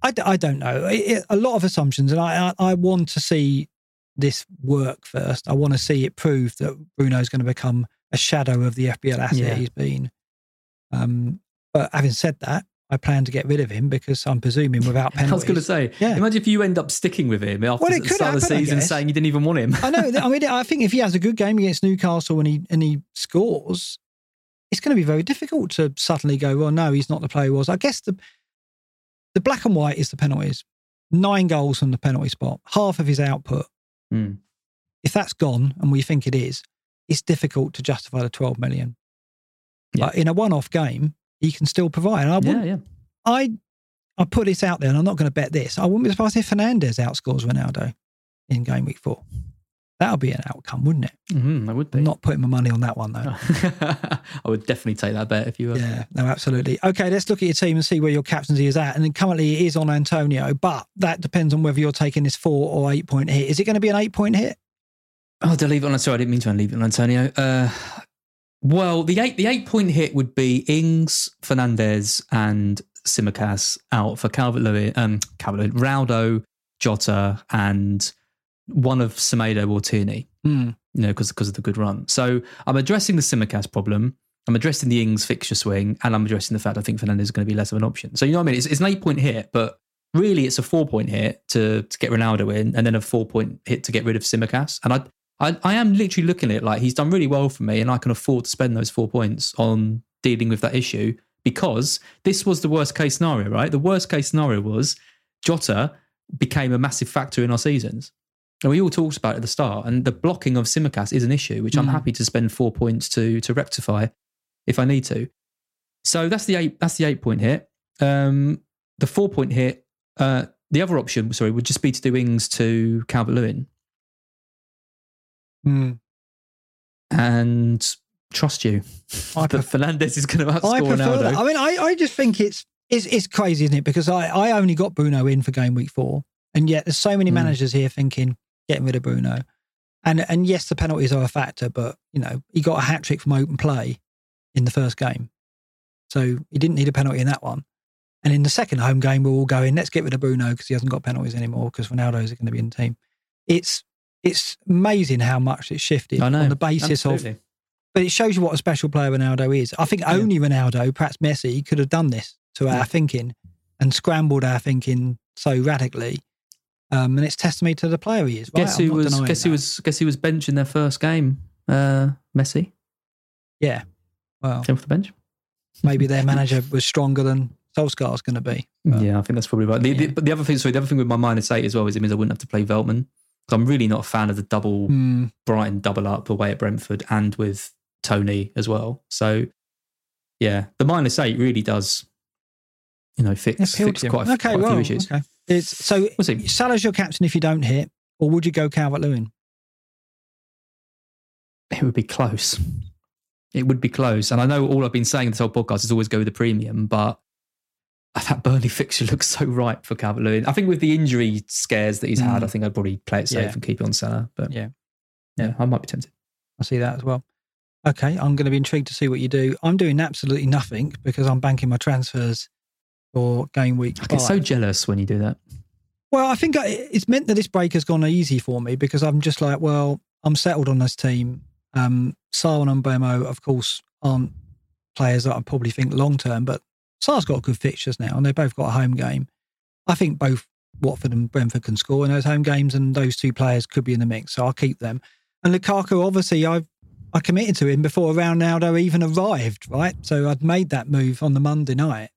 I, d- I don't know. It, it, a lot of assumptions, and I, I I want to see this work first. I want to see it prove that Bruno's going to become a shadow of the F B L asset yeah. he's been. Um, but having said that, I plan to get rid of him because I'm presuming without penalties. I was going to say, yeah. imagine if you end up sticking with him after well, the start happen, of the season saying you didn't even want him. I know. I mean, I think if he has a good game against Newcastle and he and he scores, it's going to be very difficult to suddenly go, well, no, he's not the player he was. I guess the the black and white is the penalties. Nine goals from the penalty spot, half of his output. Mm. If that's gone, and we think it is, it's difficult to justify the twelve million. Yeah. Like in a one-off game, he can still provide. And I wouldn't, yeah, yeah. I, I put this out there, and I'm not going to bet this. I wouldn't be surprised if Fernandez outscores Ronaldo in game week four. That would be an outcome, wouldn't it? Mm-hmm, that would be. I'm not putting my money on that one, though. I would definitely take that bet if you were. Yeah, no, absolutely. Okay, let's look at your team and see where your captaincy is at. And then currently it is on Antonio, but that depends on whether you're taking this four or eight point hit. Is it going to be an eight point hit? Oh, to leave it on. Sorry, I didn't mean to leave it on Antonio. Uh, well, the eight the eight point hit would be Ings, Fernandez, and Tsimikas out for Calvert-Lewin, um, Calvert-Lewin, Ronaldo, Jota, and one of Semedo or Tierney. Mm. You know, because because of the good run. So I'm addressing the Tsimikas problem. I'm addressing the Ings fixture swing, and I'm addressing the fact I think Fernandez is going to be less of an option. So you know what I mean? It's, it's an eight point hit, but really it's a four point hit to, to get Ronaldo in, and then a four point hit to get rid of Tsimikas. And I, I I am literally looking at it like he's done really well for me, and I can afford to spend those four points on dealing with that issue because this was the worst case scenario, right? The worst case scenario was Jota became a massive factor in our seasons. And we all talked about it at the start, and the blocking of Tsimikas is an issue, which mm. I'm happy to spend four points to to rectify if I need to. So that's the eight, that's the eight point hit. Um, the four point hit, uh, the other option, sorry, would just be to do Ings to Calvert-Lewin. Mm. And trust you, I but Fernandez is going to outscore Ronaldo. That. I mean, I, I just think it's, it's it's crazy, isn't it? Because I, I only got Bruno in for game week four, and yet there's so many mm. managers here thinking, getting rid of Bruno. And, and yes, the penalties are a factor, but, you know, he got a hat-trick from open play in the first game. So he didn't need a penalty in that one. And in the second home game, we're all going, let's get rid of Bruno because he hasn't got penalties anymore because Ronaldo's going to be in the team. It's it's amazing how much it's shifted on the basis Absolutely. of... But it shows you what a special player Ronaldo is. I think yeah. only Ronaldo, perhaps Messi, could have done this to our yeah. thinking and scrambled our thinking so radically. Um, and it's testimony to the player he is. Right? Guess, who was, guess, who was, guess who was benched in their first game? Uh, Messi? Yeah. Well, came off the bench. Maybe their manager was stronger than Solskjaer's going to be. But, yeah, I think that's probably right. The, yeah. the, but the other thing, sorry, the other thing with my minus eight as well is it means I wouldn't have to play Veltman. I'm really not a fan of the double mm. Brighton double up away at Brentford and with Tony as well. So, yeah, the minus eight really does, you know, fix, fix quite a, okay, quite well, a few issues. Okay. It's, so, we'll Salah's your captain if you don't hit, or would you go Calvert-Lewin? It would be close. It would be close. And I know all I've been saying in this whole podcast is always go with the premium, but that Burnley fixture looks so ripe for Calvert-Lewin. I think with the injury scares that he's had, mm. I think I'd probably play it safe yeah. and keep it on Salah. But yeah. yeah, I might be tempted. I see that as well. Okay, I'm going to be intrigued to see what you do. I'm doing absolutely nothing because I'm banking my transfers for game week. I get so jealous when you do that. Well, I think it's meant that this break has gone easy for me because I'm just like, well, I'm settled on this team. Um, Sarwan and Bemo, of course, aren't players that I probably think long-term, but Sar's got good fixtures now and they've both got a home game. I think both Watford and Brentford can score in those home games and those two players could be in the mix, so I'll keep them. And Lukaku, obviously, I've, I committed to him before Ronaldo even arrived, right? So I'd made that move on the Monday night.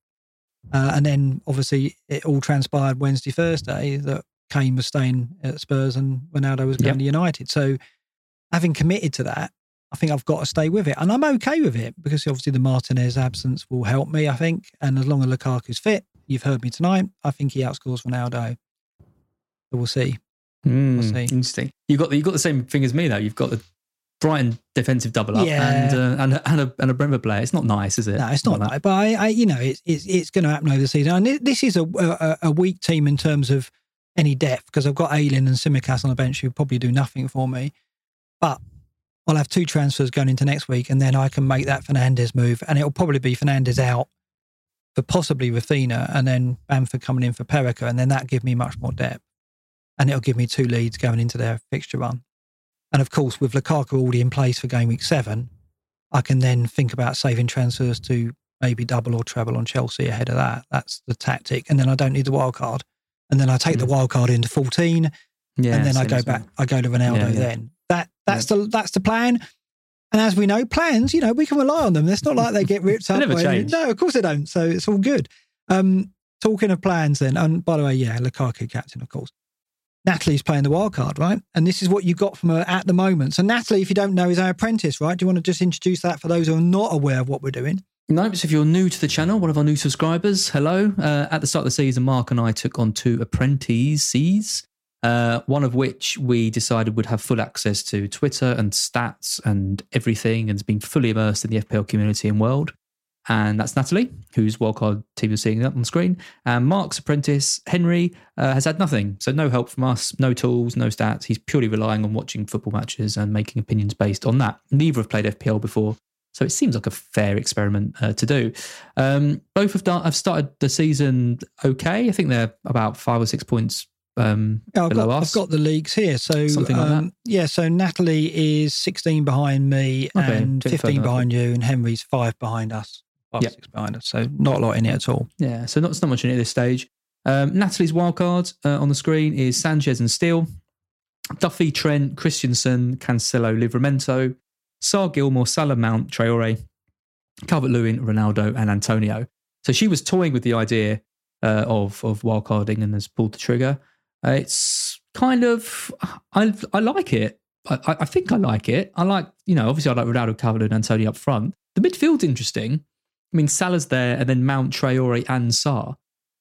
Uh, and then, obviously, it all transpired Wednesday, Thursday that Kane was staying at Spurs and Ronaldo was going yep. to United. So having committed to that, I think I've got to stay with it. And I'm okay with it because obviously the Martinez absence will help me, I think. And as long as Lukaku's fit, you've heard me tonight, I think he outscores Ronaldo. So we'll see. Mm, we'll see. Interesting. You've got, you've got the same thing as me, though. You've got the Brighton defensive double up yeah. and, uh, and, and, a, and a Brentford player. It's not nice, is it? No, it's not nice. Like, but, I, I, you know, it's, it's, it's going to happen over the season. And it, this is a, a, a weak team in terms of any depth because I've got Aylin and Tsimikas on the bench who probably do nothing for me. But I'll have two transfers going into next week and then I can make that Fernandez move and it'll probably be Fernandez out for possibly Raphinha and then Bamford coming in for Perica and then that give me much more depth and it'll give me two leads going into their fixture run. And of course, with Lukaku already in place for game week seven, I can then think about saving transfers to maybe double or treble on Chelsea ahead of that. That's the tactic. And then I don't need the wild card. And then I take mm. the wild card into fourteen yeah, and then I go back, well. I go to Ronaldo yeah, yeah. then. That that's yeah. the that's the plan, and as we know, plans you know we can rely on them. It's not like they get ripped up. They never change. No, of course they don't. So it's all good. Um, talking of plans, then, and by the way, yeah, Lukaku captain, of course. Natalie's playing the wild card, right? And this is what you got from her at the moment. So Natalie, if you don't know, is our apprentice, right? Do you want to just introduce that for those who are not aware of what we're doing? No, so if you're new to the channel, one of our new subscribers, hello. Uh, at the start of the season, Mark and I took on two apprentices. Uh, one of which we decided would have full access to Twitter and stats and everything and has been fully immersed in the F P L community and world. And that's Natalie, whose wildcard team you're seeing up on screen. And Mark's apprentice, Henry, uh, has had nothing. So no help from us, no tools, no stats. He's purely relying on watching football matches and making opinions based on that. Neither have played F P L before. So it seems like a fair experiment uh, to do. Um, both have, done, have started the season okay. I think they're about five or six points um, I've below got, us. I've got the leagues here. So Something like um, that. Yeah, so Natalie is sixteen behind me okay, and fifteen behind you, and Henry's five behind us. Five, yep. six behind us, so not a lot in it at all. Yeah, so not, not much in it at this stage. Um, Natalie's wildcard uh, on the screen is Sanchez and Steele, Duffy, Trent, Christensen, Cancelo, Livramento, Sar Gilmore, Salah, Mount, Traore, Calvert-Lewin, Ronaldo and Antonio. So she was toying with the idea uh, of, of wildcarding and has pulled the trigger. Uh, it's kind of, I I like it. I, I think I like it. I like, you know, obviously I like Ronaldo, Calvert-Lewin and Antonio up front. The midfield's interesting. I mean, Salah's there and then Mount, Traore and Sarr.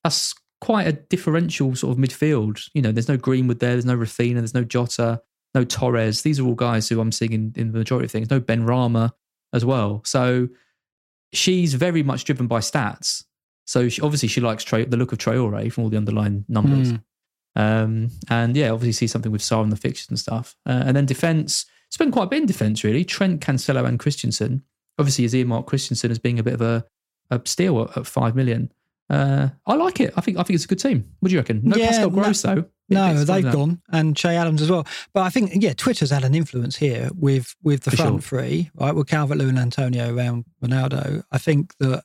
That's quite a differential sort of midfield. You know, there's no Greenwood there, there's no Raphinha, there's no Jota, no Torres. These are all guys who I'm seeing in, in the majority of things. No Benrahma as well. So she's very much driven by stats. So she, obviously she likes Tra- the look of Traore from all the underlying numbers. Mm. Um, and yeah, obviously see something with Sarr in the fixtures and stuff. Uh, and then defence, spent quite a bit in defence really. Trent, Cancelo and Christensen. Obviously, he's earmarked Christensen as being a bit of a, a steal at, at five million. Uh, I like it. I think I think it's a good team. What do you reckon? No yeah, Pascal Gross no, though. No, they've gone, and Che Adams as well. But I think yeah, Twitter's had an influence here with with the For front sure. three, right? With Calvert-Lewin and Antonio around Ronaldo. I think that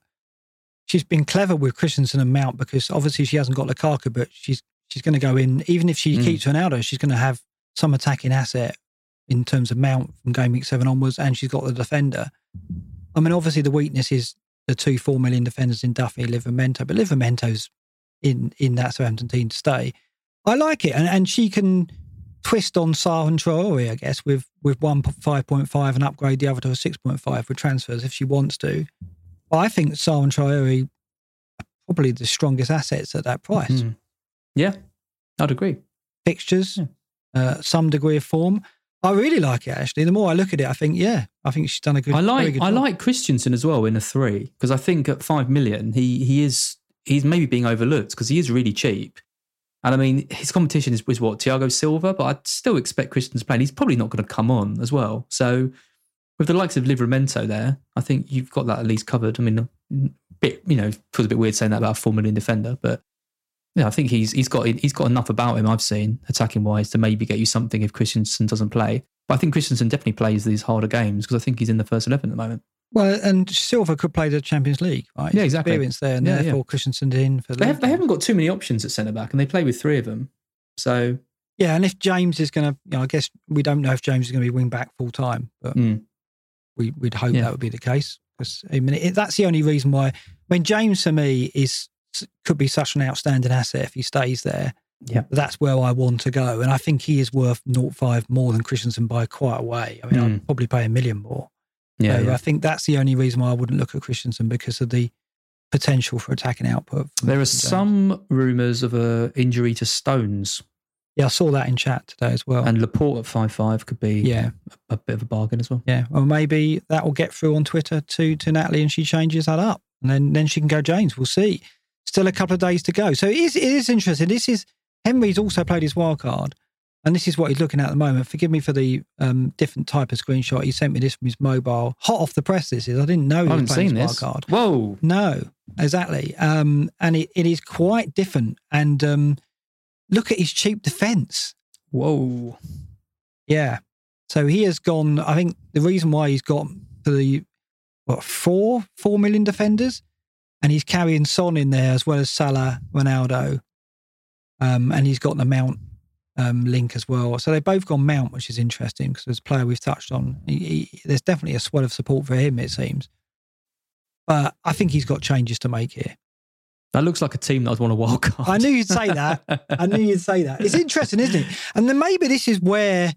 she's been clever with Christensen and Mount because obviously she hasn't got Lukaku, but she's she's going to go in. Even if she mm. keeps Ronaldo, she's going to have some attacking asset in terms of Mount from game week seven onwards, and she's got the defender. I mean, obviously the weakness is the two four million defenders in Duffy, Livramento, but Livramento's in, in that Southampton team to stay. I like it. And and she can twist on Sarr and Traore, I guess, with, with one five point five and upgrade the other to a six point five with transfers if she wants to. But I think Sarr and Traore are probably the strongest assets at that price. Mm-hmm. Yeah, I'd agree. Fixtures, yeah. uh, some degree of form. I really like it, actually. The more I look at it, I think, yeah, I think she's done a good, I like, very good job. I like Christensen as well in a three, because I think at five million, he he is he's maybe being overlooked because he is really cheap. And I mean, his competition is, is what, Thiago Silva, but I'd still expect Christensen to play. He's probably not going to come on as well. So with the likes of Livramento there, I think you've got that at least covered. I mean, a bit, you know, it feels a bit weird saying that about a four million defender, but... Yeah, I think he's he's got he's got enough about him, I've seen, attacking wise, to maybe get you something if Christensen doesn't play. But I think Christensen definitely plays these harder games because I think he's in the first eleven at the moment. Well, and Silva could play the Champions League, right? He's yeah, exactly. Experience there, and yeah, therefore yeah. Christensen's in for the. They, have, they haven't got too many options at centre back, and they play with three of them. So yeah, and if James is going to, you know, I guess we don't know if James is going to be wing back full time, but mm. we we'd hope yeah. that would be the case. Because I mean, it, that's the only reason why. I mean, James for me is. Could be such an outstanding asset if he stays there. Yeah, that's where I want to go, and I think he is worth zero point five more than Christensen by quite a way. I mean, mm. I'd probably pay a million more. Yeah, so yeah, I think that's the only reason why I wouldn't look at Christensen because of the potential for attacking output. There are some rumours of a injury to Stones. Yeah, I saw that in chat today as well. And Laporte at five five could be yeah. a, a bit of a bargain as well. Yeah, or maybe that will get through on Twitter to to Natalie, and she changes that up, and then then she can go James. We'll see. Still a couple of days to go. So it is, it is interesting. This is, Henry's also played his wild card, and this is what he's looking at at the moment. Forgive me for the um, different type of screenshot. He sent me this from his mobile. Hot off the press this is. I didn't know he was playing his wild card. Whoa. No, exactly. Um, and it, it is quite different. And um, look at his cheap defence. Whoa. Yeah. So he has gone, I think the reason why he's got the, what, four, four million defenders? And he's carrying Son in there as well as Salah, Ronaldo. Um, and he's got the Mount um, link as well. So they've both gone Mount, which is interesting because as a player we've touched on, he, he, there's definitely a swell of support for him, it seems. But I think he's got changes to make here. That looks like a team that I'd want a wild card. I knew you'd say that. I knew you'd say that. It's interesting, isn't it? And then maybe this is where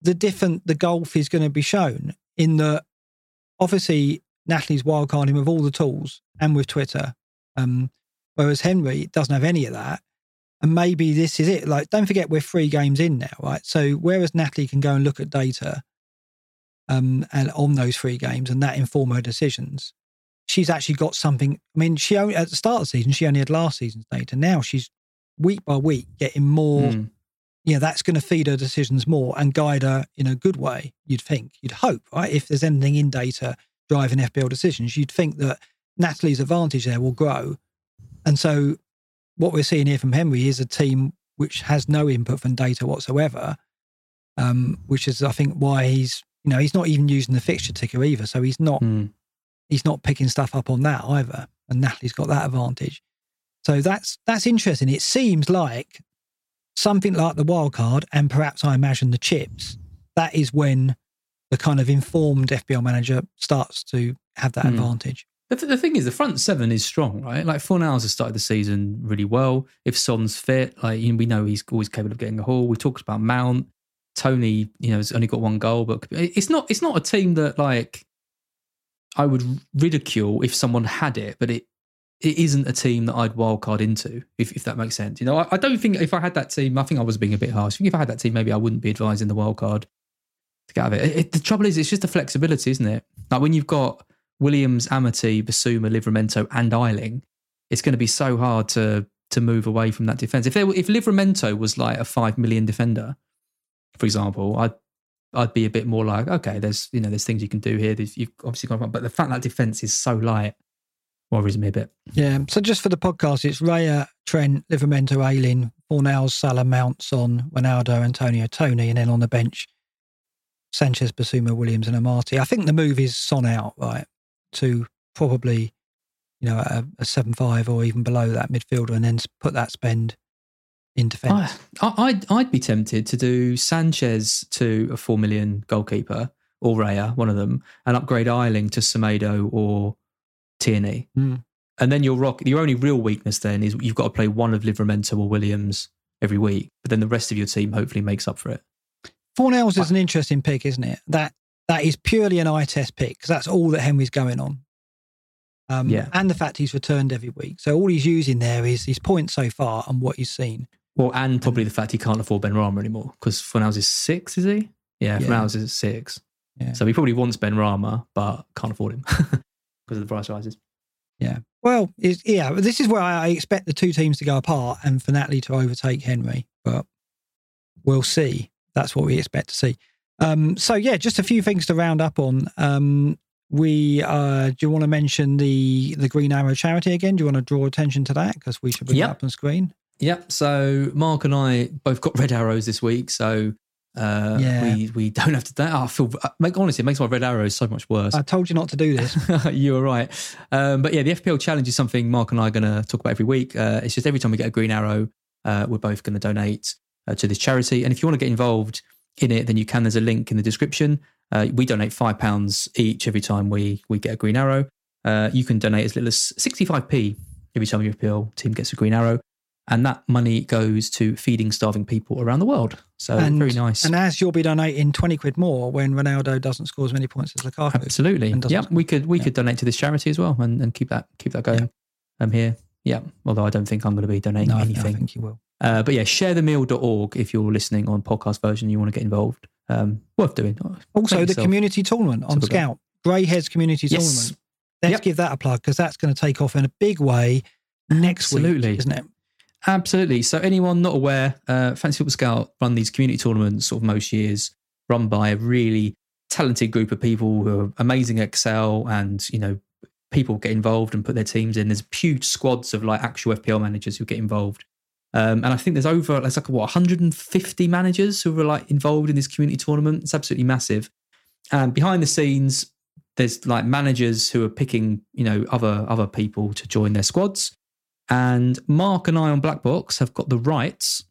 the different, the golf is going to be shown in that, obviously, Natalie's wildcarding with all the tools and with Twitter, um, whereas Henry doesn't have any of that. And maybe this is it. Like, don't forget we're three games in now, right? So whereas Natalie can go and look at data um, and on those three games and that inform her decisions, she's actually got something. I mean, she only, at the start of the season, she only had last season's data. Now she's week by week getting more. Mm. Yeah, that's going to feed her decisions more and guide her in a good way, you'd think. You'd hope, right? If there's anything in data driving F P L decisions, you'd think that Natalie's advantage there will grow. And so what we're seeing here from Henry is a team which has no input from data whatsoever, um, which is, I think, why he's, you know, he's not even using the fixture ticker either. So he's not mm. he's not picking stuff up on that either. And Natalie's got that advantage. So that's that's interesting. It seems like something like the wild card and perhaps I imagine the chips, that is when the kind of informed F P L manager starts to have that mm. advantage. The, th- the thing is, the front seven is strong, right? Like Fornals has started the season really well. If Son's fit, like you know, we know he's always capable of getting a haul. We talked about Mount. Tony, you know, has only got one goal, but it's not it's not a team that like I would ridicule if someone had it, but it it isn't a team that I'd wildcard into, if, if that makes sense. You know, I, I don't think if I had that team, I think I was being a bit harsh. I think if I had that team, maybe I wouldn't be advising the wildcard to get out of it. It, it. The trouble is, it's just the flexibility, isn't it? Like when you've got Williams, Amity, Basuma, Livramento and Eiling, it's going to be so hard to to move away from that defence. If, if Livramento was like a five million defender, for example, I'd, I'd be a bit more like, okay, there's you know there's things you can do here. You've obviously gone wrong, but the fact that defence is so light worries me a bit. Yeah, so just for the podcast, it's Raya, Trent, Livramento, Aylin, Fornals, Salah, Mount, Son, Ronaldo, Antonio, Tony, and then on the bench, Sanchez, Basuma, Williams and Amati. I think the move is Son out, right, to probably, you know, a, a seven five or even below that midfielder and then put that spend in defence. I, I'd, I'd be tempted to do Sanchez to a four million goalkeeper or Raya, one of them, and upgrade Eiling to Semedo or Tierney. Mm. And then your rock, your only real weakness then is you've got to play one of Livramento or Williams every week, but then the rest of your team hopefully makes up for it. Fornals is an interesting pick, isn't it? That that is purely an eye test pick because that's all that Henry's going on. Um, yeah. And the fact he's returned every week. So all he's using there is his points so far and what he's seen. Well, and probably the fact he can't afford Benrahma anymore because Fornals is six, is he? Yeah, yeah. Fornals is six. Yeah. So he probably wants Benrahma, but can't afford him. Because of the price rises. Yeah. Well, it's, yeah, this is where I expect the two teams to go apart and for Natalie to overtake Henry, but we'll see. That's what we expect to see. Um, so, yeah, just a few things to round up on. Um, we uh, do you want to mention the, the Green Arrow charity again? Do you want to draw attention to that? Because we should bring yep. it up on screen. Yep. So Mark and I both got red arrows this week, so Uh, yeah. we, we don't have to do that. Oh, I feel, make, honestly, it makes my red arrows so much worse. I told you not to do this. You were right. Um, but yeah, the F P L challenge is something Mark and I are going to talk about every week. Uh, it's just every time we get a green arrow, uh, we're both going to donate uh, to this charity. And if you want to get involved in it, then you can. There's a link in the description. Uh, we donate five pounds each every time we, we get a green arrow. Uh, you can donate as little as sixty-five p every time your F P L team gets a green arrow. And that money goes to feeding starving people around the world. So and, very nice. And as you'll be donating twenty quid more when Ronaldo doesn't score as many points as Lukaku. Absolutely. Yeah, we could we yeah. could donate to this charity as well and, and keep that keep that going. Yeah. I'm here. Yeah. Although I don't think I'm going to be donating no, anything. No, I think you will. Uh, but yeah, share the meal dot org if you're listening on podcast version and you want to get involved. Um, worth doing. Also, Make the yourself. community tournament on Scout. Greyheads community yes. tournament. Let's yep. give that a plug because that's going to take off in a big way next Absolutely. week, isn't it? Absolutely. So anyone not aware, uh, Fantasy Football Scout run these community tournaments sort of most years, run by a really talented group of people who are amazing at Excel and, you know, people get involved and put their teams in. There's huge squads of like actual F P L managers who get involved. Um, and I think there's over, there's like what, one hundred fifty managers who are like involved in this community tournament. It's absolutely massive. And behind the scenes, there's like managers who are picking, you know, other, other people to join their squads. And Mark and I on Black Box have got the rights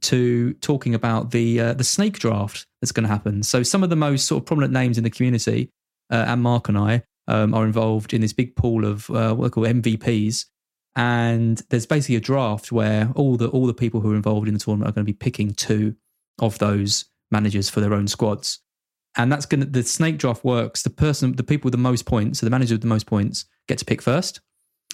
to talking about the uh, the snake draft that's going to happen. So some of the most sort of prominent names in the community uh, and Mark and I um, are involved in this big pool of uh, what they call M V Ps. And there's basically a draft where all the all the people who are involved in the tournament are going to be picking two of those managers for their own squads. And that's going to, the snake draft works. The person, the people with the most points, so the manager with the most points get to pick first.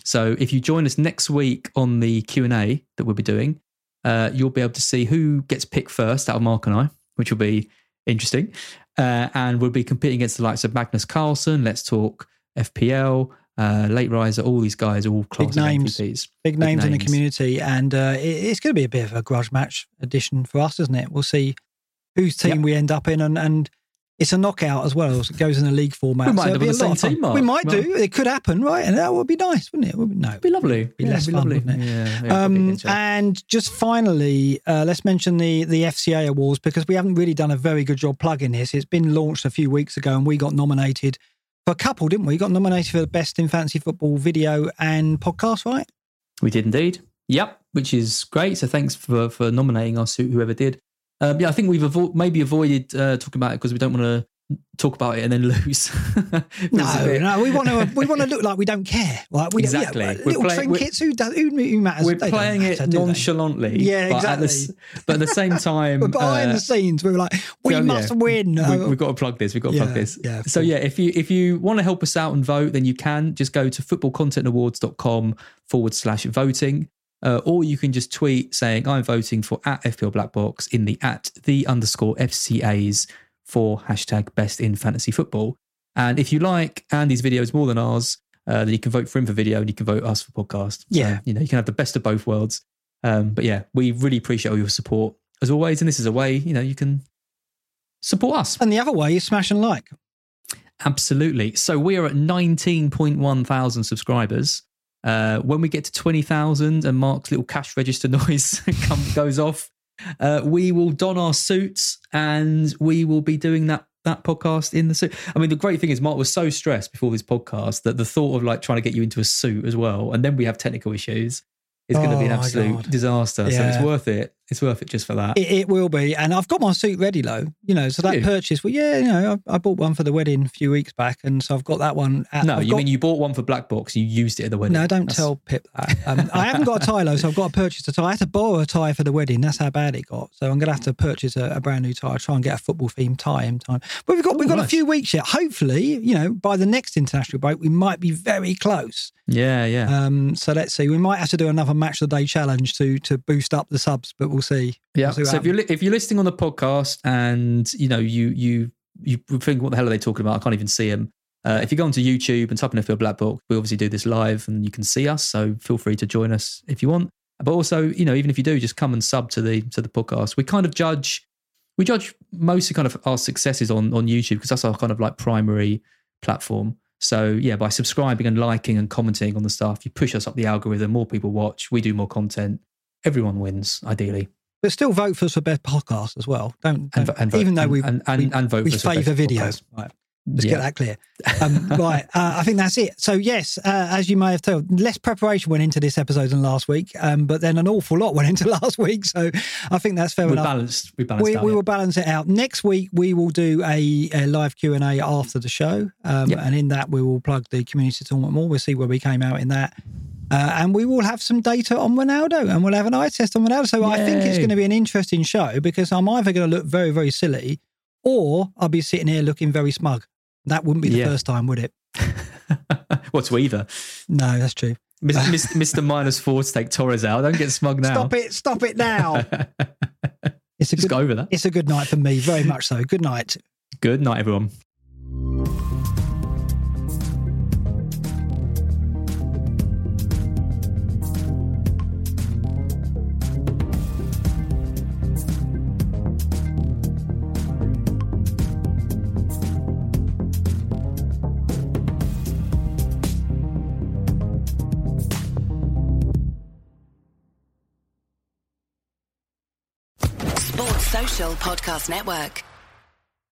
So if you join us next week on the Q and A that we'll be doing, uh, you'll be able to see who gets picked first out of Mark and I, which will be interesting. Uh, and we'll be competing against the likes of Magnus Carlsen, Let's Talk F P L, uh, late riser, all these guys are all class names, big, big names, names in the community, and uh, it, it's going to be a bit of a grudge match edition for us, isn't it? We'll see whose team yep. we end up in, and, and it's a knockout as well. It goes in a league format. We might so have the same team. Mark. We might well, do. It could happen, right? And that would be nice, wouldn't it? It would be, no, it'd be lovely. It'd be yeah, less it'd be fun, lovely. Wouldn't it? Yeah, yeah, um, and just finally, uh, let's mention the the F C A awards, because we haven't really done a very good job plugging this. It's been launched a few weeks ago, and we got nominated for a couple, didn't we? We got nominated for the best in fantasy football video and podcast, right? We did indeed. Yep, which is great. So thanks for for nominating us, whoever did. Um, yeah, I think we've avo- maybe avoided uh, talking about it because we don't want to talk about it and then lose. no, no, we want to we want to look like we don't care. Like we exactly, yeah, we're little playing, trinkets. We're, who, does, who, who matters? We're they playing matter, it nonchalantly. Yeah, but exactly. At the, but at the same time, we're behind uh, the scenes, we were like, we yeah, must yeah. win. We, we've got to plug this. We've got to yeah, plug this. Yeah, so yeah, if you if you want to help us out and vote, then you can just go to footballcontentawards.com forward slash voting. Uh, or you can just tweet saying, I'm voting for at F P L Black Box in the at the underscore F C As for hashtag best in fantasy football. And if you like Andy's videos more than ours, uh, then you can vote for him for video and you can vote us for podcast. Yeah. So, you know, you can have the best of both worlds. Um, but yeah, we really appreciate all your support as always. And this is a way, you know, you can support us. And the other way is smash and like. Absolutely. So we are at nineteen point one thousand subscribers. Uh, when we get to twenty thousand and Mark's little cash register noise come, goes off, uh, we will don our suits and we will be doing that that podcast in the suit. I mean, the great thing is Mark was so stressed before this podcast that the thought of like trying to get you into a suit as well, and then we have technical issues, is oh, going to be an absolute disaster. Yeah. So it's worth it. It's worth it just for that. It, it will be. And I've got my suit ready, though. You know, so that Ew. purchase, well, yeah, you know, I, I bought one for the wedding a few weeks back. And so I've got that one. At, no, I've you got, mean you bought one for Black Box, you used it at the wedding. No, don't that's... tell Pip that. Um, I haven't got a tie, though, so I've got to purchase a tie. I had to borrow a tie for the wedding. That's how bad it got. So I'm going to have to purchase a, a brand new tie. I'll try and get a football-themed tie in time. But we've got, Ooh, we've got nice. a few weeks yet. Hopefully, you know, by the next international break, we might be very close. Yeah, yeah. Um, so let's see. We might have to do another Match of the Day challenge to to boost up the subs, but we'll see. Yeah. We'll see so if you're li- if you're listening on the podcast and you know you you you think what the hell are they talking about? I can't even see them. Uh, if you go onto YouTube and type in F P L Black Box, we obviously do this live and you can see us. So feel free to join us if you want. But also, you know, even if you do, just come and sub to the to the podcast. We kind of judge we judge mostly kind of our successes on on YouTube because that's our kind of like primary platform. So yeah, by subscribing and liking and commenting on the stuff, you push us up the algorithm, more people watch, we do more content, everyone wins, ideally. But still vote for us for best podcast as well. Don't, don't and, and even vote, though we, and, and, we, and vote we for favour videos. Right. Let's yeah. get that clear. Um, right, uh, I think that's it. So yes, uh, as you may have told, less preparation went into this episode than last week, um, but then an awful lot went into last week. So I think that's fair we're enough. Balanced. We balanced. We, out, we yeah. will balance it out. Next week we will do a, a live Q and A after the show, um, yep. and in that we will plug the community tournament more. We'll see where we came out in that. Uh, and we will have some data on Ronaldo and we'll have an eye test on Ronaldo. So Yay. I think it's going to be an interesting show because I'm either going to look very, very silly or I'll be sitting here looking very smug. That wouldn't be the yeah. first time, would it? What's well, either? No, that's true. Mister Mister Minus Four to take Torres out. Don't get smug now. Stop it. Stop it now. It's a Just good, go over that. It's a good night for me. Very much so. Good night. Good night, everyone. Podcast Network.